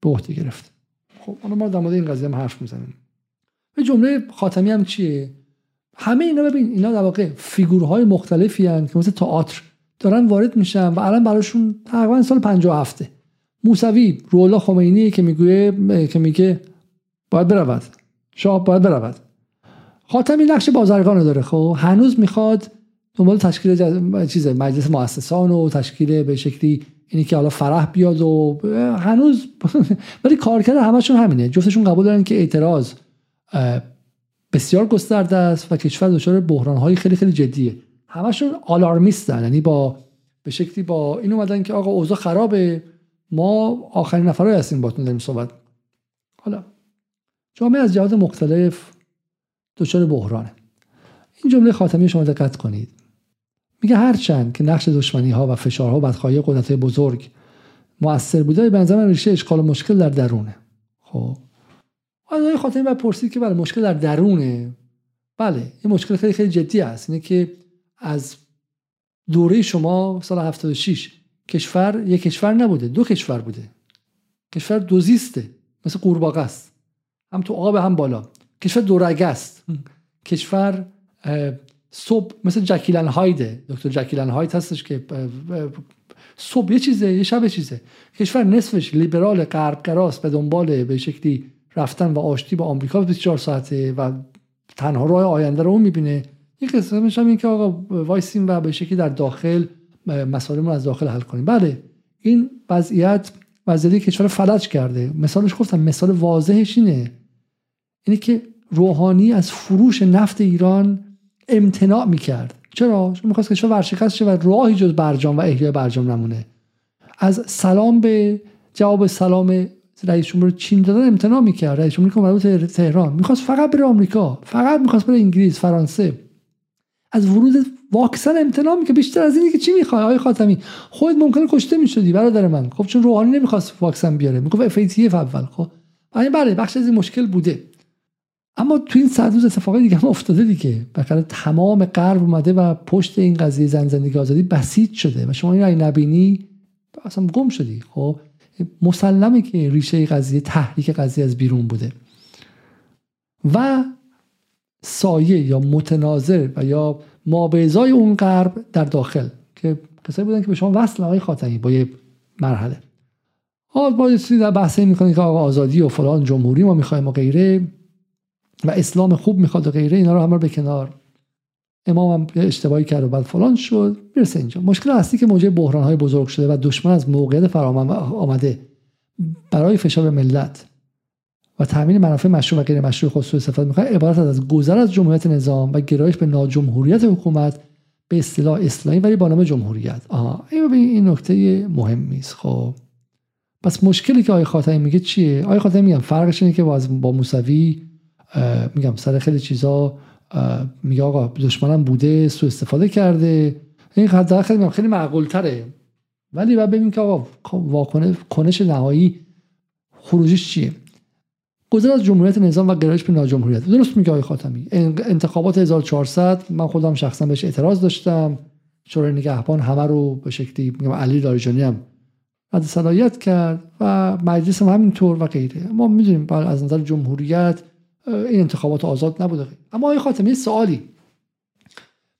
به عهده گرفت. خب الان ما در مورد این قضیه هم حرف میزنیم. به جمله خاتمی هم چیه؟ همه اینا ببین، اینا در واقع فیگورهای مختلفی هستند که مثل تئاتر دارن وارد میشن و الان براشون تقریبا سال پنجاه و هفت. موسوی روح‌الله خمینیه که میگه که میگه باید برود، شاه باید برود. خاتمی نقش بازرگان داره. خب هنوز میخواد دنبال تشکیل جز... چیز مجلس مؤسسان و تشکیل به شکلی اینی که حالا فرح بیاد و هنوز ولی کارکرد همشون همینه. جفتشون قبول دارن که اعتراض بسیار گسترده است و کشور دچار بحران‌های خیلی خیلی جدیه. همشون آلارمیستن، یعنی با به شکلی با این اومدن که آقا اوضاع خرابه، ما آخرین نفرای هستیم باهاتون داریم صحبت. حالا جامعه از جهات مختلف دچار بحرانه. این جمله خاتمی شما دقت کنید. میگه هرچند که نقش دشمنی‌ها و فشارها و بدخواهی قدرت‌های بزرگ مؤثر بوده، به نظر من ریشه اشکال و مشکل در درونه. خب آقای خاتمی بعد پرسید که بله مشکل در درونه. بله این مشکل خیلی خیلی جدی است. اینه که از دوره شما سال هفتاد و شش کشور یک کشور نبوده، دو کشور بوده. کشور دو زیسته، مثل قورباغه است، هم تو آب هم بالا. کشور دو رگه است. کشور صبح مثل جکیلن هایده، دکتر جکیلن هاید هستش که صبح یه چیزه یه شب یه چیزه. کشور نصفش لیبرال غربگراست به دنبال به شکلی رفتن و آشتی با آمریکا بیست و چهار ساعته و تنها راه آینده رو اون میبینه. یه قسمتش هم این که آقا وایسیم و به شکلی در داخل مسائلمون از داخل حل کنیم. بله این وضعیت وضعیت کشور فلج کرده. مثالش گفتم، مثال واضحش اینه اینه که روحانی از فروش نفت ایران امتناع میکرد. چرا؟ چون میخواست کشور ورشکست شه و راهی جز برجام و احیای برجام نمونه. از سلام به جواب سلام رئیس جمهور چین دادن امتناع میکرد. رئیس جمهوری که اومده تهران میخواست فقط بره آمریکا، فقط میخواست بره انگلیس، فرانسه. از ورود واکسن امتناع میکرد. بیشتر از اینی که چی میخوای آقای خاتمی؟ خود ممکنه کشته میشدی برادر من. خب چون روحانی نمیخواست واکسن بیاره، میگفت اف ای تی اف اول. خب این بله بخش از این مشکل بوده. اما تو این صد روز اتفاقی دیگه هم افتاده دیگه. بالاخره تمام غرب اومده و پشت این قضیه زن زندگی آزادی بسیج شده و شما این رای نبینی اصلا گم شدی. خب مسلمه که ریشه قضیه تحریک قضیه از بیرون بوده و سایه یا متناظر و یا مابعضای اون غرب در داخل که کسایی بودن که به شما وصل آقای خاتمی با یه مرحله. آقا باید سری در بحثی میکنید که آقا آزادی و فلان جمهوری ما میخوایم و غیره و اسلام خوب میخواد و غیره، اینا رو همه رو به کنار. امام هم اشتباهی کرد و بعد فلان شد. میرسه اینجا مشکل اصلی که موجب بحران‌های بزرگ شده و دشمن از موقعیت فرامن آمده برای فشار ملت و تامین منافع مشروع و غیر مشروع خود سوء استفاده میکنه، عبارت از گذر از جمهوریت نظام و گرایش به ناجمهوریت حکومت به اصطلاح اسلامی ولی با نام جمهوریت. آها این این نکته مهمی است. خب پس مشکلی که آقای خاتمی میگه چیه؟ آقای خاتمی میگه فرقش اینه که با موسوی میگم سر خیلی چیزا میگه آقا دشمنم بوده، سوء استفاده کرده. این حد خیلی خیلی معقول تره. ولی بعد ببینیم که آقا واکنش کنش نهایی خروجیش چیه؟ گذر از جمهوریت نظام و گرایش به ناجمهوریت. درست میگه آقای خاتمی. انتخابات هزار و چهارصد من خودم شخصا بهش اعتراض داشتم. شورای نگهبان همه رو به شکلی میگم علی لاریجانی هم از صلاحیت کرد و مجلس هم همینطور و غیره. ما میدونیم بعد از نظر جمهوریت این انتخابات آزاد نبوده. اما آقای خاتمی سوالی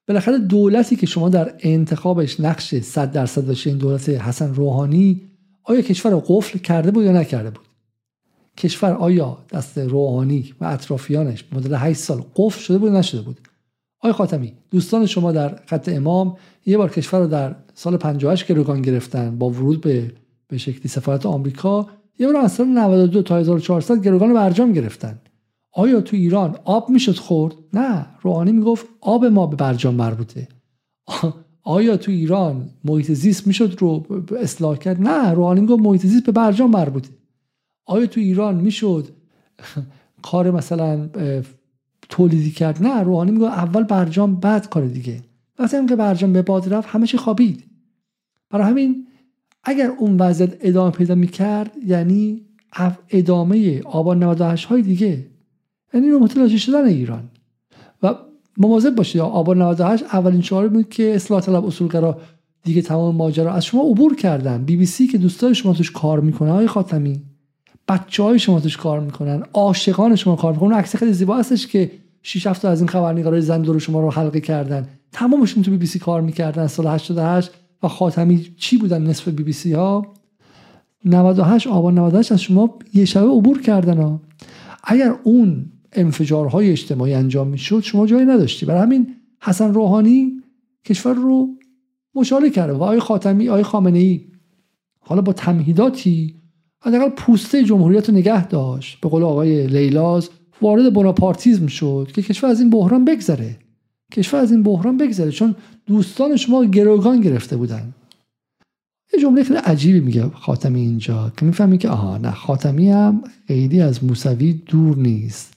بالاخره دولتی که شما در انتخابش نقش صد درصد داشته، این دولت حسن روحانی، آیا کشور رو قفل کرده بود یا نکرده بود؟ کشور آیا دست روحانی و اطرافیانش مدت هشت سال قفل شده بود یا نشده بود؟ آقای خاتمی، دوستان شما در خط امام یه بار کشور رو در سال پنجاه و هشت گروگان گرفتن با ورود به به شکلی سفارت آمریکا، یه بار از سال نود و دو تا هزار و چهارصد گروگان برجام گرفتن. آیا تو ایران آب میشد خورد؟ نه، روحانی میگفت آب ما به برجام مربوطه. آیا تو ایران محیط زیست میشد رو اصلاح کرد؟ نه، روحانی میگفت محیط زیست به برجام مربوطه. آیا تو ایران میشد کار مثلا تولیدی کرد؟ نه، روحانی میگه اول برجام بعد کار دیگه. وقتی هم که برجام به باد رفت همه چی خوابید. برای همین اگر اون وضعیت ادامه پیدا میکرد، یعنی ادامه آبان نود و هشت های دیگه، یعنی رو متلاشی شدن ایران. و مواظب باشید، آبان نود و هشت اولین شعار بود که اصلاح طلب اصولگرا دیگه تمام ماجرا از شما عبور کردن. بی بی سی که دوستای شما توش کار میکنه، های خاتمی، بچه‌های شما توش کار میکنن، عاشقان شما کار میکنن. عکس خیلی زیبا هستش که شش هفت تا از این خبرنگارای زن دور شما رو حلقه کردن. تمامشون تو بی بی سی کار میکردن سال هشتاد و هشت. و خاتمی چی بودن نصف بی بی سی ها؟ نود و هشت آبان نود و هشت از شما یه شبه عبور کردن ها. اگر اون انفجارهای اجتماعی انجام میشد شما جایی نداشتی. برای همین حسن روحانی کشور رو مشاله کرد و آقای خاتمی، آقای خامنه‌ای حالا با تمهیداتی حداقل پوسته جمهوریت رو نگه داشت. به قول آقای لیلاز وارد بناپارتیزم شد که کشور از این بحران بگذره. کشور از این بحران بگذره چون دوستان شما گروگان گرفته بودن. یه جمله خیلی عجیبی میگه خاتمی اینجا که میفهمی که آها، نه، خاتمی هم خیلی از موسوی دور نیست.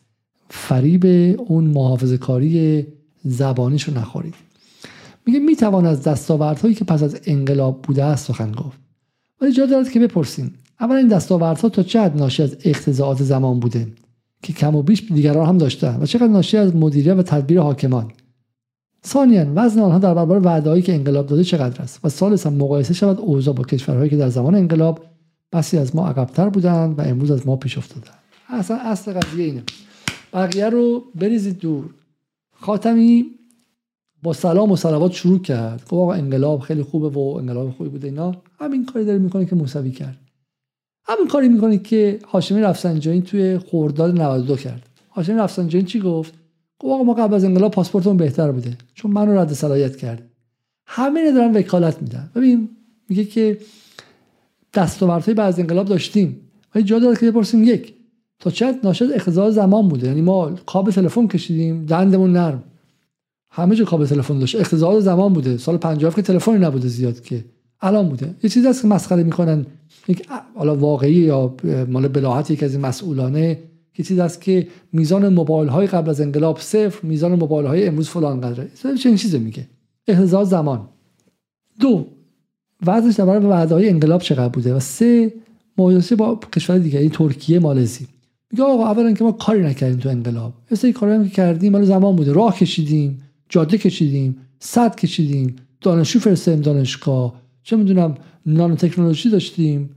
فریب اون محافظه‌کاری زبانیش رو نخورید. میگه میتوان از دستاوردهایی که پس از انقلاب بوده است سخن گفت، ولی جا دارد که بپرسیم اولا این دستاوردها تا چه حد ناشی از اقتضاعات زمان بوده که کم و بیش دیگران هم داشتن و چقدر ناشی از مدیریت و تدبیر حاکمان. ثانیاً وزن آنها در برابر وعده‌هایی که انقلاب داده چقدر است و ثالثاً مقایسه شود اوضاع با کشورهایی که در زمان انقلاب بسی از ما عقب‌تر بودند و امروز از ما پیش افتادند. اصلا اصل قضیه اینه، بقیه رو بریزید دور. خاتمی با سلام و صلوات شروع کرد، گفت آقا انقلاب خیلی خوبه و انقلاب خوبی بوده. اینا همین کاری داره می‌کنه که موسوی کرد، همین کاری می‌کنه که هاشمی رفسنجانی توی خرداد نود و دو کرد. هاشمی رفسنجانی چی گفت؟ گفت آقا ما قبل از انقلاب پاسپورتمون بهتر بوده چون منو رد صلاحیت کرد. همه دارن وکالت میدن. ببین میگه که دستاوردهای بعد از انقلاب داشتیم، ولی جا داره که بپرسیم یک، تا چند ناشی از اقتضاع زمان بوده. یعنی ما کابل تلفن کشیدیم دندمون نرم، همه جا کابل تلفن داشت، اقتضاع زمان بوده. سال پنجاه و هفت که تلفنی نبوده زیاد که الان بوده. یه چیزی هست که مسخره میکنن، یک حالا واقعی یا مال بلاهت یک از این مسئولانه، که چیزی هست که میزان موبایل های قبل از انقلاب صفر، میزان موبایل های امروز فلان قدره. چنین چیزی میگه اقتضاع زمان. دو، وضعش در برابر وعده‌های انقلاب چقدر بوده. و سه، مقایسه با کشور دیگه، این ترکیه، مالزی. میگه آقا اولا که ما کاری نکردیم تو انقلاب، این سری کارا هم کردیم مال زمان بوده. راه کشیدیم، جاده کشیدیم، سد کشیدیم، دانشجو فرستادیم دانشگاه، چه میدونم نانو تکنولوژی داشتیم،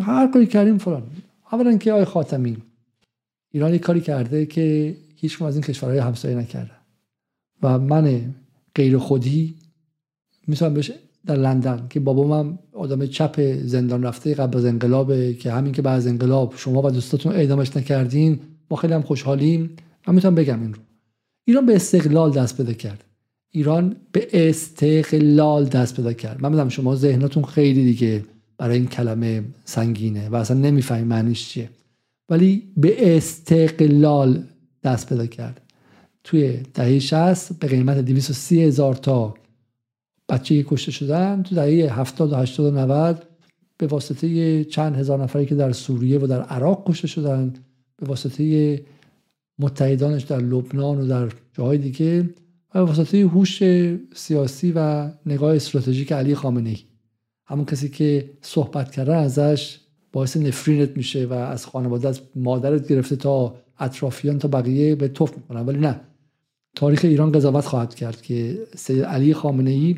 هر کاری کردیم فلان. اولا که آقای خاتمی ایران یک کاری کرده که هیچ کدوم از این کشورهای همسایه نکردن و من غیر خودی میتونم بهش در لندن که بابامم آدم چپ زندان رفته قبل از انقلابه که همین که بعد از انقلاب شما و دوستاتون اعدامش نکردین ما خیلی هم خوشحالیم. من میتونم بگم این رو ایران به استقلال دست پیدا کرد. ایران به استقلال دست پیدا کرد. من میدونم شما ذهنتون خیلی دیگه برای این کلمه سنگینه و اصلا نمیفهمید معنیش چیه، ولی به استقلال دست پیدا کرد. توی دهه شصت به قیمت دویست و سی هزار تا بچه کشته شدن، تو دهه هفتاد و هشتاد و نود به واسطه چند هزار نفری که در سوریه و در عراق کشته شدن، به واسطه متحدانش در لبنان و در جاهای دیگه، و به واسطه هوش سیاسی و نگاه استراتژیک علی خامنه‌ای، همون کسی که صحبت کرده ازش باعث نفرینت میشه و از خانواده، از مادرت گرفته تا اطرافیان تا بقیه به توف میکنن. ولی نه، تاریخ ایران قضاوت خواهد کرد که سید علی خامنه‌ای،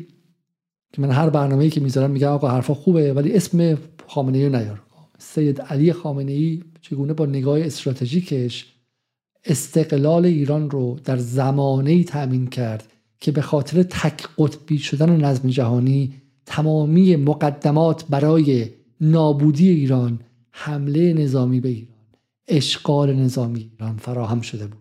که من هر برنامه‌ای که میذارم میگم آقا حرفا خوبه ولی اسم خامنه‌ای رو نیار. سید علی خامنه‌ای چگونه با نگاه استراتژیکش استقلال ایران رو در زمانه‌ای تامین کرد که به خاطر تک قطبی شدن نظم جهانی تمامی مقدمات برای نابودی ایران، حمله نظامی به ایران، اشغال نظامی ایران فراهم شده بود.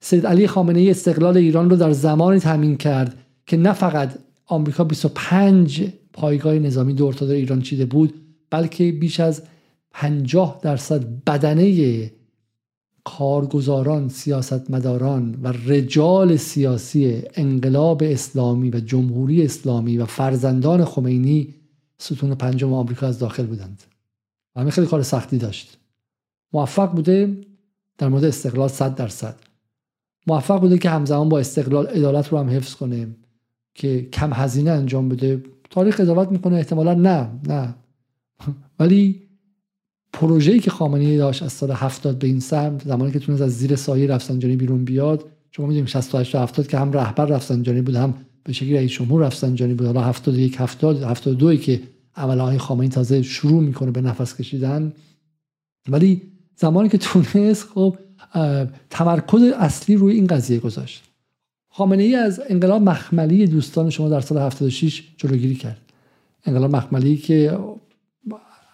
سید علی خامنه‌ای استقلال ایران رو در زمانی تضمین کرد که نه فقط آمریکا بیست و پنج پایگاه نظامی دور تا دور ایران چیده بود، بلکه بیش از پنجاه درصد بدنه کارگزاران، سیاستمداران و رجال سیاسی انقلاب اسلامی و جمهوری اسلامی و فرزندان خمینی ستون پنجم آمریکا از داخل بودند. و همین خیلی کار سختی داشت. موفق بوده در مورد استقلال صد درصد، موفق بوده که همزمان با استقلال عدالت رو هم حفظ کنه که کم هزینه انجام بده. تاریخ عدالت میکنه احتمالا نه نه ولی پروژه‌ای که خامنه‌ای داشت از سال هفتاد به این سمت، زمانی که تونست از زیر سایه رفسنجانی بیرون بیاد، شما می‌دونید شصت و هشت تا هفتاد که هم رهبر رفسنجانی بود، هم به شکلی رئیس جمهور رفسنجانی بود. حالا هفتاد و یک هفتاد هفتاد و دو که عملهای خامنه‌ای تازه شروع میکنه به نفس کشیدن، ولی زمانی که تونست خب تمرکز اصلی روی این قضیه گذاشت. خامنه‌ای از انقلاب مخملی دوستان شما در سال هفتاد و شش جلوگیری کرد. انقلاب مخملی که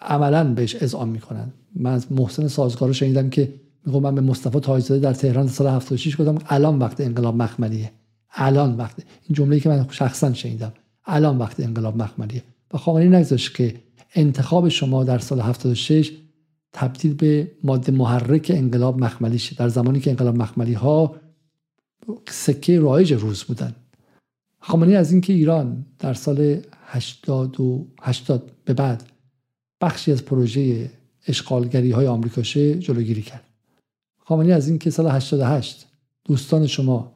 عملاً بهش اذعان میکنن. من از محسن سازگارو شنیدم که میگم من به مصطفی تاجزاده در تهران سال هفتاد و شش گفتم الان وقت انقلاب مخملیه. الان وقت این جمله‌ای که من شخصاً شنیدم، الان وقت انقلاب مخملیه. و خامنه‌ای نگذاشت که انتخاب شما در سال هفتاد و شش تبدیل به ماده محرک انقلاب مخملی شد، در زمانی که انقلاب مخملی ها سکه رایج روز بودن. خامنه‌ای از اینکه ایران در سال هشتاد به بعد بخشی از پروژه اشغالگری های آمریکا شه جلوگیری کرد. خامنه‌ای از اینکه سال هشتاد و هشت دوستان شما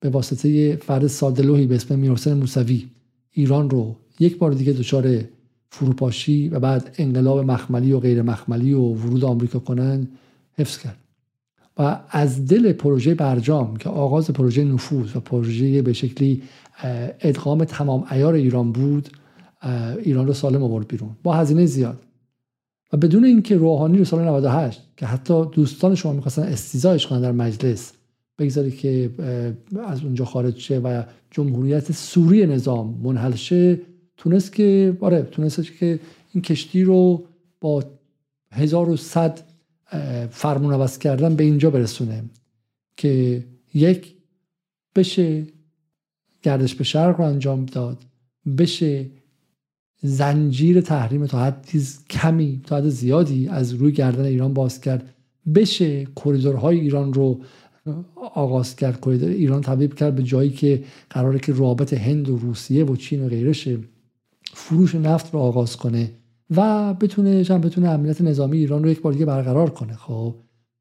به واسطه فرد ساده‌لوحی به اسم میرحسین موسوی ایران رو یک بار دیگه دچار فروپاشی و بعد انقلاب مخملی و غیر مخملی و ورود آمریکا کنن حفظ کرد. و از دل پروژه برجام که آغاز پروژه نفوذ و پروژه به شکلی ادغام تمام عیار ایران بود، ایران رو سالم آورد بیرون با هزینه زیاد و بدون اینکه روحانی رو سال نود و هشت که حتی دوستان شما می‌خواستن استیضاحش کنن در مجلس بگذاری که از اونجا خارج شه و جمهوریت سوری نظام منحل شه، تونست که آره تونستش که این کشتی رو با هزار و صد فرمون عوض کردن به اینجا برسونه که یک بشه گردش به شرق رو انجام داد، بشه زنجیر تحریم تا حدی کمی تا حد زیادی از روی گردن ایران باز کرد، بشه کوریدورهای ایران رو آغاز کرد، کوریدور ایران تبدیل کرد به جایی که قراره که رابط هند و روسیه و چین و غیره شه، فروش نفت رو آغاز کنه و بتونه هم بتونه امنیت نظامی ایران رو یک بار دیگه برقرار کنه، خب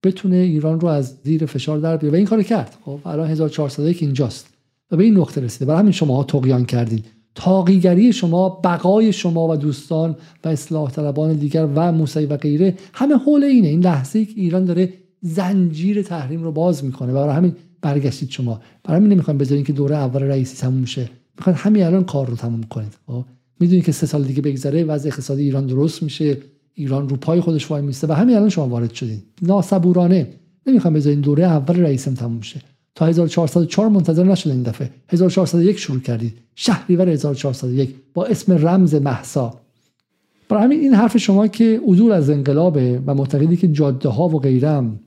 بتونه ایران رو از زیر فشار در بیاره و این کارو کرد. خب الان هزار و چهارصد و یک اینجاست و به این نقطه رسیده. برای همین شماها طغیان کردید. تاقیگری شما، بقای شما و دوستان و اصلاح طلبان دیگر و موسوی و غیره همه حول اینه. این لحظه ای که ایران داره زنجیر تحریم رو باز میکنه و برای همین برگشتید شما. برای همین نمیخوایم بذارین که دوره اول رئیسی تموم شه، میخواین همین الان کار رو تموم کنید. خب میدونید که سه سال دیگه بگذره وضع اقتصادی ایران درست میشه، ایران رو پای خودش وای میسته و همین الان شما وارد شدین. ناصبورانه نمیخوایم بذارین دوره اول رئیسم تموم شه. تا هزار و چهارصد و چهار منتظر نشدن، این دفعه هزار و چهارصد و یک شروع کردید. شهریور هزار و چهارصد و یک با اسم رمز مهسا. برای همین این حرف شما که عدول از انقلابه و معتقدی که جاده ها و غیرم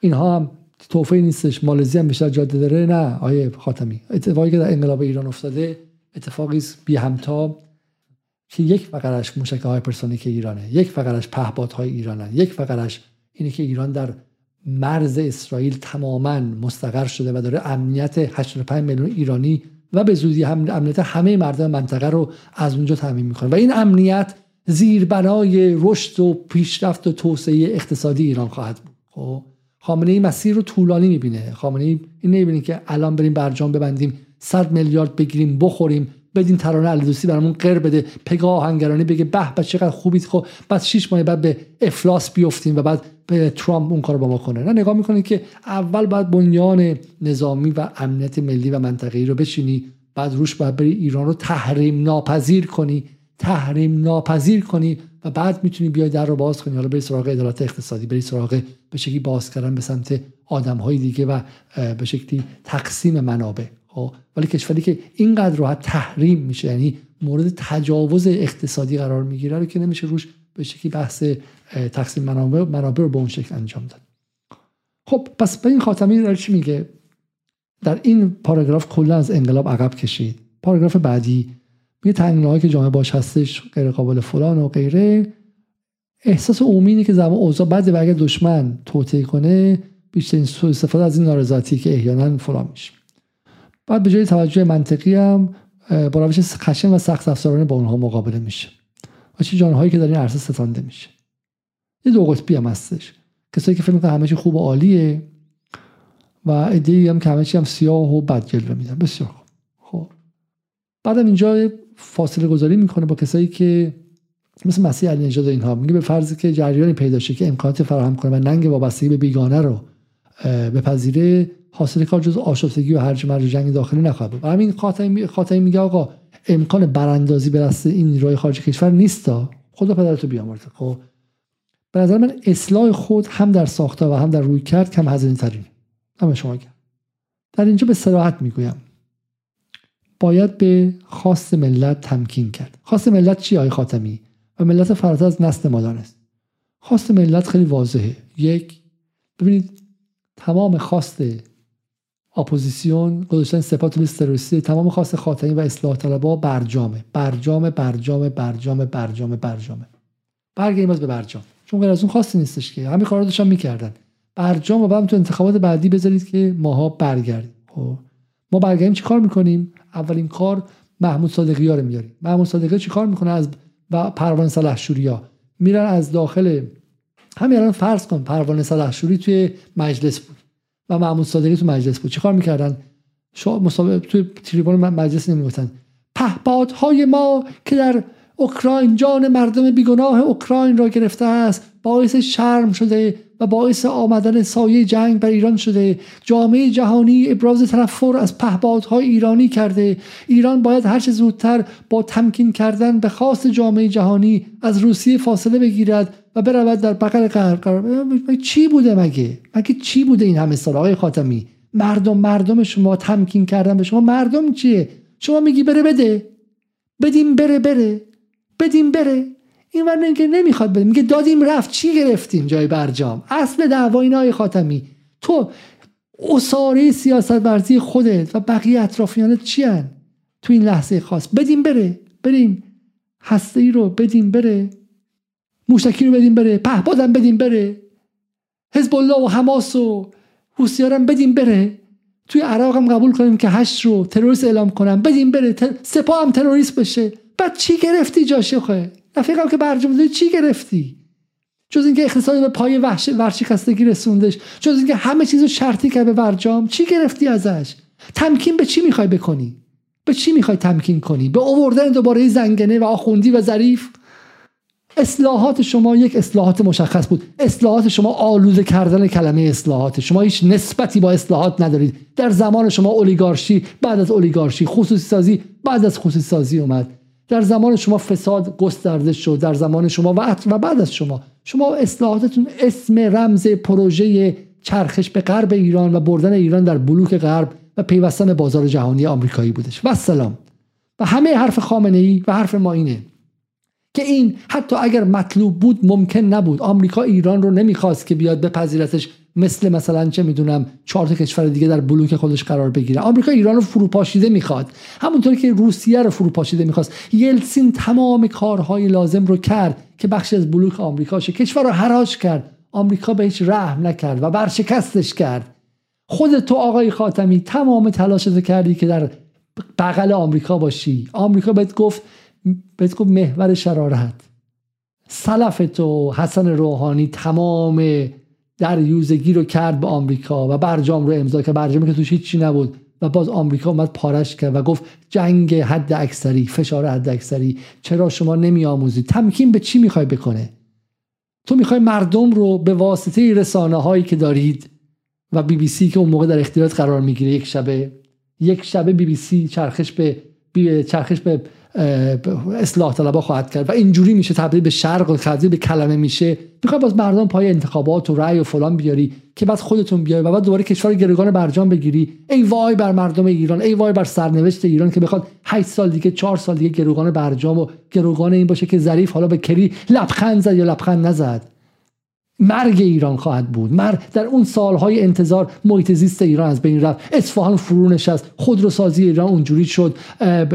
اینها هم توفه نیستش، مالزی هم بیشتر جاده داره، نه آیه خاتمی. اتفاقی که در انقلاب ایران افتاده اتفاقی است بی همتا که یک فقرش موشک هایپرسونیک ایرانه، یک فقرش پهپادهای ایرانه، یک فقرش اینه که ایران در مرز اسرائیل تماماً مستقر شده و داره امنیت هشتاد و پنج میلیون ایرانی و به زودی هم امنیت همه مردم منطقه رو از اونجا تامین میکنه و این امنیت زیربنای رشد و پیشرفت و توسعه اقتصادی ایران خواهد بود. خب خامنه‌ای مسیر رو طولانی میبینه. خامنه‌ای این نمیبینه که الان بریم برجام ببندیم، صد میلیارد بگیریم بخوریم، بدین ترانه علیدوسی برامون قرب بده، پگاه آهنگرانی بگه به به چقدر خوبید، خب بعد شش ماه بعد به افلاس بیافتیم و بعد به ترامپ اون کارو با ما کنه. نه، نگاه میکنه که اول باید بنیان نظامی و امنیت ملی و منطقه‌ای رو بچینی، بعد روش باید بری ایران رو تحریم ناپذیر کنی، تحریم ناپذیر کنی و بعد میتونی بیای در رو باز کنی، حالا بری سراغ عدالت اقتصادی، بری سراغ به شکلی باز کردن به سمت آدم‌های دیگه و به شکلی تقسیم منابع. ولی کشوری که اینقدر راحت تحریم میشه، یعنی مورد تجاوز اقتصادی قرار میگیره، رو که نمیشه روش به شکلی بحث تقسیم منابع منابع رو به اون شکل انجام داد. خب پس به این خاتمی داره چی میگه؟ در این پاراگراف کلا از انقلاب عقب کشید. پاراگراف بعدی میگه تنگناهایی که جامعه باش هستش غیر قابل فلان و غیره. احساس عمومی اینه که زمان اوضاع بعد اگه دشمن توطئه کنه بیشترین سوء استفاده از این نارضایتی که احیانا فلان میشه. بعد به جای توجه منطقی هم با روش خشن و سخت افزارانه با اونها مقابله میشه. واسه جانهایی که در این عرصه ستانده میشه. یه دو قطبی هم هستش. کسایی که فکر می‌کنن همه چی خوب و عالیه و ایده هم که همه چی هم سیاه و بد جلوه میدن. بسیار خوب. خب. بعدم اینجا فاصله گذاری میکنه با کسایی که مثل مسیح علینژاد اینها، میگه به فرض که جریانی پیدا شه که امکانات فراهم کنه و ننگ وابستگی به بیگانه رو بپذیره، حاصل کار جز آشفتگی و هرج و مرج جنگ داخلی نخواهد بود. همین خاتمی خاتمی میگه آقا امکان براندازی به دست این نیروهای خارج کشور نیستا، خدا پدرتو بیامرزه. خب به نظر من اصلاح خود هم در ساختار و هم در رویکرد کم هزینه‌ترین. اما شما گفتم در اینجا به صراحت میگویم باید به خواست ملت تمکین کرد. خواست ملت چی آقای خاتمی؟ و ملت فراتر از نسل ما دانست. خواست ملت خیلی واضحه. یک، ببینید تمام خواست اپوزیسیون گذاشتن سپاه تو لیست تروریستی، تمام خواست خاتمی و اصلاح طلبها برجامه. برجام برجام برجام برجام برجام. برگردیم باز به برجام. چون غیر از اون خواستی نیستش که همین کارا داشتن می‌کردن. برجام رو بعدم تو انتخابات بعدی بذارید که ماها برگردیم. خب ما برگردیم چیکار می‌کنیم؟ اولین کار محمود صادقی رو میاریم. محمود صادقی چیکار می‌کنه؟ از و پروانه سلحشوریا میرن از داخل همین الان فرض کن پروانه سلحشوری توی مجلس بود و محمود صادقی تو مجلس بود، چیکار میکردن؟ شو مسابقه توی تریبون مجلس نمیگفتن پهپادهای ما که در اوکراین جان مردم بیگناه اوکراین را گرفته است باعث شرم شده و باعث آمدن سایه جنگ بر ایران شده، جامعه جهانی ابراز تنفر از پهپادهای ایرانی کرده، ایران باید هر چه زودتر با تمکین کردن به خواست جامعه جهانی از روسیه فاصله بگیرد و برود در بغل غرب. چی بوده مگه؟ مگه چی بوده این همه سال آقای خاتمی؟ مردم مردم شما تمکین کردن به شما مردم چیه؟ شما میگی بره بده بدیم بره بره بدیم بره، این ورنه که نمیخواد بدیم، میگه دادیم رفت، چی گرفتیم جای برجام؟ اصل دعوا اینای خاتمی تو اساره سیاست ورزی خودت و بقیه اطرافیانت چی ان تو این لحظه خاص؟ بدیم بره، بریم هسته‌ای رو بدیم بره، موشکی رو بدیم بره، پهپادم بدیم بره، حزب الله و حماس و حوثی‌ها رو بدیم بره، توی عراق هم قبول کنیم که هشت رو تروریست اعلام کنن بدیم بره، سپاه هم تروریست بشه. بعد چی گرفتی جاشه خواه؟ نفیقم که برجام داری چی گرفتی؟ جز اینکه اقتصاد به پای ورشکستگی رسوندش، جز اینکه همه چیزو شرطی کرد به برجام، چی گرفتی ازش؟ تمکین به چی میخوای بکنی؟ به چی میخوای تمکین کنی؟ به آوردن دوباره زنگنه و آخوندی و ظریف؟ اصلاحات شما یک اصلاحات مشخص بود. اصلاحات شما آلوده کردن کلمه اصلاحات. شما هیچ نسبتی با اصلاحات ندارید. در زمان شما اولیگارشی بعد از اولیگارشی، خصوصی سازی بعد از خصوصی سازی اومد. در زمان شما فساد گسترده شد، در زمان شما و و بعد از شما. شما اصلاحاتتون اسم رمز پروژه چرخش به غرب ایران و بردن ایران در بلوک غرب و پیوستن بازار جهانی آمریکایی بودش. و سلام. و همه حرف خامنه ای و حرف ما اینه که این حتی اگر مطلوب بود ممکن نبود. آمریکا ایران رو نمیخواست که بیاد بپذیرتش، مثل مثلا چه میدونم چهار تا کشور دیگه در بلوک خودش قرار بگیره. آمریکا ایران رو فروپاشیده میخواد، همونطور که روسیه رو فروپاشیده میخواست. یلتسین تمام کارهای لازم رو کرد که بخش از بلوک آمریکا شه، کشور رو حراج کرد، آمریکا به هیچ رحم نکرد و برشکستش کرد. خود تو آقای خاتمی تمام تلاشت کردی که در بغل آمریکا باشی. آمریکا بهت گفت بهت گفت محور شرارت سلف تو حسن روحانی تمام در یوزگی رو کرد به آمریکا و برجام رو امضا کرد، برجامی که توش هیچی نبود و باز آمریکا اومد پارش کرد و گفت جنگ حد اکثری، فشار حد اکثری. چرا شما نمی آموزید؟ تمکین به چی میخوای بکنه؟ تو میخوای مردم رو به واسطه رسانه هایی که دارید و بی بی سی که اون موقع در اختیارات قرار میگیره، یک شبه یک شبه بی بی سی چرخش به بی... چرخش به اصلاح طلبها خواهد کرد و اینجوری میشه تبدیل به شرق و تبدیل به کلمه میشه. میخوای باز مردم پای انتخابات و رأی و فلان بیاری که بعد خودتون بیای و بعد دوباره کشور گروگان برجام بگیری. ای وای بر مردم ایران، ای وای بر سرنوشت ایران که بخواد هشت سال دیگه، چهار سال دیگه گروگان برجام و گروگان این باشه که ظریف حالا به کلی لبخند زد یا لبخند نزد. مرگ ایران خواهد بود. مرگ در اون سالهای انتظار محیط زیست ایران از بین رفت، اصفهان فرو نشست، خودروسازی ایران اونجوری شد،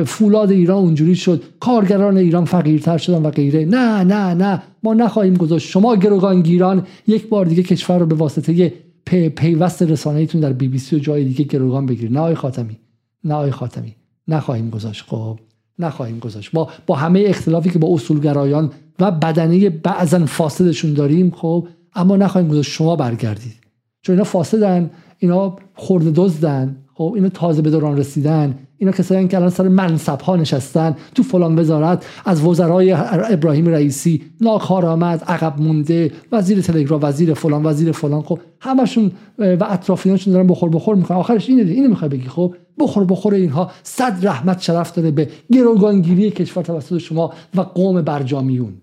فولاد ایران اونجوری شد، کارگران ایران فقیرتر شدن و غیره. نه نه نه، ما نخواهیم گذاشت شما گروگانگیران یک بار دیگه کشور رو به واسطه پی پیوست رسانه‌ایتون در بی بی سی و جای دیگه گروگان بگیرید. نه آقای خاتمی، نه آقای خاتمی، نخواهیم گذاشت. خب نخواهیم گذاشت. ما با همه اختلافی که با اصولگرایان و بدنه بعضن فاسدشون داریم، خب اما نخواهیم گذاشت شما برگردید، چون اینا فاسدن، اینا خرده دزدن، خب اینا تازه به دوران رسیدن، اینا کسایی که الان سر منصب ها نشستن تو فلان وزارت، از وزرای ابراهیم رئیسی ناکارآمد، عقب مونده، وزیر تلگرام، وزیر فلان، وزیر فلان، خب همشون و اطرافیانشون دارن بخور بخور میخوان. آخرش اینه اینو میخوای بگی. خب بخور بخور اینها صد رحمت شرف داره به گروگانگیری کشور توسط شما و قوم برجامیون.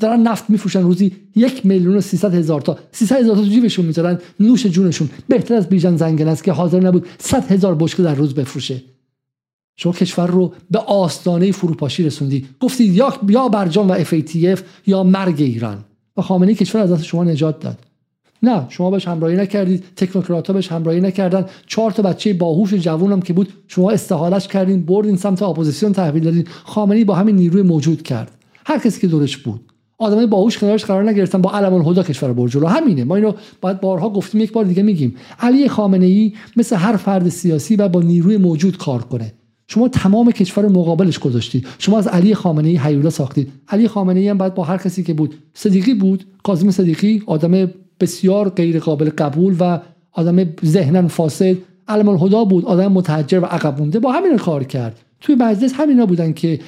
دارن نفت میفروشن، روزی یک میلیون و سیصد هزار تا سیصد هزار تا تو جیبشون میذارن، نوش جونشون. بهتر از بیژن زنگنه است که حاضر نبود صد هزار بشکه در روز بفروشه. شما کشور رو به آستانه فروپاشی رسوندی. گفتید یا یا برجام و اف ای تی اف یا مرگ ایران، و خامنه‌ای کشور از دست شما نجات داد. نه، شما بهش همراهی نکردید، تکنوکرات‌ها بهش همراهی نکردن، چهار تا بچه باهوش جوونم که بود شما استحالش کردین، بردین سمت اپوزیسیون تحویل دادین. خامنه‌ای با همین نیروی موجود کرد، هر کسی که دورش بود، آدمای باهوش کنارش قرار نگرفتن، با علم الهدی کشور رو برد جلو. همینه، ما اینو باید بارها گفتیم، یک بار دیگه میگیم، علی خامنه‌ای مثل هر فرد سیاسی و با نیروی موجود کار کنه. شما تمام کشور مقابلش گذاشتید، شما از علی خامنه‌ای هیولا ساختید. علی خامنه‌ای هم بعد با هر کسی که بود، صدیقی بود، قاسم صدیقی آدم بسیار غیر قابل قبول و آدم ذهناً فاسد، علم الهدی بود، آدم متحجر و عقب مونده، با همین کار کرد. توی مجلس همینا بودن که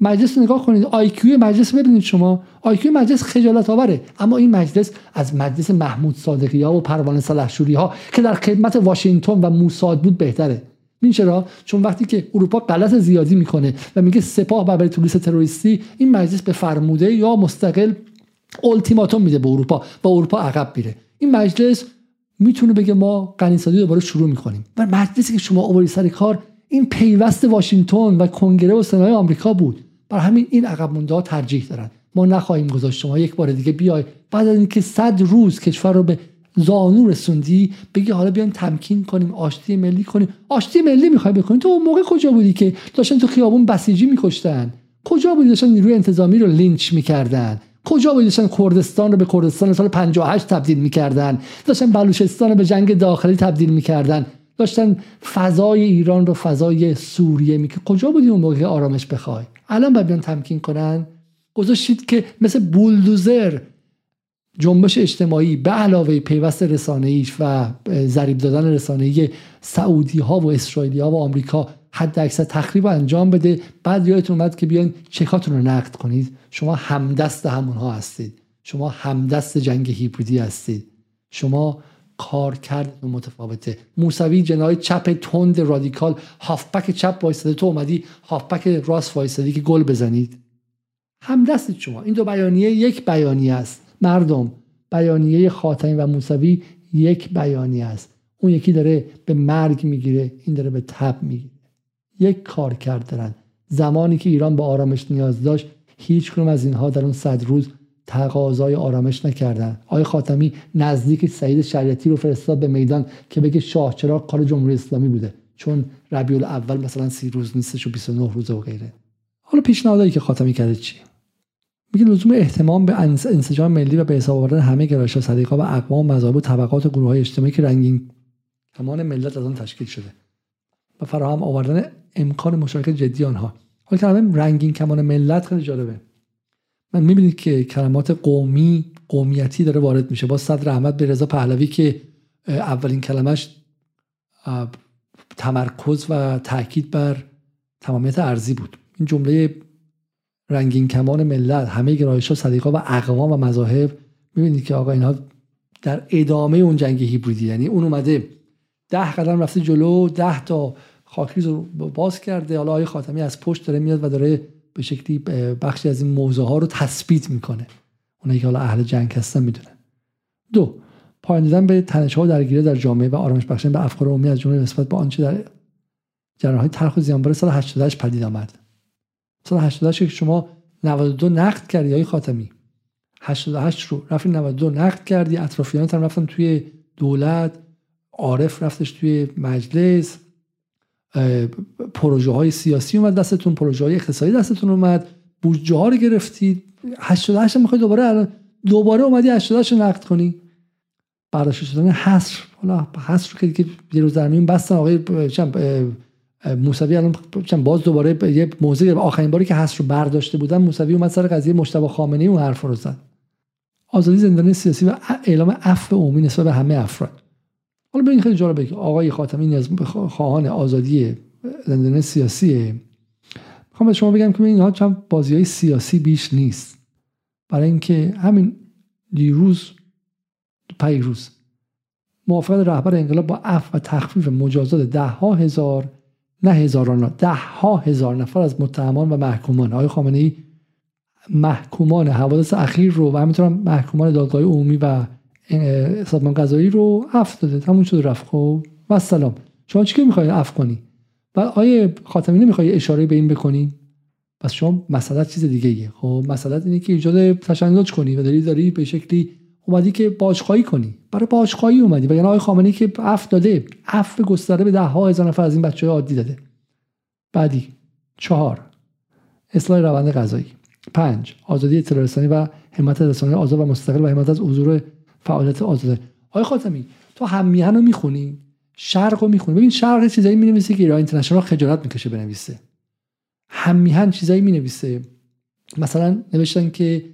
مجلس نگاه کنید، آی کیو مجلس ببینید، شما آی کیو مجلس خجالت آوره. اما این مجلس از مجلس محمود صادقی ها و پروانه سلحشوری ها که در خدمت واشنگتن و موساد بود بهتره. این چرا؟ چون وقتی که اروپا غلط زیادی میکنه و میگه سپاه برابر تولیس تروریستی، این مجلس به فرموده یا مستقل التیماتوم میده به اروپا و اروپا عقب میره. این مجلس میتونه بگه ما غنی‌سازی دوباره شروع میکنیم. و مجلسی که شما آوری سر کار، این پیوست واشنگتن و کنگره و سنای آمریکا بود. برای همین این عقب مونده ها ترجیح دارن. ما نخواهیم گذاشت شما یک بار دیگه بیای بعد از اینکه صد روز کشور رو به زانو رسوندی بگی حالا بیان تمکین کنیم، آشتی ملی کنیم. آشتی ملی میخوای بکنی؟ تو اون موقع کجا بودی که داشتن تو خیابون بسیجی میکشتن؟ کجا بودی داشتن نیروی انتظامی رو لینچ میکردن؟ کجا بودی داشتن کردستان رو به کردستان سال پنجاه و هشت تبدیل میکردن؟ داشتن بلوچستان رو به جنگ داخلی تبدیل میکردن؟ داشتن فضای ایران رو فضای سوریه میکرد؟ کجا بودی اون موقع آرامش بخوای؟ الان باید بیان تمکین کنن؟ گذاشتید که مثل بولدوزر جنبش اجتماعی به علاوه پیوست رسانه‌ایش و ضریب دادن رسانه‌ای سعودی‌ها و اسرائیلی‌ها و آمریکا حد اکثر تخریب انجام بده. بعد یادتون اومد که بیاین چکاتون رو نقد کنید. شما همدست همونها هستید، شما همدست جنگ هیبریدی هستید، شما کار کرد و متفاوته. موسوی جناح چپ تند رادیکال، هافبک چپ وایساده، تو اومدی هافبک راست وایسادی که گل بزنید. همدستید شما. این دو بیانیه یک بیانیه است مردم. بیانیه خاتمی و موسوی یک بیانیه است. اون یکی داره به مرگ میگیره، این داره به تب میگیره. یک کار کرد دارن. زمانی که ایران به آرامش نیاز داشت، هیچ کدوم از اینها در اون صد روز تقاضای آرامش نکردن. آقای خاتمی نزدیک سعید شریعتی رو فرستاد به میدان که بگه شاه چراغ کار جمهوری اسلامی بوده، چون ربیع الاول مثلا سی روز نیستش و بیست و نه روزه و غیره. حالا پیشنهادایی که خاتمی کرده چی؟ میگه لزوم اهتمام به انسجام ملی و به حساب آوردن همه گرایش‌ها، سلیقه‌ها و اقوام و مذاهب و طبقات و گروه‌های اجتماعی که رنگین کمان ملت از آن تشکیل شده و فراهم آوردن امکان مشارکت جدی آنها. حالا کلمه رنگین کمان ملت خیلی جالبه. من میبینید که کلمات قومی، قومیتی داره وارد میشه. با صد رحمت به رضا پهلوی که اولین کلمش تمرکز و تاکید بر تمامیت ارضی بود. این جمله رنگین کمان ملت، همه گرایش‌ها، سلیقه‌ها و اقوام و مذاهب، می‌بینید که آقا اینها در ادامه اون جنگ هیبریدی، یعنی اون اومده ده قدم رفته جلو، ده تا خاکریز رو باز کرده. حالا آقای خاتمی از پشت داره میاد و داره به شکلی بخشی از این موضوع‌ها رو تثبیت میکنه. اونایی که حالا اهل جنگ هستن میدونن. دو، پایان دادن به تنش‌ها و درگیری در جامعه و آرامش بخشیدن به افکار عمومی از جمله نسبت به آنچه در جریان‌های تلخ و زیانبار سال هشتاد و هشت پدید آمد. سال هشتاد و هشت شما نود و دو نقد کردی آقای خاتمی، هشتاد و هشت رو رفتی نود و دو نقد کردی، اطرافیانت هم رفتن توی دولت، عارف رفتش توی مجلس، پروژه های سیاسی اومد دستتون، پروژه های اقتصادی دستتون اومد، بودجه ها رو گرفتید. هشتاد و هشت میخوای دوباره دوباره اومدی هشتاد و هشت رو نقد کنی. برداشت شدن حصر، حالا حصر رو که یه روز در میون بستن آقای موسوی الان چند باز دوباره یه موضوعی، آخرین باری که حصر رو برداشته بودن موسوی اومد سر قضیه مجتبی خامنه‌ای اون حرف رو زد. آزادی زندانی سیاسی و اعلام عفو عمومی نسبت به همه افراد. حالا ببین خیلی جالبه که آقای خاتمی نیاز خواهان آزادی زندان سیاسیه. میخوام به شما بگم که اینها چند بازیای سیاسی بیش نیست، برای اینکه همین دیروز پیروز موافقت رهبر انقلاب با عفو و تخفیف مجازات ده ها هزار، نه هزاران، ده ها هزار نفر از متهمان و محکومان. آقای خامنه‌ای محکومان حوادث اخیر رو و همینطورم محکومان دادگاه عمومی و سازمان قضایی رو عفو داده. تموم شد رفت. خب و سلام. شما چی که میخواید عفو کنی؟ و آیه خاتمی نمیخوای اشاره به این بکنی؟ پس شما مسئله چیز دیگه ایه. خب مسئله اینه که ایجاد تشنج کنی و داری داری به شکلی اومدی که باجخواهی کنی. برای باجخواهی اومدی. و یعنی آیه خامنه‌ای که عفو داده، عفو گسترده به ده ها هزار نفر از این بچه‌های عادی داده. بعدی چهار، اصلاح روند قضایی. پنج، آزادی اطلاع رسانی و حمایت از رسانه‌های آزاد و مستقل و حمایت از حضور فعالیت آزاده. آقای خاتمی تو هم میهن رو میخونی، شرق رو میخونی. ببین شرق چیزایی مینویسه که ایران اینترنشنال خجالت میکشه بنویسه. هم میهن چیزایی مینویسه، مثلا نوشتن که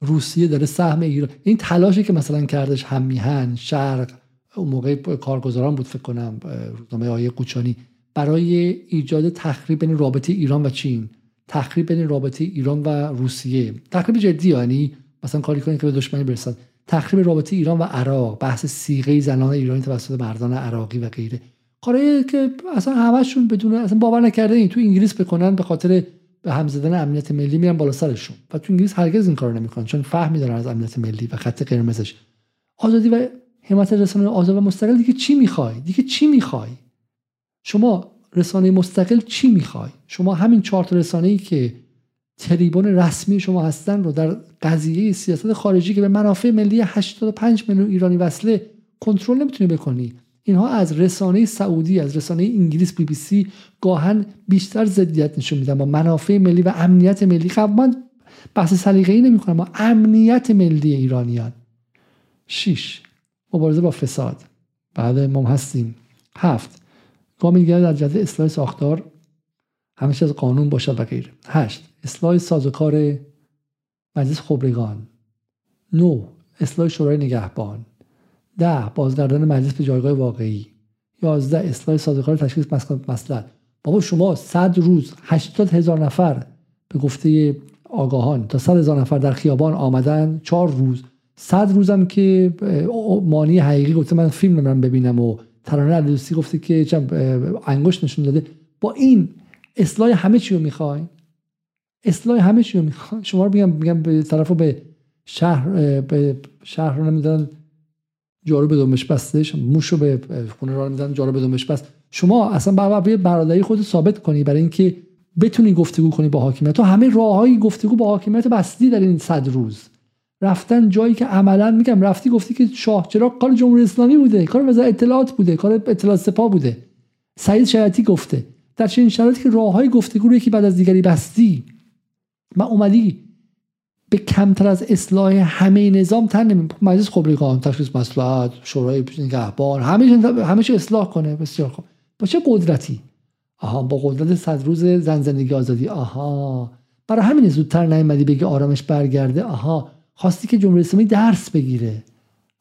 روسیه داره سهم ایران، این تلاشی که مثلا کردش هم میهن شرق، اون موقع کارگزاران بود فکر کنم روزنامه آیه قوچانی، برای ایجاد تخریب بین رابطه ایران و چین، تخریب بین رابطه ایران و روسیه، تخریب جدی، یعنی مثلا کاری کنه که به دشمنی برسد، تخریب رابطه ایران و عراق، بحث صیغه زنان ایرانی توسط مردان عراقی و غیره. کارهایی که اصلا همشون بدون اصلا باور نکرده این تو انگلیس بکنن به خاطر به هم زدن امنیت ملی میرن بالا سرشون. و تو انگلیس هرگز این کارو نمیکنن چون فهمی دارن از امنیت ملی و خط قرمزش. آزادی و حمایت از رسانه آزاد و مستقل. دیگه چی میخوای؟ دیگه چی میخوای؟ شما رسانه مستقل چی میخوای؟ شما همین چهار تا رسانه‌ای که تریبون رسمی شما هستن رو در قضیه سیاست خارجی که به منافع ملی هشتاد و پنج میلیون ایرانی وصله کنترل نمیتونی بکنی. اینها از رسانه سعودی، از رسانه انگلیس بی بی سی گاهن بیشتر ضدیت نشون میدن با منافع ملی و امنیت ملی. خب من بحث سلیقه‌ای نمی‌کنم با امنیت ملی ایرانیان. شش، مبارزه با فساد. بعد ما هستیم. هفت، گام دیگر در جهت اصلاح ساختار، همیشه از قانون باشد و غیره. هشت، اصلاح سازوکار مجلس خبرگان. نه، اصلاح شورای نگهبان. ده، بازگردان مجلس به جایگاه واقعی. یازده، اصلاح سازوکار تشکیل مصلحت. بابا شما صد روز هشتاد هزار نفر به گفته آگاهان تا صد هزار نفر در خیابان آمدن، چهار روز، صد روزم که مانی حقیقی گفته من فیلم نمیرم ببینم و ترانه علیزاده گفته که چم انگشت نشون داده. با این اصلاح همه چی رو میخوای؟ اصلاح همه چی رو میخوای؟ شما رو میگم میگم به طرفو به شهر به شهر رو نمیدن جارو به دمش بستش، موشو به خونه رو نمیدن جارو به دمش بست. شما اصلا برابری برادری خودت ثابت کنی برای اینکه بتونی گفتگو کنی با حاکمیت. تو همه راههای گفتگو با حاکمیت بستی در این صد روز. رفتن جایی که عملا میگم رفتی گفتی که شاه چراغ کار جمهوری اسلامی بوده، کار وزارت اطلاعات بوده، کار اطلاعات سپاه بوده. سعید شریعتی گفته در چنین شرایطی که راههای گفتگو رو یکی بعد از دیگری بستی و اومدی به کمتر از اصلاح همه نظام تن نمی. مجلس خبرگان، تشخیص مصلحت، شورای نگهبان، همه همیشه اصلاح کنه. بسیار خوب. با چه قدرتی؟ آها، با قدرت صد روز زن زندگی آزادی. آها، برای همین زودتر نیومدی بگی آرامش برگرده. آها، خواستی که جمهوری اسلامی درس بگیره.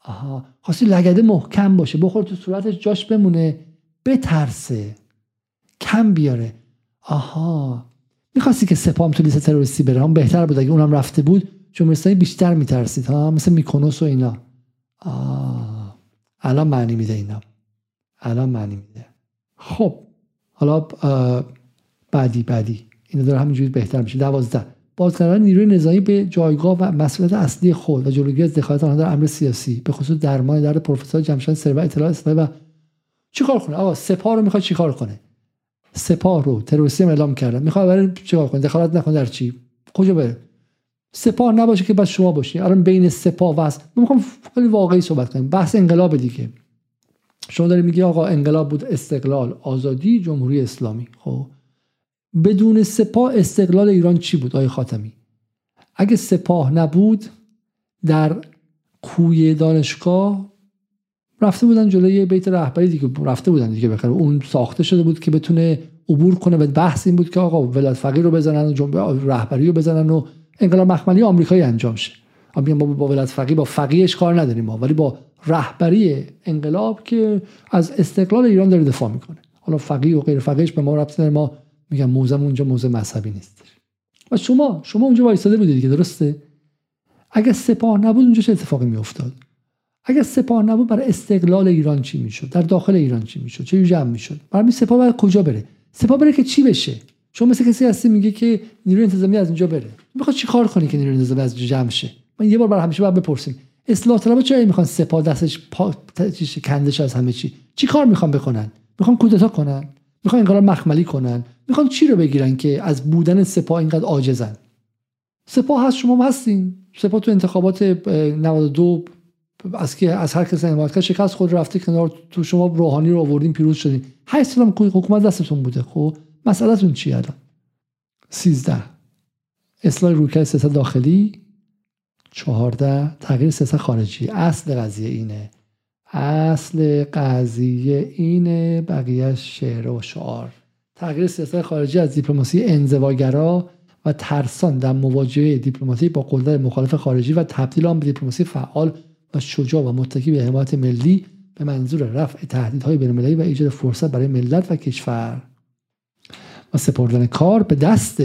آها، خواستی لگده محکم باشه، بخور تو صورتش، جاش بمونه، بترسه، کم بیاره. آها، می‌خواستی که سپاه تو لیست تروریستی بره، هم بهتر بود اگه اونم رفته بود، جمهوری اسلامی بیشتر می‌ترسید. ها، مثل میکونوس و اینا. آه، الان معنی میده اینا. الان معنی میده. خب، حالا بعدی بعدی. اینا داره همینجوری بهتر میشه. دوازده، بازگرداندن نیروی نظامی به جایگاه و مسئولیت اصلی خود و جلوگیری از دخالت آنها در امر سیاسی، به خصوص درمان درد پروفسور جمشید ثروت اطلاع اسلامی. و چیکار کنه؟ آقا سپاه رو میخواد چیکار کنه؟ سپاه رو تروریسم اعلام کردن، میخواد برای چیکار کنه؟ دخالت نکنه در چی؟ کجا بره؟ سپاه نباشه که بس شما باشی. الان بین سپاه و اس من میخوام خیلی واقعی صحبت کنیم. بحث انقلاب دیگه. شما دارید میگی آقا انقلاب بود، استقلال، آزادی، جمهوری اسلامی. خب بدون سپاه استقلال ایران چی بود آقای خاتمی؟ اگه سپاه نبود در کوی دانشگاه رفته بودن جلوی بیت رهبری دیگه، رفته بودن دیگه، بخره اون ساخته شده بود که بتونه عبور کنه. و بحث این بود که آقا ولایت فقیه رو بزنن و جنبش رهبری رو بزنن و انقلاب مخملی آمریکایی انجام شه. ما با ولایت فقیه با فقیهش کار نداریم ما، ولی با رهبری انقلاب که از استقلال ایران داره دفاع میکنه. حالا فقیه و غیر فقیهش به ما ربطی نداره، ما میگم موزه اونجا موزه مذهبی نیست. و شما شما اونجا وایساده بودید دیگه، درسته؟ اگه سپاه نبود اونجا چه اتفاقی میافتاد؟ اگه سپاه نبود برای استقلال ایران چی میشد؟ در داخل ایران چی میشد؟ چه جمع میشد؟ برای سپاه برای کجا بره؟ سپاه بره که چی بشه؟ شما مثل کسی هستی میگه که نیروی انتظامی از اونجا بره. میخواد چیکار کنه که نیروی انتظامی از جمع شه؟ من یه بار برای همیشه بعد بپرسیم اصلاح طلبا چرا میخوان سپاه دستش پا... چیش کندش از همه چی؟ چیکار میخوان بکنن؟ میخوان کودتا کنن؟ میخوان انقلاب مخملی کنن؟ میخوان چی رو بگیرن که از بودن سپاه اینقدر عاجزن؟ سپاه هست، شما هستین. سپاه تو انتخابات نود و دو از که از هر کسی انتخابات شکست خود رفته کنار، تو شما روحانی رو آوردین پیروز شدین. هر سلام حکومت دستتون بوده. خب مسئله‌تون چیه الان؟ سیزده اصلاح روکه سیاست داخلی، چهارده تغییر سیاست خارجی. اصل قضیه اینه، اصل قضیه اینه، بقیه شعر و شعار. تغییر سیاست خارجی از دیپلماسی انزواگرا و ترسان در مواجهه دیپلماتیک با قدرت مخالف خارجی و تبدیل آن به دیپلماسی فعال و شجاع و متکی به حمایت ملی به منظور رفع تهدیدهای بین‌المللی و ایجاد فرصت برای ملت و کشور. و سپردن کار به دست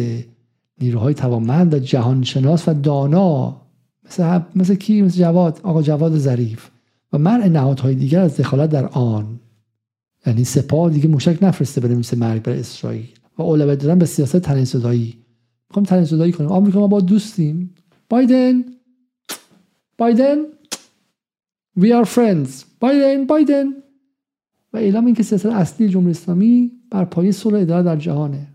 نیروهای توانمند و جهانشناس و دانا مثل مثل کی؟ مثل جواد، آقا جواد ظریف. و منع نهادهای دیگر از دخالت در آن. یعنی سپاه دیگه موشک نفرسته بنویسه مرگ بر اسرائیل. و اولویت دادن به سیاست تنش زدایی. میخوام تنش زدایی کنیم. آمریکا ما با دوستیم. بایدن بایدن We are friends. بایدن بایدن و اعلام اینکه سیاست اصلی جمهوری اسلامی بر پایه صلح اداره در جهانه.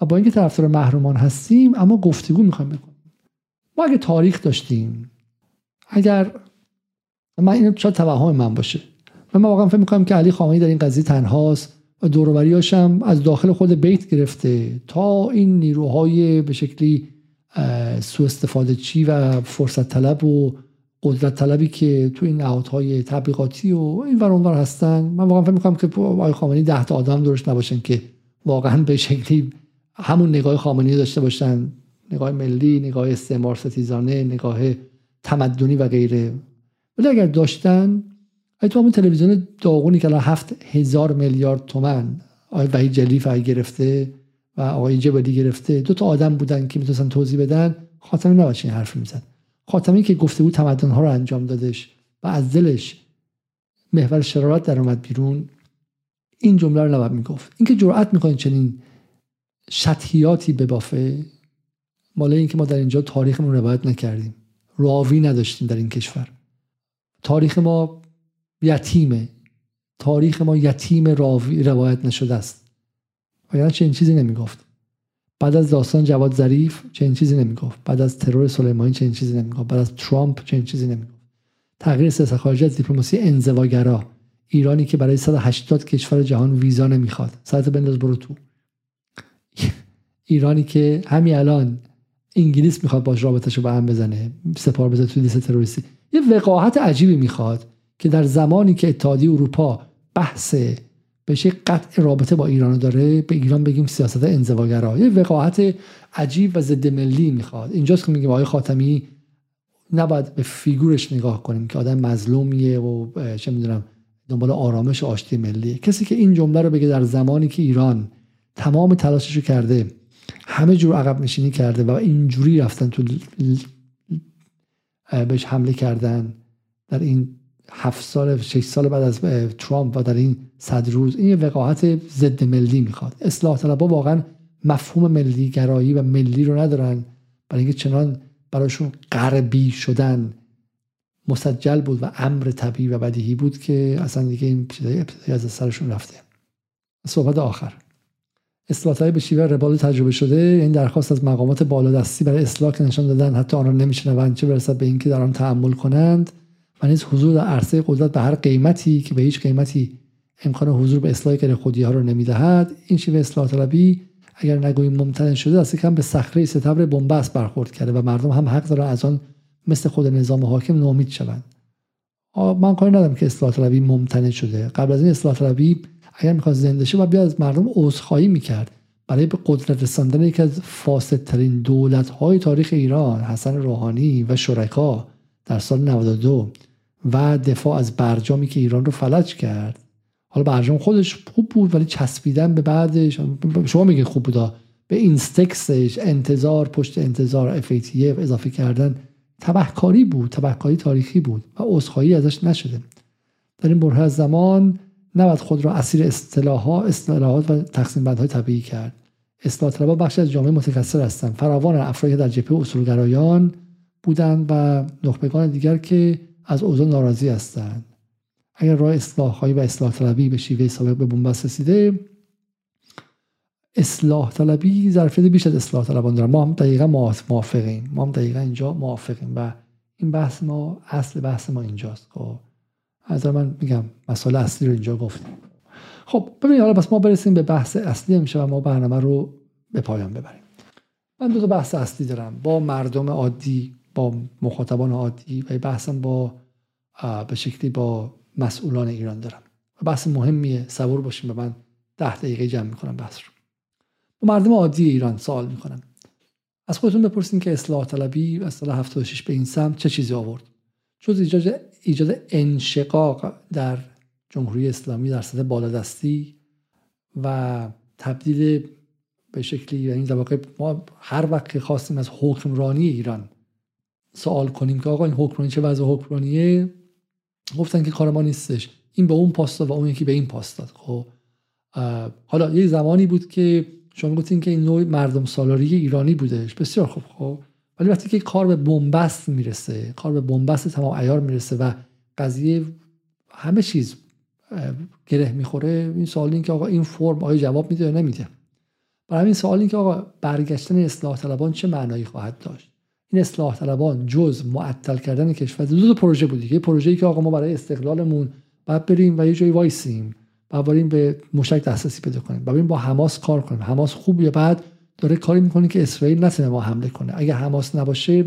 و با اینکه طرفدار محرومان هستیم اما گفتگو میخوایم بکنیم. ما اگه تاریخ داشتیم، اگر من اینو شاید توهم من باشه، من واقعا فکر میکنم که علی خامنه‌ای در این قضیه تنهاست و دور و بریاش هم از داخل خود بیت گرفته تا این نیروهای به شکلی سوء استفاده چی و فرصت طلب و قدرت طلبی که تو این نهادهای تبلیغاتی و این ور اون ور هستن. من واقعا فکر می‌کنم که آقای خامنه‌ای ده تا آدم درش نباشن که واقعا به شکلی همون نگاه خامنه‌ای داشته باشن، نگاه ملی، نگاه استعمار ستیزانه، نگاه تمدنی و غیره. ولی اگر داشتن تو همون تلویزیون داغونی که الان هفت هزار میلیارد تومان آقای وحید جلیف گرفته و آقای جبدی گرفته، دو تا آدم بودن که میتونستن توضیح بدن. خاتمی نباشه این حرف میزد. خاتمی که گفته بود تمدن ها رو انجام دادش و از دلش محور شرارت در اومد بیرون، این جمله رو نباید میگفت. اینکه جرأت میکنه چنین شطحیاتی ببافه، ماله اینکه ما در اینجا تاریخمون روایت نکردیم، راوی نداشتیم. در این کشور تاریخ ما یتیمه، تاریخ ما یتیم راوی روایت نشده است. وگرنه چنین چیزی نمیگفت. بعد از داستان جواد ظریف چنین چیزی نمیگفت. بعد از ترور سلیمانی چنین چیزی نمیگفت. بعد از ترامپ چنین چیزی نمیگفت. تغییر سیاست خارجی از دیپلماسی انزواگرا، ایرانی که برای صد و هشتاد کشور جهان ویزا نمیخواد، ساعت بنداز برو تو. ایرانی که همین الان انگلیس میخواد باش رابطه‌شو به هم بزنه، سپاه بزنه تو لیست تروریستی. یه وقاحت عجیبی میخواد که در زمانی که اتحادیه اروپا بحث بشه قطع رابطه با ایران داره، به ایران بگیم سیاست انزواگرا. یه وقاحت عجیب و ضد ملی میخواد. اینجاست که میگیم آقای خاتمی نباید به فیگورش نگاه کنیم که آدم مظلومیه و چه میدونم دنبال آرامش و آشتی ملی. کسی که این جمله رو بگه در زمانی که ایران تمام تلاشش رو کرده، همه جور عقب نشینی کرده و اینجوری رفتن تو بهش حمله کردن در این هفت سال شش سال بعد از ترامپ و در این صد روز، این وقاحت ضد ملی میخواد. اصلاح طلبها واقعا مفهوم ملی گرایی و ملی رو ندارن برای اینکه چنان برایشون غربی شدن مسجل بود و امر طبیعی و بدیهی بود که اصلا دیگه این چیزای ابتدایی از سرشون رفته. صحبت آخر، اصلاح‌های به شیوه ربال تجربه شده، این درخواست از مقامات بالادستی برای اصلاح که نشان دادن حتی آن را نمی‌شنوند، چه برسد به اینکه در آن تأمل کنند. و نیز حضور در عرصه قدرت به هر قیمتی که به هیچ قیمتی امکان حضور به اصلاح غیر خودی‌ها را نمی‌دهد. این شیوه اصلاح طلبی اگر نگوییم ممتنع شده، دست کم به صخره ستبر بنبست برخورد کرده و مردم هم حق دارند از آن مثل خود نظام حاکم ناامید شوند. من کاری ندارم که اصلاح طلبی ممتنع شده. قبل از این اصلاح طلبی اگر می‌خواست زنده شه و بیا از مردم عذرخواهی می‌کرد برای به قدرت رساندن یکی از فاسدترین دولت‌های تاریخ ایران، حسن روحانی و شرکا در سال نود و دو، و دفاع از برجامی که ایران رو فلج کرد. حالا برجام خودش خوب بود، ولی چسبیدن به بعدش، شما میگه خوب بودا، به اینستکسش انتظار پشت انتظار اف ای تی اف اضافه کردن تبهکاری بود، تبهکاری تاریخی بود و عذرخواهی ازش نشده. در این برهه زمان نباید خود را اسیر اصطلاحات اصطلاحات و تقسیم بندهای طبیعی کرد. اصلاح طلبان بخشی از جامعه متکثر هستند، فراوان افرادی در جبهه اصولگرایان بودند و نخبگان دیگر که از اوضاع ناراضی هستند. اگر راه اصلاح‌خواهی و اصلاح طلبی به شیوه سابق به بنبست رسیده، اصلاح طلبی ظرفیت بیش از اصلاح طلبان دارد. ما هم دقیقاً موافقیم، ما هم دقیقاً اینجا موافقیم و این بحث ما، اصل بحث ما اینجاست. خب از من میگم مسئله اصلی رو اینجا گفتیم. خب ببینید، حالا بس ما برسیم به بحث اصلی میشه و ما برنامه رو به پایان ببریم. من دو تا بحث اصلی دارم با مردم عادی، با مخاطبان عادی و بحثم با به شکلی با مسئولان ایران دارم. بحث مهمیه، صبور باشیم. به من ده دقیقه جمع میکنم بحث رو. با مردم عادی ایران سوال میکنم، از خودتون بپرسین که اصلاح طلبی از سال هفتاد و شش به این سمت چه چیزی آورد؟ جز ایجاد ایجاد انشقاق در جمهوری اسلامی در سطح بالادستی و تبدیل به شکلی، یعنی در واقع ما هر وقت که خواستیم از حکمرانی ایران سوال کنیم که آقا این حکمرانی چه وضع حکمرانیه، گفتن که کار ما نیستش، این به اون پاس داد و اون یکی به این پاس داد. خب حالا یه زمانی بود که شما گفتین که این نوع مردم سالاری ایرانی بودش، بسیار خوب. خب ولی وقتی که کار به بنبست میرسه، کار به بنبست تمام عیار میرسه و قضیه همه چیز گره میخوره، این سوال این که آقا این فرم آیا جواب میده یا نمیده. برای همین سوال این که آقا برگشتن اصلاح طلبان چه معنایی خواهد داشت؟ این اصلاح طلبان جز معطل کردن کشور، دو تا پروژه بود دیگه. پروژه‌ای که آقا ما برای استقلالمون باید بریم و یه جایی وایسیم، بعد بریم به موشک دسترسی پیدا کنیم، بعد بریم با حماس کار کنیم. حماس خوبه، بعد داره کاری میکنه که اسرائیل نتونه ما حمله کنه. اگه حماس نباشه،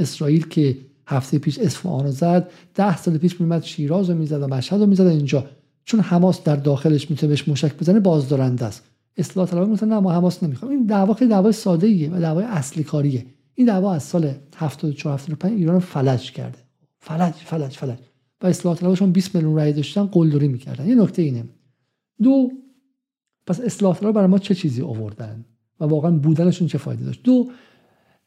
اسرائیل که هفته پیش اصفهان رو زد، ده سال پیش میومد شیراز رو میزد و مشهد رو میزد، اینجا چون حماس در داخلش میتونه بهش موشک بزنه، بازدارنده است. اصلاح طلبان میگن نه ما حماس نمیخوایم. این دعوا که دعوای ساده ایه و دعوای اصلی کاریه. این دعوا از سال هفتاد و چهار هفتاد و پنج ایران رو فلج کرده، فلج فلج فلج. و اصلاح طلباشون بیست میلیون رای داشتن، قلدری میکردن. یه نکته اینه. دو، پس اصلاح طلبان برای ما چه چیزی آوردن و واقعا بودنشون چه فایده داشت؟ دو،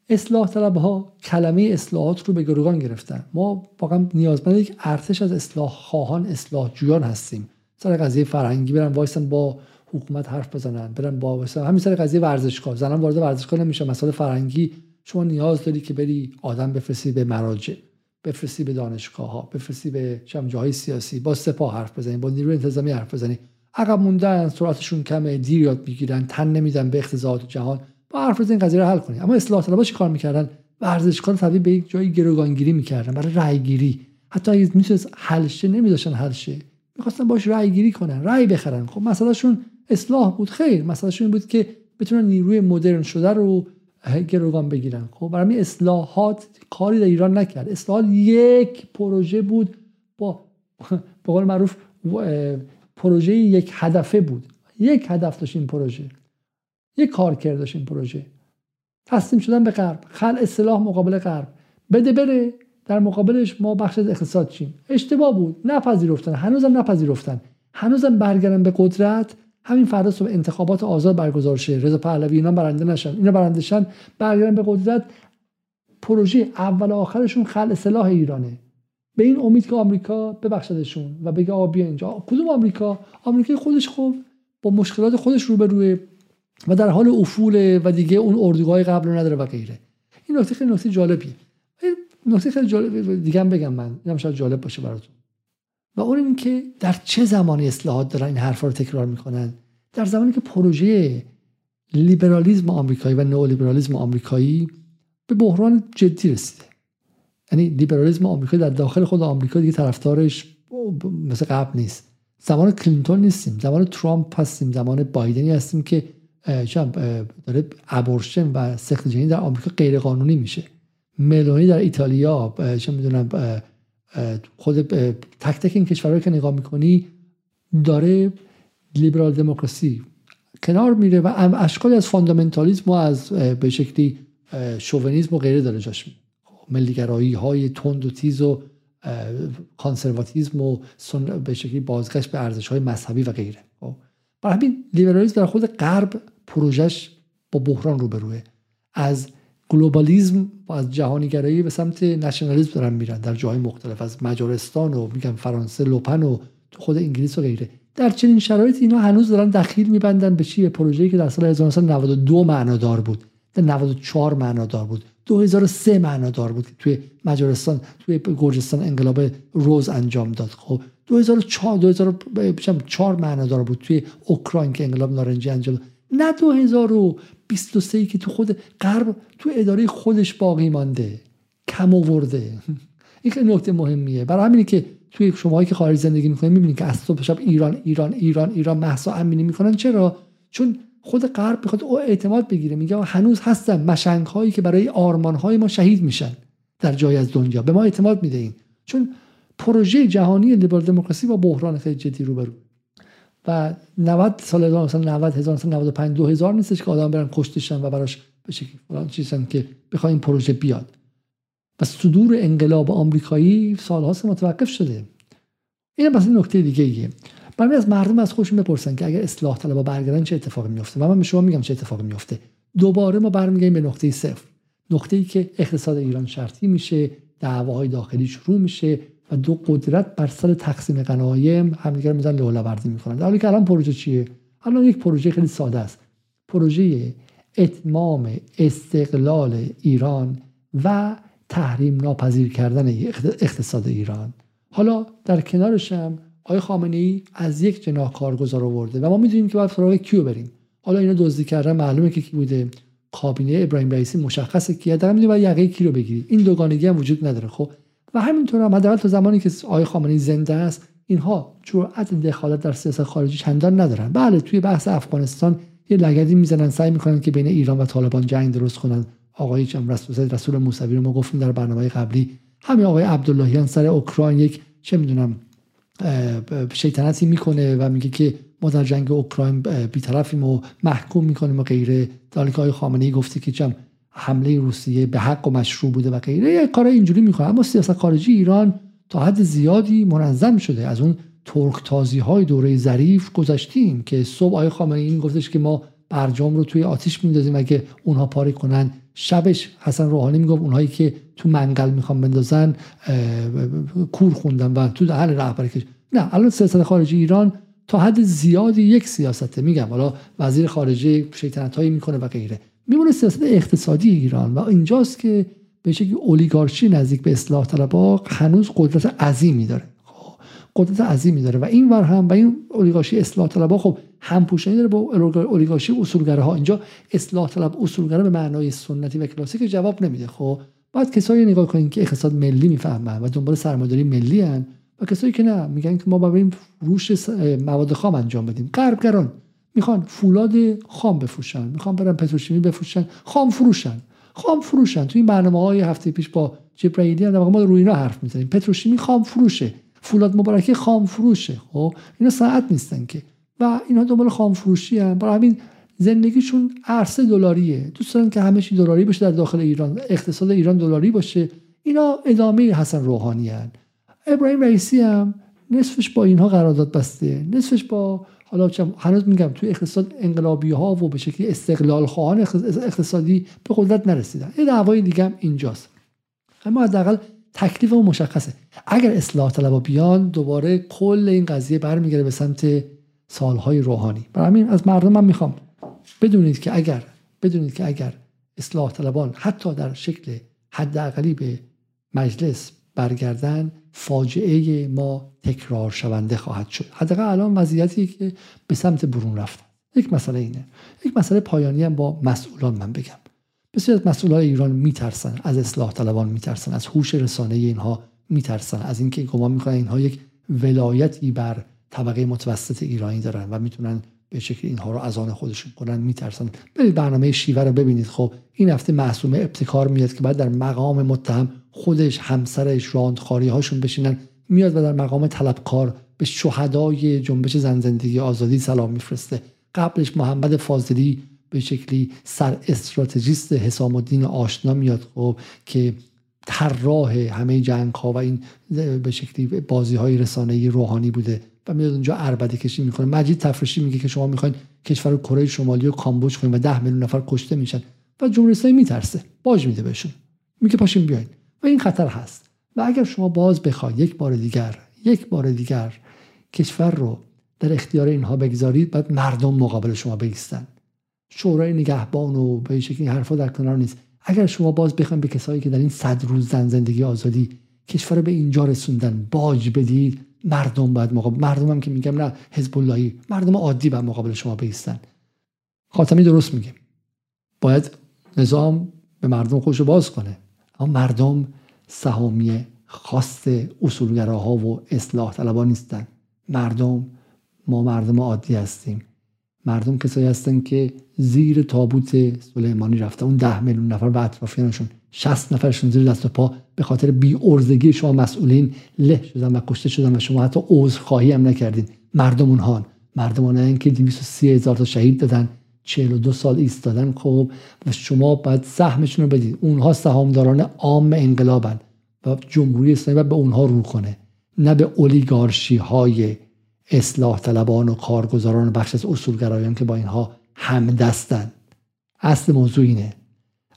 اصلاح طلبها کلمه اصلاحات رو به گروگان گرفتن. ما واقعا نیازمند یک ارتش از اصلاح خواهان، اصلاح جویان هستیم. سر قضیه فرهنگی برن وایسن با حکومت حرف بزنن، برن با وایسن همین سر قضیه ورزشگاه، زنان وارد ورزشگاه نمیشه. مسائل فرهنگی شما نیاز داری که بری آدم بفرستی به مراجع، بفرستی به دانشگاه‌ها، بفرستی به جمع‌های سیاسی، با سپاه حرف بزنی، با نیروی انتظامی حرف بزنی. عقب موندن، سرعتشون کمه، دیر یاد میگیرن، تن نمیدن به اقتضاعات جهان. با حرف زدن قضیه رو حل کنی. اما اصلاح طلب‌ها چی کار می‌کردن؟ ورزشکار تبدیل به یک جای گروگانگیری می‌کردن برای رأی‌گیری. حتی اگه می‌تونست حلشه، نمی‌داشتن حلشه، می‌خواستن باش رأی‌گیری کنن، رأی بخرن. خب مسئله‌شون اصلاح بود؟ خیر، مسئله‌شون بود که بتونن نیروی مدرن شده رو گروگان بگیرن. خب برای اصلاحات کاری در ایران نکرد. اصلاحات یک پروژه بود، با به قول معروف پروژه یک هدفه بود. یک هدف داشت این پروژه، یک کار کرد داشت این پروژه، تسلیم شدن به غرب، خلع سلاح مقابل غرب، بده بره در مقابلش ما بخش از اقتصاد چیم. اشتباه بود، نپذیرفتن، هنوزم نپذیرفتن، هنوزم برگردن به قدرت. همین فردا صبح انتخابات آزاد برگزار شه، رضا پهلوی اینا برنده نشن، اینا برنده شن، برگردن به قدرت. پروژه اول و آخرشون خلع سلاح ایرانه، به این امید که آمریکا ببخشدشون و بگه آ بیا اینجا. کدوم آمریکا؟ آمریکای خودش خب با مشکلات خودش روبروه و در حال افوله و دیگه اون اردوگاه قبل رو نداره و غیره. این نکته خیلی نکته جالبی این نکته خیلی جالب دیگه هم بگم من اینم شاید جالب باشه براتون، و اون این که در چه زمانی اصلاحات دارن این حرفا رو تکرار میکنن؟ در زمانی که پروژه لیبرالیسم آمریکایی و نئولیبرالیسم آمریکایی به بحران جدی رسیده. یعنی لیبرالیسم آمریکایی در داخل خود آمریکا دیگه طرفدارش مثل قبل نیست. زمان کلینتون نیستیم، زمان ترامپ هستیم، زمان بایدنی هستیم که چون داره ابورشن و سخت جنین در آمریکا غیر قانونی میشه، ملونی در ایتالیا، چه میدونم خود تک تک این کشورها که نگاه میکنی داره لیبرال دموکراسی کنار میره و اشکالی از فاندامنتالیسم و از به شکلی شوونیسم و غیره داره جاش میره. ملیگرایی های تند و تیز و کانسرواتیسم و به شکلی بازگشت به ارزش های مذهبی و غیره. برای همین لیبرالیسم در خود غرب پروژش با بحران روبروه. از گلوبالیسم و از جهانیگرایی به سمت نشنالیسم دارن میرن در جاهای مختلف، از مجارستان و میگم فرانسه، لوپن و خود انگلیس و غیره. در چنین شرایط اینا هنوز دارن دخیل میبندن به چیه؟ پروژه‌ای که در سال هزار و نهصد و نود و دو معنادار بود، در نود و چهار معنادار بود، دو هزار و سه معنادار بود که توی مجارستان، توی گرجستان انقلاب روز انجام داد. خب دو هزار و چهار معنادار بود توی اوکراین که انقلاب نارنجی انجام داد. نه دو هزار و بیست و سه که تو خود غرب تو اداره خودش باقی مانده، کم آورده. این خیلی نکته مهمیه. برای همینه که توی شماهایی که خارج زندگی میکنید میبینید که از صبح شب ایران ایران ایران ایران مهسا امینی میکنن. چرا؟ چون خود غرب میخواد او اعتماد بگیره، میگه هنوز هستن مشنگ هایی که برای آرمان های ما شهید میشن در جای از دنیا، به ما اعتماد میده. این چون پروژه جهانی لیبرال دموکراسی با بحران خیلی جدی روبرو و نود سال نود هزار و نهصد و نود و پنج دو هزار نیستش که آدم برن کشتشن و براش به شکلی فلان چیزن که بخوایم پروژه بیاد. و صدور انقلاب آمریکایی سالهاست متوقف شده. این بس نکته دیگه ایه. من از مردم از خودشون بپرسن که اگر اصلاح طلبا برگردن چه اتفاقی میفته. و من به شما میگم چه اتفاقی میفته. دوباره ما برمیگردیم به نقطه صفر، نقطه‌ای که اقتصاد ایران شرطی میشه، دعواهای داخلی شروع میشه و دو قدرت بر سر تقسیم غنایم همدیگر میذارن، لوله‌بردی میکنن. در حالی که الان پروژه چیه؟ الان یک پروژه خیلی ساده است، پروژه اتمام استقلال ایران و تحریم ناپذیر کردن اقتصاد ایران. حالا در کنارش هم آقای خامنه‌ای از یک جناح کارگزار آورده و ما میدونیم که باید سراغ کیو بریم. حالا اینا دزدی کردن، معلومه که کی بوده، کابینه ابراهیم رئیسی مشخصه کیه، در میدونیم باید یقه کی رو بگیرید. این دوگانگی هم وجود نداره. خب و همینطور هم حداقل تا زمانی که آقای خامنه‌ای زنده است اینها جرأت دخالت در سیاست خارجی چندان ندارن. بله توی بحث افغانستان یه لگدی میزنن، سعی میکنن که بین ایران و طالبان جنگ درست کنن. آقای جمع رسول رسول موسوی رو ما گفتیم در برنامه قبلی، همین آقای عبداللهیان سر اوکراین یک چه میدونم شیطنتی میکنه و میگه که ما در جنگ اوکراین بی‌طرفیم و محکوم میکنیم و غیره. در حالی که آقای خامنه‌ای گفته که جمع حمله روسیه به حق و مشروع بوده و غیره. کارای اینجوری میکنه. اما سیاست خارجی ایران تا حد زیادی منظم شده. از اون ترکتازی های دوره ظریف گذشتیم که صبح آقای خامنه‌ای این گفتش که ما برجام رو توی آتیش میندازیم اگه اونها پاره کنن، شبش حسن روحانی میگفت اونهایی که تو منقل میخوان بندازن کور خوندن و تو دهن رهبر کش. نه الان سیاست خارجی ایران تا حد زیادی یک سیاسته. میگم حالا وزیر خارجه شیطنتایی میکنه و غیره. میمونه سیاست اقتصادی ایران و اینجاست که به شکلی اولیگارشی نزدیک به اصلاح طلبها هنوز قدرت عظیمی داره، قدرت عظیمی داره و این ور هم و این اولیگارشی اصلاح طلبها خب همپوشانی داره با اولیگارشی اصولگراها. اینجا اصلاح طلب اصولگرا به معنای سنتی و کلاسیک جواب نمیده. خب بعد کسایی نگاه کنین که اقتصاد ملی میفهمن و دنبال سرمایه‌داری ملی ان و کسایی که نه میگن که ما بریم روش مواد خام انجام بدیم. غربگران میخوان فولاد خام بفروشن، میخوان برن پتروشیمی بفروشن، خام فروشن، خام فروشن. تو این برنامه‌های هفته پیش با جبرئیلی هم ما روی اینا حرف میزنیم. پتروشیمی خام فروشه، فولاد مبارکی خام فروشه. خب اینا ساعت نیستن که و اینا دنبال خام فروشی ان. برای همین زندگیشون عرصه دلاریه، دوست دارن که همه چی دلاری بشه در داخل ایران، اقتصاد ایران دلاری باشه. اینا ادامه حسن روحانی ان. ابراهیم رئیسی هم نصفش با اینها قرارداد بسته، نصفش با حالا چم هنوز میگم توی اقتصاد انقلابی ها و به شکلی استقلال خواهان اقتصادی به قدرت نرسیدن. یه دعوای دیگه هم اینجاست. اما حداقل تکلیف اون مشخصه. اگر اصلاح طلبا بیان دوباره کل این قضیه برمیگره به سمت سالهای روحانی. برای همین از مردم من میخوام بدونید که اگر بدونید که اگر اصلاح طلبان حتی در شکل حداقلی به مجلس برگردن، فاجعه ما تکرار شونده خواهد شد. حداقل الان وضعیتی که به سمت برون رفتن. یک مسئله اینه. یک مسئله پایانی هم با مسئولان من بگم. بسیاری از مسئولان ایران میترسن، از اصلاح طلبان میترسن، از هوش رسانه اینها میترسن، از اینکه گمان میکنن اینها یک ولایتی بر طبقه متوسط ایرانی دارن و میتونن به شکل اینها رو از آن خودشون کنن، میترسن. برید برنامه شیوه رو ببینید. خب این هفته معصومه ابتکار میاد که بعد در مقام متهم خودش، همسرش، راندخاری هاشون بشینن، میاد و در مقام طلبکار به شهدای جنبش زن زندگی آزادی سلام میفرسته. قبلش محمد فاضلی به شکلی سر استراتژیست حسام الدین آشنا میاد، خب که طراح همه جنگ ها و این به شکلی بازی های رسانه‌ای روحانی بوده و میاد اونجا عربده کشی میکنه. مجید تفرشی میگه که شما میخواین کشور کره شمالی رو کامبوج کنین و ده میلیون نفر کشته میشن و جمهوری اسلامی میترسه، باج میده بهشون، میگه پاشین بیاین. و این خطر هست و اگر شما باز بخواید یک بار دیگر یک بار دیگر کشور رو در اختیار اینها بگذارید، بعد مردم مقابل شما بایستن. شورای نگهبان و به شکلی حرفا در کنار نیست. اگر شما باز بخواید به کسایی که در این صد روز زن زندگی آزادی کشور رو به اینجا رسوندن باج بدید، مردم بعد مقابل، مردمم که میگم نه حزب اللهی، مردم عادی بعد مقابل شما بایستن. خاتمی درست میگه. باید نظام به مردم خودشو باز کنه. اما مردم سهامی خاص اصولگراها و اصلاح طلبان نیستن. مردم ما مردم عادی هستیم. مردم کسایی هستن که زیر تابوت سلیمانی رفته، اون ده میلیون نفر و اطرافیانشون، شصت نفرشون زیر دست و پا به خاطر بی‌عرضگی شما مسئولین له شدن و کشته شدن و شما حتی عذرخواهی هم نکردین. مردم اونهان، مردم اونهان که دویست و سی هزار تا شهید دادن، چهل و دو سال ایستادن، خب و شما بعد سهمشون رو بدید. اونها سهامداران عام انقلابن و جمهوری اسلامی باید به اونها رو کنه، نه به اولیگارشی های اصلاح طلبان و کارگزاران و بخش از اصولگرایان که با اینها همدستن. اصل موضوع اینه.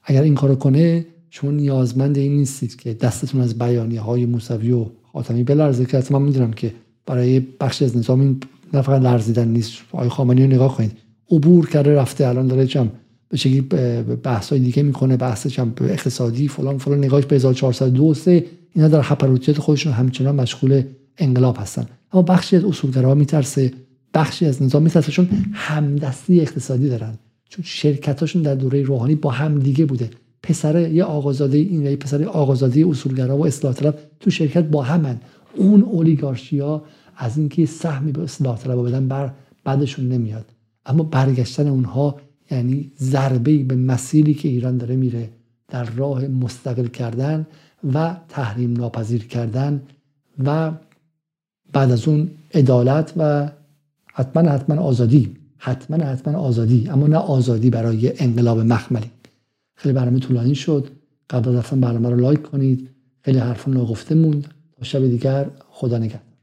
اگر این کارو کنه شما نیازمند این نیستید که دستتون از بیانیه های موسوی و خاتمی بلرزه، که اصلا من میدونم که برای بخش از نظام این نه فقط لرزیدن نیست. آقای خامنه‌ای رو نگاه کنید، عبور کرده رفته، الان داره چم به شکلی بحثای دیگه میکنه، بحث چم اقتصادی فلان فلان، نگاهش به هزار و چهارصد و دو سه، اینا در خپروتیت خودشون همچنان مشغول انقلاب هستن. اما بخشی از اصولگراها میترسه، بخشی از نظام میترسه، چون همدستی اقتصادی دارن، چون شرکتاشون در دوره روحانی با هم دیگه بوده. پسر یه آقازاده این و یه پسر آقازاده اصولگرا و اصلاح طلب تو شرکت با همن. اون اولیگارشیا از اینکه سهمی به اصلاح طلب بدن بر بعدشون نمیاد. اما برگشتن اونها یعنی ضربه‌ای به مسیری که ایران داره میره در راه مستقل کردن و تحریم ناپذیر کردن و بعد از اون عدالت و حتما حتما آزادی، حتما حتما آزادی، اما نه آزادی برای انقلاب مخملی. خیلی برنامه طولانی شد. قبل از رفتن برنامه رو لایک کنید. خیلی حرفا ناگفته موند. تا شب دیگر، خدا نگهدار.